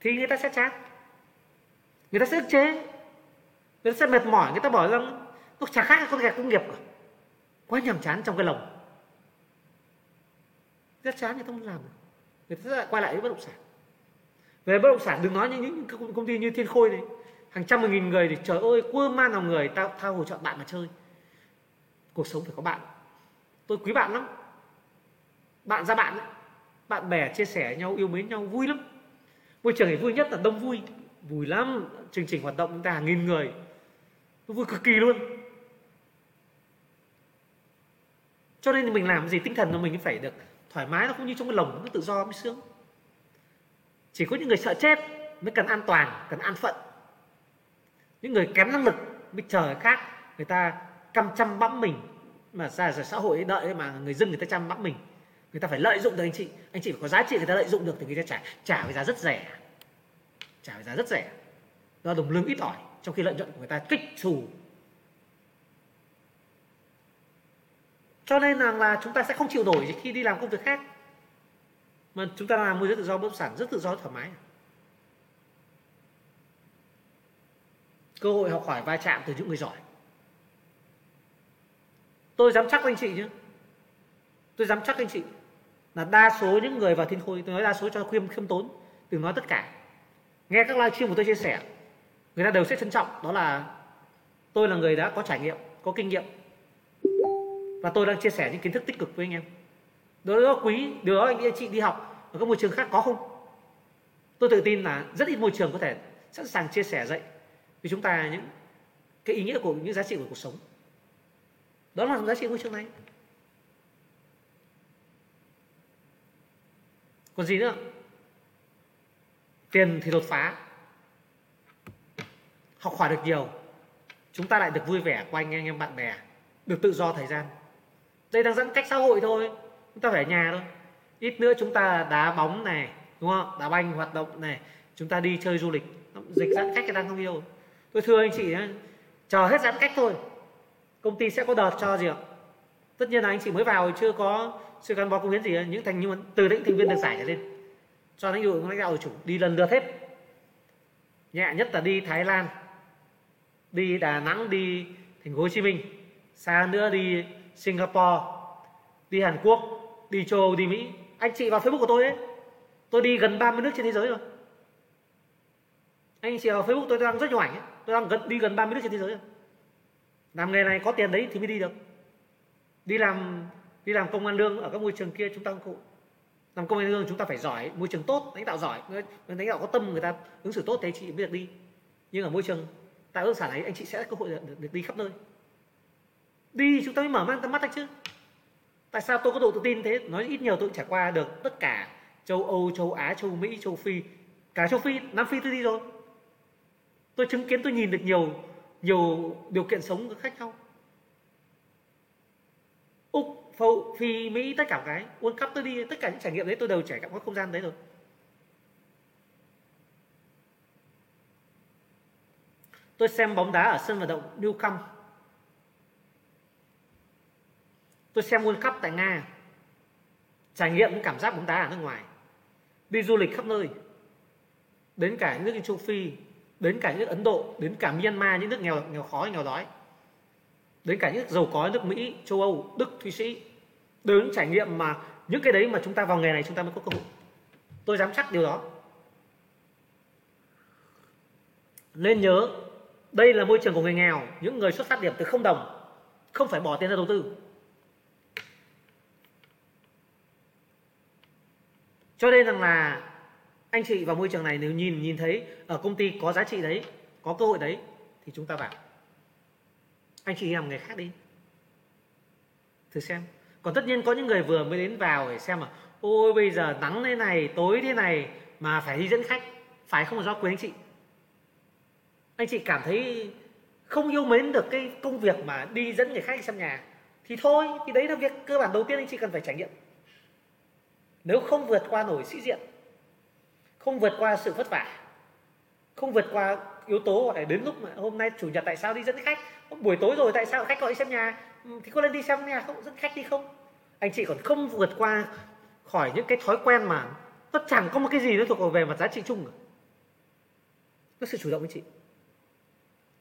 thì người ta sẽ chán, người ta sẽ ức chế, người ta sẽ mệt mỏi, người ta bỏ ra nó chả khác là con gà công nghiệp cả. Quá nhàm chán trong cái lồng, rất chán người ta không làm, người ta sẽ quay lại với bất động sản. Về bất động sản đừng nói những những công ty như Thiên Khôi này, hàng trăm hàng nghìn người thì trời ơi, quơ man nào người tao tha hồ chọn bạn mà chơi. Cuộc sống phải có bạn, tôi quý bạn lắm, bạn ra bạn, bạn bè chia sẻ nhau, yêu mến nhau vui lắm. Môi trường này vui nhất là đông vui, vui lắm, chương trình hoạt động chúng ta hàng nghìn người, nó vui cực kỳ luôn. Cho nên mình làm gì tinh thần là mình phải được thoải mái, nó không như trong cái lồng, nó tự do mới sướng. Chỉ có những người sợ chết mới cần an toàn, cần an phận. Những người kém năng lực mới chờ khác, người ta căm chăm bẵm mình, mà ra rồi xã hội đợi mà người dân người ta chăm bẵm mình. Người ta phải lợi dụng được anh chị, anh chị phải có giá trị người ta lợi dụng được thì người ta trả trả với giá rất rẻ, trả với giá rất rẻ. Do đồng lương ít ỏi, trong khi lợi nhuận của người ta kích xù. Cho nên rằng là, là chúng ta sẽ không chịu nổi khi đi làm công việc khác, mà chúng ta làm môi giới tự do bất động sản rất tự do thoải mái. Cơ hội học hỏi va chạm từ những người giỏi. Tôi dám chắc anh chị nhé, tôi dám chắc anh chị là đa số những người vào Thiên Khôi, tôi nói đa số cho khiêm khiêm tốn, đừng nói tất cả. Nghe các livestream của tôi chia sẻ, người ta đều sẽ trân trọng đó là tôi là người đã có trải nghiệm, có kinh nghiệm. Và tôi đang chia sẻ những kiến thức tích cực với anh em. Điều đó quý, điều đó anh chị đi học ở các môi trường khác có không? Tôi tự tin là rất ít môi trường có thể sẵn sàng chia sẻ dạy vì chúng ta những cái ý nghĩa của những giá trị của cuộc sống. Đó là giá trị môi trường này. Còn gì nữa? Tiền thì đột phá, học hỏi được nhiều, chúng ta lại được vui vẻ quanh anh em bạn bè, được tự do thời gian. Đây đang giãn cách xã hội thôi, chúng ta phải ở nhà thôi. Ít nữa chúng ta đá bóng này, đúng không? Đá banh hoạt động này, chúng ta đi chơi du lịch. Dịch giãn cách thì đang không yêu. Tôi thưa anh chị, chờ hết giãn cách thôi, công ty sẽ có đợt cho gì ạ? Tất nhiên là anh chị mới vào chưa có sự gắn bó công hiến gì, những thành nhưng từ những thành viên được giải trở lên cho lãnh đạo lãnh đạo chủ đi lần lượt hết. Nhẹ nhất là đi Thái Lan, đi Đà Nẵng, đi Thành phố Hồ Chí Minh, xa nữa đi Singapore, đi Hàn Quốc, đi châu Âu, đi Mỹ. Anh chị vào Facebook của tôi ấy, tôi đi gần ba mươi nước trên thế giới rồi. Anh chị vào Facebook tôi đang rất nhiều ảnh ấy, tôi đang gần, đi gần ba mươi nước trên thế giới rồi. Làm nghề này có tiền đấy thì mới đi được. Đi làm đi làm công ăn lương ở các môi trường kia chúng ta không cụ. Làm công ăn lương chúng ta phải giỏi, môi trường tốt, lãnh đạo giỏi, lãnh đạo có tâm, người ta ứng xử tốt thế chị mới được đi. Nhưng ở môi trường tạo ứng sản ấy anh chị sẽ có cơ hội được, được đi khắp nơi. Đi chúng ta mới mở mang tầm mắt anh chứ. Tại sao tôi có độ tự tin thế? Nói ít nhiều tôi trải qua được tất cả châu Âu, châu Á, châu Mỹ, châu Phi, cả châu Phi, Nam Phi tôi đi rồi. Tôi chứng kiến, tôi nhìn được nhiều nhiều điều kiện sống khác nhau. Úc, Phâu, Phi, Mỹ, tất cả cái World Cup tôi đi, tất cả những trải nghiệm đấy tôi đều trải nghiệm các không gian đấy rồi. Tôi xem bóng đá ở sân vận động Newcombe. Tôi xem World Cup tại Nga, trải nghiệm những cảm giác bóng đá ở nước ngoài, đi du lịch khắp nơi, đến cả những nước như châu Phi, đến cả những nước Ấn Độ, đến cả Myanmar, những nước nghèo nghèo khó nghèo đói, đến cả những nước giàu có, nước Mỹ, châu Âu, Đức, Thụy Sĩ, đều những trải nghiệm mà những cái đấy mà chúng ta vào nghề này chúng ta mới có cơ hội. Tôi dám chắc điều đó. Nên nhớ, đây là môi trường của người nghèo, những người xuất phát điểm từ không đồng, không phải bỏ tiền ra đầu tư. Cho nên rằng là anh chị vào môi trường này nếu nhìn nhìn thấy ở công ty có giá trị đấy, có cơ hội đấy thì chúng ta vào. Anh chị làm nghề khác đi, thử xem. Còn tất nhiên có những người vừa mới đến vào để xem mà ôi bây giờ nắng thế này, tối thế này mà phải đi dẫn khách, phải không? Là do quyền anh chị. Anh chị cảm thấy không yêu mến được cái công việc mà đi dẫn người khách xem nhà thì thôi, thì đấy là việc cơ bản đầu tiên anh chị cần phải trải nghiệm. Nếu không vượt qua nổi sĩ diện, không vượt qua sự vất vả, không vượt qua yếu tố gọi là đến lúc mà hôm nay chủ nhật tại sao đi dẫn khách, buổi tối rồi tại sao khách gọi đi xem nhà, thì có lên đi xem nhà không, dẫn khách đi không? Anh chị còn không vượt qua khỏi những cái thói quen mà nó chẳng có một cái gì nó thuộc về mặt giá trị chung cả. Nó sự chủ động anh chị,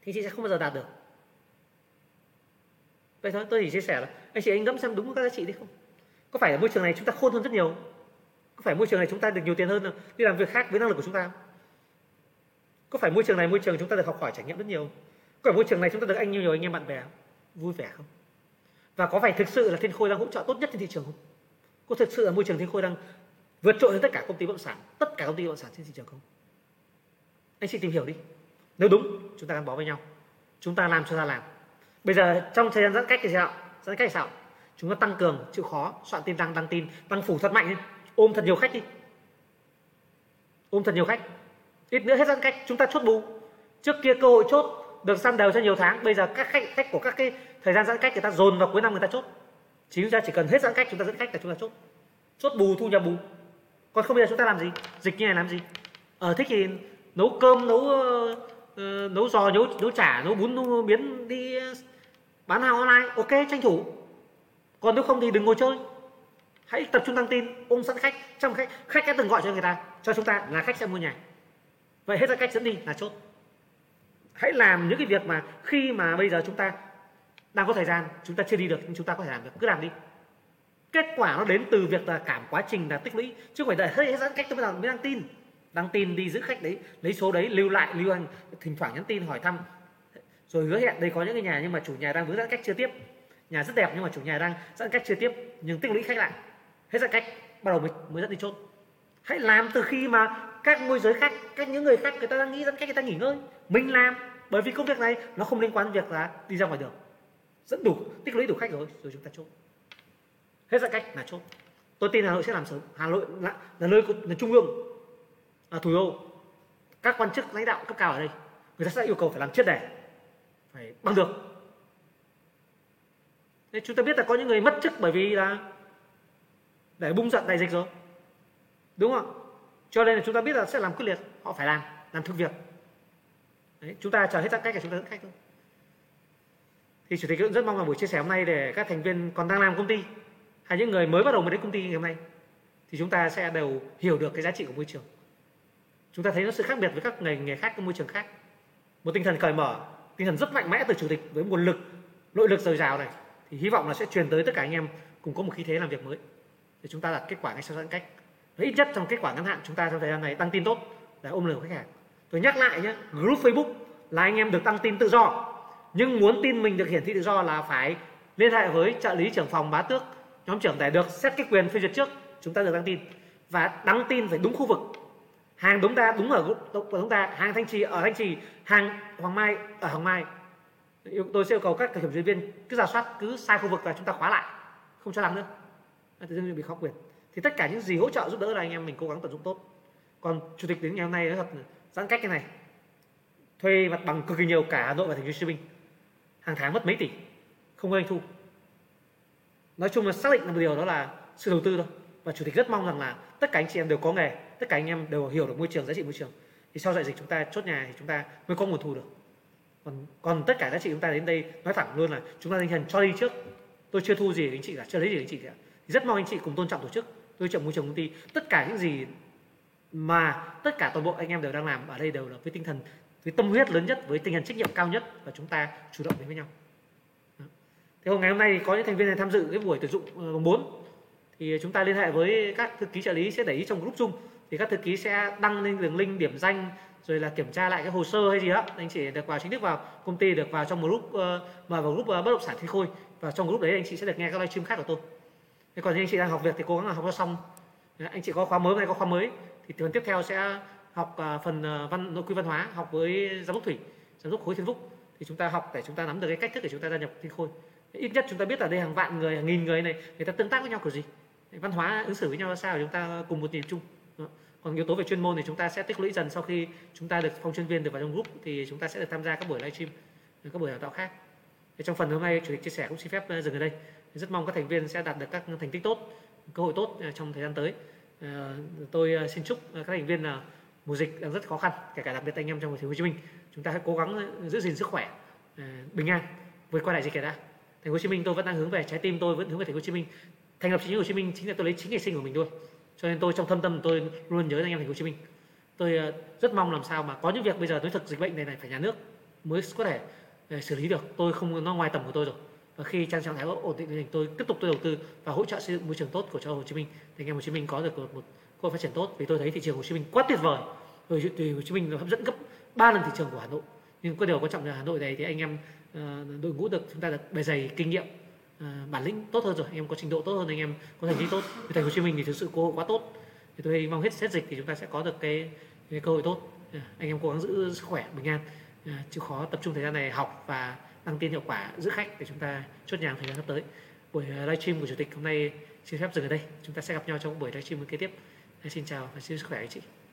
thì chị sẽ không bao giờ đạt được. Vậy thôi, tôi chỉ chia sẻ là anh chị anh ngẫm xem đúng các giá trị đấy không? Có phải ở môi trường này chúng ta khôn hơn rất nhiều? Có phải môi trường này chúng ta được nhiều tiền hơn không? Đi làm việc khác với năng lực của chúng ta? Có phải môi trường này môi trường chúng ta được học hỏi trải nghiệm rất nhiều? Có phải môi trường này chúng ta được anh nhiều nhiều anh em bạn bè vui vẻ không? Và có phải thực sự là Thiên Khôi đang hỗ trợ tốt nhất trên thị trường không? Có thực sự là môi trường Thiên Khôi đang vượt trội hơn tất cả công ty bất động sản, tất cả công ty bất động sản trên thị trường không? Anh chị tìm hiểu đi. Nếu đúng, chúng ta gắn bó với nhau. Chúng ta làm cho ra làm. Bây giờ trong thời gian giãn cách thì sao? Giãn cách thì sao? Chúng ta tăng cường, chịu khó, soạn tin tăng, tăng tin, tăng phủ thật mạnh lên. Ôm thật nhiều khách đi. Ôm thật nhiều khách. Ít nữa hết giãn cách, chúng ta chốt bù. Trước kia cơ hội chốt được săn đều cho nhiều tháng. Bây giờ các khách, khách của các cái thời gian giãn cách người ta dồn vào cuối năm người ta chốt. Chỉ chúng ta chỉ cần hết giãn cách, chúng ta dẫn khách là chúng ta chốt. Chốt bù, thu nhập bù. Còn không bây giờ chúng ta làm gì? Dịch như này làm gì? Ờ, thích thì nấu cơm, nấu uh, nấu giò, nấu, nấu chả, nấu bún, nấu miến đi bán hàng online. Ok, tranh thủ. Còn nếu không thì đừng ngồi chơi, hãy tập trung tăng tin, ôm sẵn khách, chăm khách, khách đã từng gọi cho người ta, cho chúng ta là khách sẽ mua nhà. Vậy hết ra cách dẫn đi là chốt. Hãy làm những cái việc mà khi mà bây giờ chúng ta đang có thời gian, chúng ta chưa đi được nhưng chúng ta có thể làm được, cứ làm đi. Kết quả nó đến từ việc là cảm quá trình là tích lũy, chứ không phải đợi hết giãn cách tôi mới mới đăng tin, đăng tin đi giữ khách đấy, lấy số đấy lưu lại, lưu hành, thỉnh thoảng nhắn tin hỏi thăm, rồi hứa hẹn đây có những cái nhà nhưng mà chủ nhà đang vướng giãn cách chưa tiếp. Nhà rất đẹp nhưng mà chủ nhà đang giãn cách chưa tiếp, nhưng tích lũy khách lại, hết giãn cách bắt đầu mới mới dẫn đi chốt. Hãy làm từ khi mà các môi giới khách, các những người khác người ta đang nghĩ giãn cách người ta nghỉ ngơi, mình làm, bởi vì công việc này nó không liên quan đến việc là đi ra ngoài đường. Dẫn đủ, tích lũy đủ khách rồi rồi chúng ta chốt, hết giãn cách là chốt. Tôi tin Hà Nội sẽ làm sớm. Hà Nội là, là nơi là trung ương, là thủ đô, các quan chức lãnh đạo cấp cao ở đây người ta sẽ yêu cầu phải làm triệt để, phải bằng được. Nên chúng ta biết là có những người mất chức bởi vì là để bung giận đại dịch rồi, đúng không? Cho nên là chúng ta biết là sẽ làm quyết liệt, họ phải làm, làm thực việc. Đấy, chúng ta chờ hết giãn cách là chúng ta dẫn khách thôi. Thì chủ tịch cũng rất mong là buổi chia sẻ hôm nay để các thành viên còn đang làm công ty hay những người mới bắt đầu mới đến công ty ngày hôm nay thì chúng ta sẽ đều hiểu được cái giá trị của môi trường. Chúng ta thấy nó sự khác biệt với các ngành nghề khác, các môi trường khác. Một tinh thần cởi mở, tinh thần rất mạnh mẽ từ chủ tịch với nguồn lực, nội lực dồi dào này. Thì hy vọng là sẽ truyền tới tất cả anh em cùng có một khí thế làm việc mới để chúng ta đạt kết quả ngay sau giãn cách. Và ít nhất trong kết quả ngắn hạn chúng ta trong thời gian này tăng tin tốt để ôm lời của khách hàng. Tôi nhắc lại nhé, group Facebook là anh em được tăng tin tự do. nhưng muốn tin mình được hiển thị tự do là phải liên hệ với trợ lý trưởng phòng bá tước nhóm trưởng để được xét cái quyền phê duyệt trước chúng ta được đăng tin, và đăng tin phải đúng khu vực, hàng chúng ta đúng ở của chúng ta, hàng Thanh Trì ở Thanh Trì, hàng Hoàng Mai ở Hoàng Mai. Tôi sẽ yêu cầu các kiểm duyệt viên cứ rà soát, cứ sai khu vực và chúng ta khóa lại, không cho làm nữa. Tự dưng bị khó quyền. Thì tất cả những gì hỗ trợ giúp đỡ là anh em mình cố gắng tận dụng tốt. Còn chủ tịch đến ngày hôm nay nói thật, giãn cách cái này, thuê mặt bằng cực kỳ nhiều cả Hà Nội và thành phố Hồ Chí Minh, hàng tháng mất mấy tỷ, không có doanh thu. Nói chung là xác định là một điều đó là sự đầu tư thôi. Và chủ tịch rất mong rằng là tất cả anh chị em đều có nghề, tất cả anh em đều hiểu được môi trường, giá trị môi trường. Thì sau đại dịch chúng ta chốt nhà thì chúng ta mới có nguồn thu được. Còn, còn tất cả giá trị chúng ta đến đây nói thẳng luôn là chúng ta tinh thần cho đi trước. Tôi chưa thu gì đến chị cả, chưa lấy gì đến chị cả. Thì rất mong anh chị cùng tôn trọng tổ chức, tôn trọng môi trường công ty. Tất cả những gì mà tất cả toàn bộ anh em đều đang làm ở đây đều là với tinh thần, với tâm huyết lớn nhất, với tinh thần trách nhiệm cao nhất, và chúng ta chủ động đến với nhau. Thế hôm ngày hôm nay thì có những thành viên này tham dự cái buổi tuyển dụng vòng bốn. Thì chúng ta liên hệ với các thư ký trợ lý sẽ để ý trong group Zoom, thì các thư ký sẽ đăng lên đường link điểm danh rồi là kiểm tra lại cái hồ sơ hay gì đó. Anh chị được vào chính thức vào công ty, được vào trong một group mà vào group bất động sản Thiên Khôi, và trong group đấy anh chị sẽ được nghe các livestream khác của tôi. Thế còn anh chị đang học việc thì cố gắng là học cho xong. Anh chị có khóa mới, hôm nay có khóa mới thì tuần tiếp theo sẽ học phần văn nội quy văn hóa, học với giám đốc Thủy, giám đốc khối Thiên Phúc, thì chúng ta học để chúng ta nắm được cái cách thức để chúng ta gia nhập Thiên Khôi. Ít nhất chúng ta biết ở đây hàng vạn người, hàng nghìn người này người ta tương tác với nhau kiểu gì, văn hóa ứng xử với nhau ra sao, chúng ta cùng một nhịp chung. Còn yếu tố về chuyên môn thì chúng ta sẽ tích lũy dần sau khi chúng ta được phong chuyên viên, được vào trong group thì chúng ta sẽ được tham gia các buổi livestream, các buổi đào tạo khác. Thì trong phần hôm nay chủ tịch chia sẻ cũng xin phép dừng ở đây. Rất mong các thành viên sẽ đạt được các thành tích tốt, cơ hội tốt trong thời gian tới. Tôi xin chúc các thành viên là mùa dịch đang rất khó khăn, kể cả đặc biệt anh em trong thành phố Hồ Chí Minh, chúng ta hãy cố gắng giữ gìn sức khỏe, bình an vượt qua đại dịch. Kể đã thành phố Hồ Chí Minh tôi vẫn đang hướng về, trái tim tôi vẫn hướng về thành phố Hồ Chí Minh. Thành lập chính phủ Hồ Chí Minh chính là tôi lấy chính ngày sinh của mình thôi, cho nên tôi trong thâm tâm tôi luôn nhớ anh em thành phố Hồ Chí Minh. Tôi rất mong làm sao mà có những việc bây giờ đối thực dịch bệnh này này phải nhà nước mới có thể xử lý được, tôi không, nó ngoài tầm của tôi rồi. Và khi trang trạng thái ổn định thì tôi tiếp tục tôi đầu tư và hỗ trợ xây dựng môi trường tốt của cho Hồ Chí Minh, để anh em Hồ Chí Minh có được một cơ hội phát triển tốt. Vì tôi thấy thị trường Hồ Chí Minh quá tuyệt vời, rồi thì Hồ Chí Minh nó hấp dẫn gấp ba lần thị trường của Hà Nội. Nhưng có điều quan trọng là Hà Nội này thì anh em đội ngũ được chúng ta được bề dày kinh nghiệm, À, bản lĩnh tốt hơn rồi, anh em có trình độ tốt hơn, anh em có thành tích tốt. Thì thành phố Hồ Chí Minh thì thực sự cơ hội quá tốt, thì tôi mong hết hết dịch thì chúng ta sẽ có được cái, cái cơ hội tốt. À, anh em cố gắng giữ sức khỏe, bình an, à, chịu khó tập trung thời gian này học và đăng tin hiệu quả, giữ khách để chúng ta chốt nhàng thời gian sắp tới. Buổi livestream của chủ tịch hôm nay xin phép dừng ở đây, chúng ta sẽ gặp nhau trong buổi livestream kế tiếp. À, xin chào và xin sức khỏe anh chị.